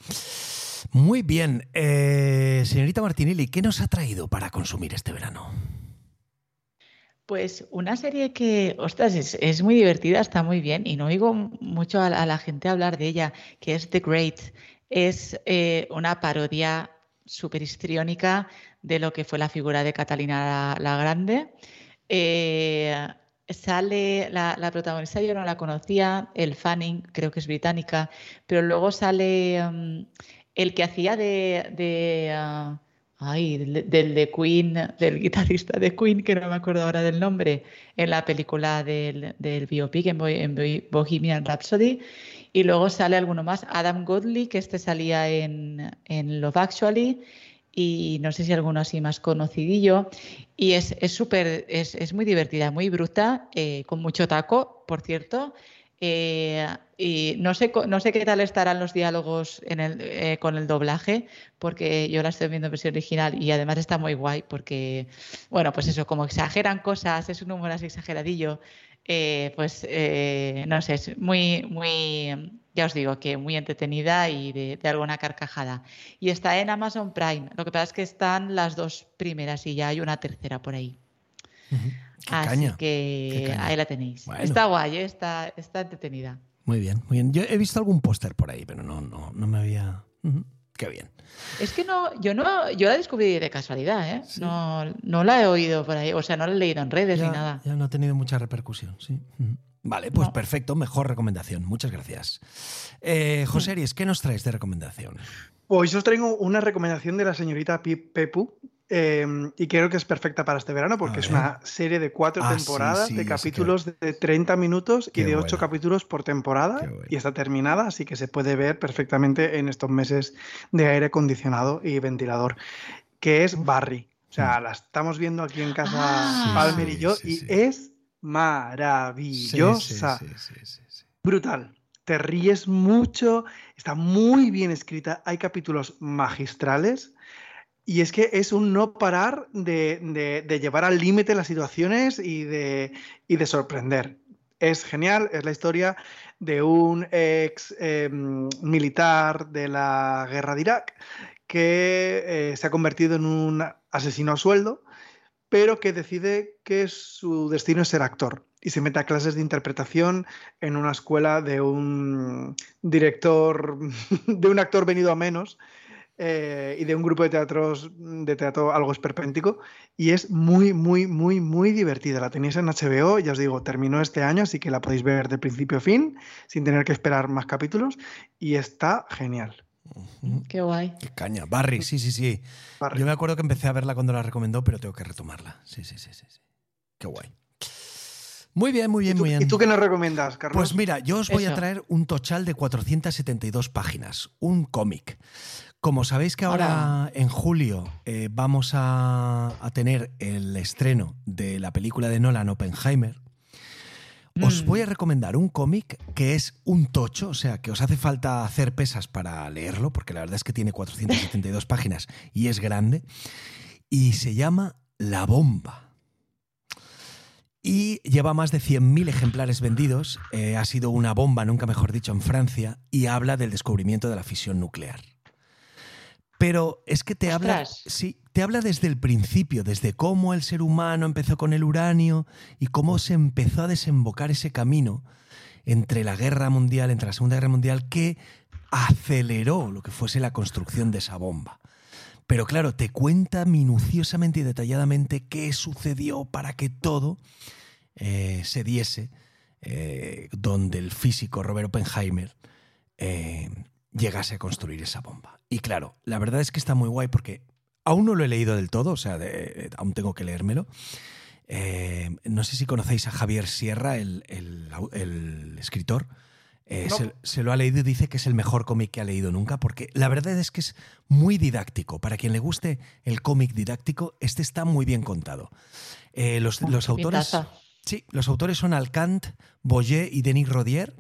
Muy bien. Señorita Martinelli, ¿qué nos ha traído para consumir este verano? Pues una serie que, ostras, es muy divertida, está muy bien y no oigo mucho a la gente hablar de ella, que es The Great. Es una parodia súper histriónica de lo que fue la figura de Catalina la Grande. Sale la protagonista, yo no la conocía, Elle Fanning, creo que es británica, pero luego sale el que hacía del de Queen, del guitarrista de Queen, que no me acuerdo ahora del nombre, en la película del biopic en Bohemian Rhapsody. Y luego sale alguno más, Adam Godley, que salía en Love Actually, y no sé si alguno así más conocidillo. Y es muy divertida, muy bruta, con mucho taco, por cierto. Y no sé qué tal estarán los diálogos con el doblaje, porque yo la estoy viendo en versión original y además está muy guay porque, bueno, pues eso, como exageran cosas, es un humor así exageradillo, no sé, es muy, muy, ya os digo que muy entretenida y de alguna carcajada. Y está en Amazon Prime. Lo que pasa es que están las dos primeras y ya hay una tercera por ahí. Así que ahí la tenéis. Bueno. Está guay, está entretenida. Muy bien, muy bien. Yo he visto algún póster por ahí, pero no me había... Uh-huh. Qué bien. Es que yo la descubrí de casualidad, ¿eh? Sí. No la he oído por ahí, o sea, no la he leído en redes ni nada. Ya no ha tenido mucha repercusión, sí. Uh-huh. Vale, pues perfecto, mejor recomendación. Muchas gracias. Joseries, ¿qué nos traes de recomendación? Pues os traigo una recomendación de la señorita Pepu. Y creo que es perfecta para este verano porque es una serie de 4 temporadas, de capítulos de 30 minutos y de 8 capítulos por temporada, y está terminada, así que se puede ver perfectamente en estos meses de aire acondicionado y ventilador, que es Barry. O sea, la estamos viendo aquí en casa Palmer y yo, y es maravillosa, brutal. Te ríes mucho, está muy bien escrita, hay capítulos magistrales. Y es que es un no parar de llevar al límite las situaciones y de sorprender. Es genial, es la historia de un ex militar de la guerra de Irak que se ha convertido en un asesino a sueldo, pero que decide que su destino es ser actor y se mete a clases de interpretación en una escuela de un director, de un actor venido a menos, y de un grupo de teatro algo esperpéntico, y es muy, muy, muy, muy divertida. La tenéis en HBO, ya os digo, terminó este año, así que la podéis ver de principio a fin sin tener que esperar más capítulos, y está genial. Qué guay. Qué caña. Barry, sí. Barry. Yo me acuerdo que empecé a verla cuando la recomendó, pero tengo que retomarla. Sí. Qué guay. Muy bien. ¿Y tú qué nos recomiendas, Carlos? Pues mira, yo os voy a traer un tochal de 472 páginas, un cómic. Como sabéis que ahora en julio vamos a tener el estreno de la película de Nolan, Oppenheimer, os voy a recomendar un cómic que es un tocho, o sea, que os hace falta hacer pesas para leerlo, porque la verdad es que tiene 472 páginas y es grande, y se llama La Bomba. Y lleva más de 100.000 ejemplares vendidos, ha sido una bomba, nunca mejor dicho, en Francia, y habla del descubrimiento de la fisión nuclear. Pero es que te habla desde el principio, desde cómo el ser humano empezó con el uranio y cómo se empezó a desembocar ese camino entre la Segunda Guerra Mundial, que aceleró lo que fuese la construcción de esa bomba. Pero claro, te cuenta minuciosamente y detalladamente qué sucedió para que todo se diese donde el físico Robert Oppenheimer llegase a construir esa bomba. Y claro, la verdad es que está muy guay porque aún no lo he leído del todo, o sea, aún tengo que leérmelo. No sé si conocéis a Javier Sierra, el escritor. No. Se lo ha leído y dice que es el mejor cómic que ha leído nunca, porque la verdad es que es muy didáctico. Para quien le guste el cómic didáctico, este está muy bien contado. Los autores son Alcant, Boyer y Denis Rodier,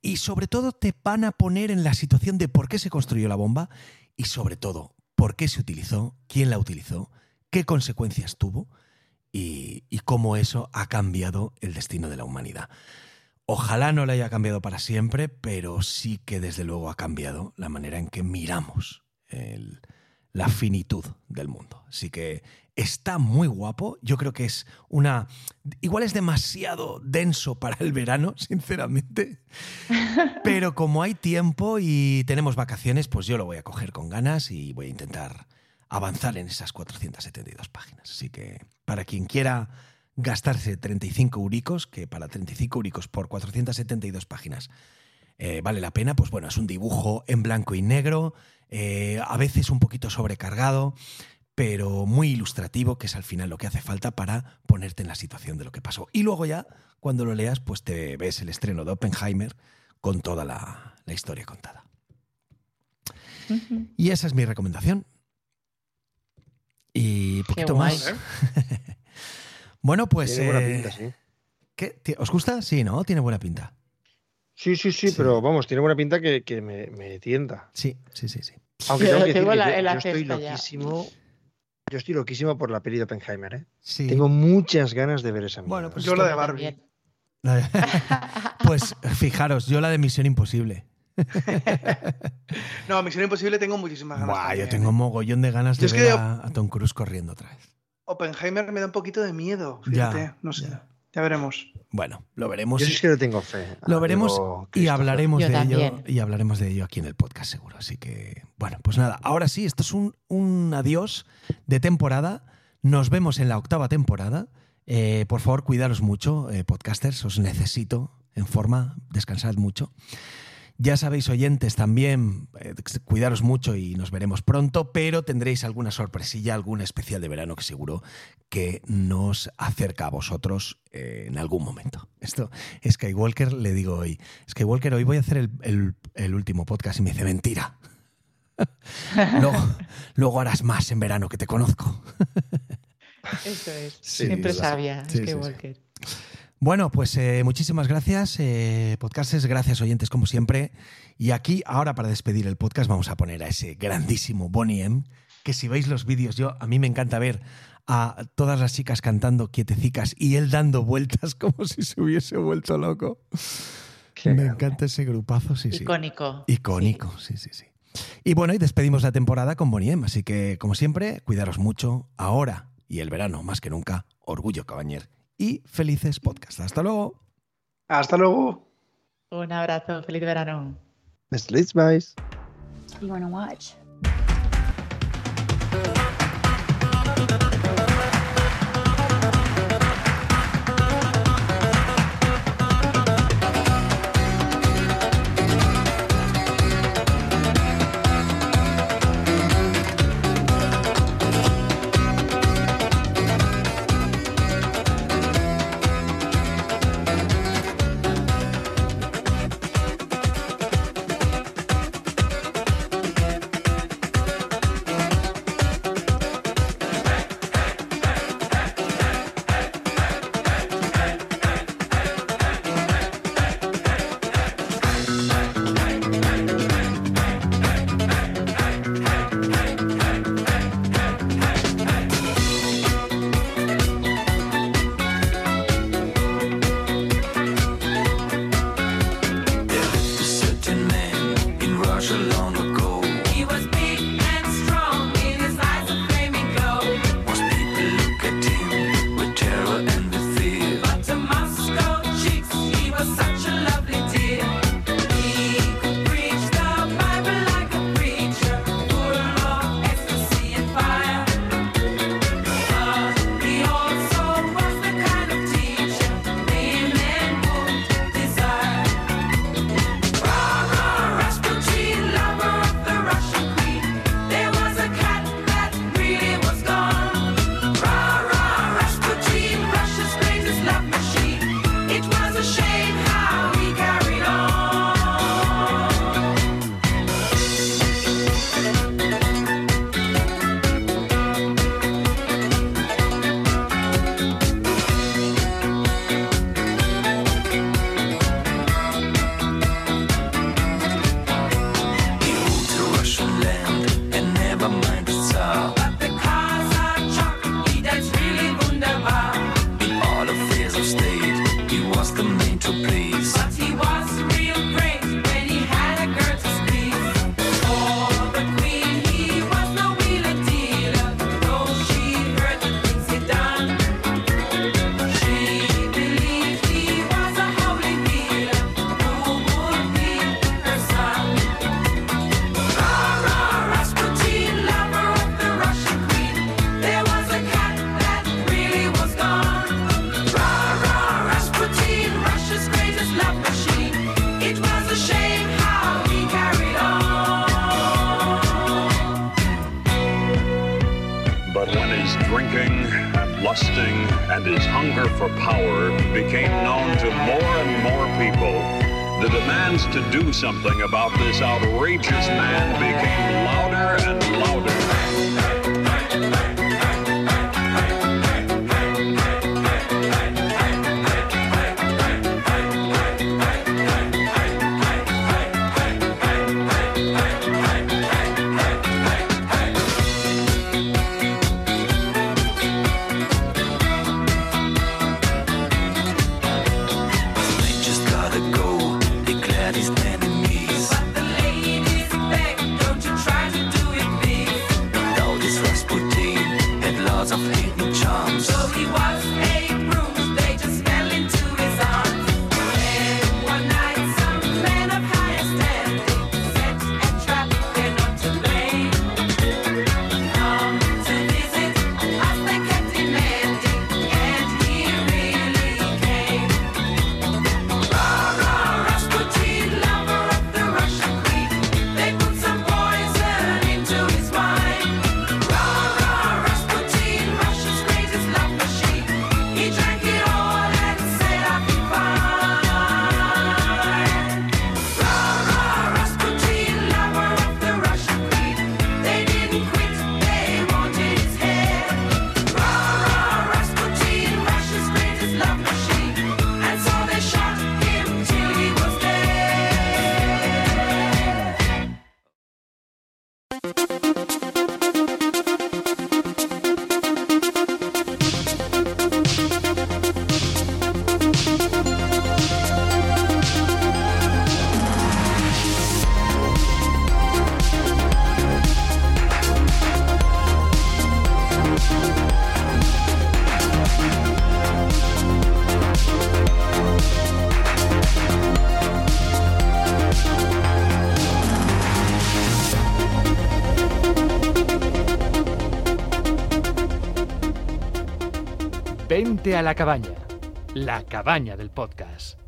y sobre todo te van a poner en la situación de por qué se construyó la bomba y sobre todo por qué se utilizó, quién la utilizó, qué consecuencias tuvo y cómo eso ha cambiado el destino de la humanidad. Ojalá no la haya cambiado para siempre, pero sí que desde luego ha cambiado la manera en que miramos la finitud del mundo. Así que está muy guapo. Yo creo que es igual es demasiado denso para el verano, sinceramente. Pero como hay tiempo y tenemos vacaciones, pues yo lo voy a coger con ganas y voy a intentar avanzar en esas 472 páginas. Así que para quien quiera gastarse 35 euricos, que para 35 euricos por 472 páginas vale la pena, pues bueno, es un dibujo en blanco y negro, a veces un poquito sobrecargado, pero muy ilustrativo, que es al final lo que hace falta para ponerte en la situación de lo que pasó. Y luego ya, cuando lo leas, pues te ves el estreno de Oppenheimer con toda la historia contada. Uh-huh. Y esa es mi recomendación. Y poquito más. Bueno, pues... Tiene buena pinta, sí. ¿Qué? ¿Os gusta? Sí, ¿no? Tiene buena pinta. Sí, pero vamos, tiene buena pinta que me tienta. Sí. Aunque tengo que decir que yo estoy loquísimo. Yo estoy loquísimo por la peli de Oppenheimer, ¿eh? Sí. Tengo muchas ganas de ver esa mierda. Bueno, pues yo la de Barbie. Pues fijaros, yo la de Misión Imposible. No, Misión Imposible tengo muchísimas ganas. Buah, yo tengo mogollón de ganas de ver a Tom Cruise corriendo otra vez. Oppenheimer me da un poquito de miedo, fíjate. Ya, no sé. Ya veremos. Bueno, lo veremos. Yo sí que lo tengo fe. Lo veremos y hablaremos de ello. Y hablaremos de ello aquí en el podcast, seguro. Así que, bueno, pues nada. Ahora sí, esto es un adiós de temporada. Nos vemos en la 8ª temporada. Por favor, cuidaros mucho, podcasters. Os necesito en forma. Descansad mucho. Ya sabéis, oyentes, también cuidaros mucho y nos veremos pronto, pero tendréis alguna sorpresilla, algún especial de verano que seguro que nos acerca a vosotros en algún momento. Esto, Skywalker, le digo hoy, Skywalker, hoy voy a hacer el último podcast y me dice, mentira. Luego harás más en verano, que te conozco. Eso es, sí, siempre sabia, sí, Skywalker. Sí, sí. Bueno, pues muchísimas gracias, podcasters, gracias oyentes como siempre. Y aquí, ahora para despedir el podcast, vamos a poner a ese grandísimo Boney M, que si veis los vídeos, a mí me encanta ver a todas las chicas cantando quietecicas y él dando vueltas como si se hubiese vuelto loco. Me encanta ese grupazo, sí, icónico. Sí. Icónico, sí. Y bueno, y despedimos la temporada con Boney M, así que como siempre, cuidaros mucho ahora y el verano, más que nunca, orgullo Cabañer. Y felices podcasts. Hasta luego. Hasta luego. Un abrazo. Feliz verano. Feliz vais. You wanna watch? Something about this outrageous man became louder and louder. They just gotta go, they're glad he's standing. Peace. Vente a La Cabaña del podcast.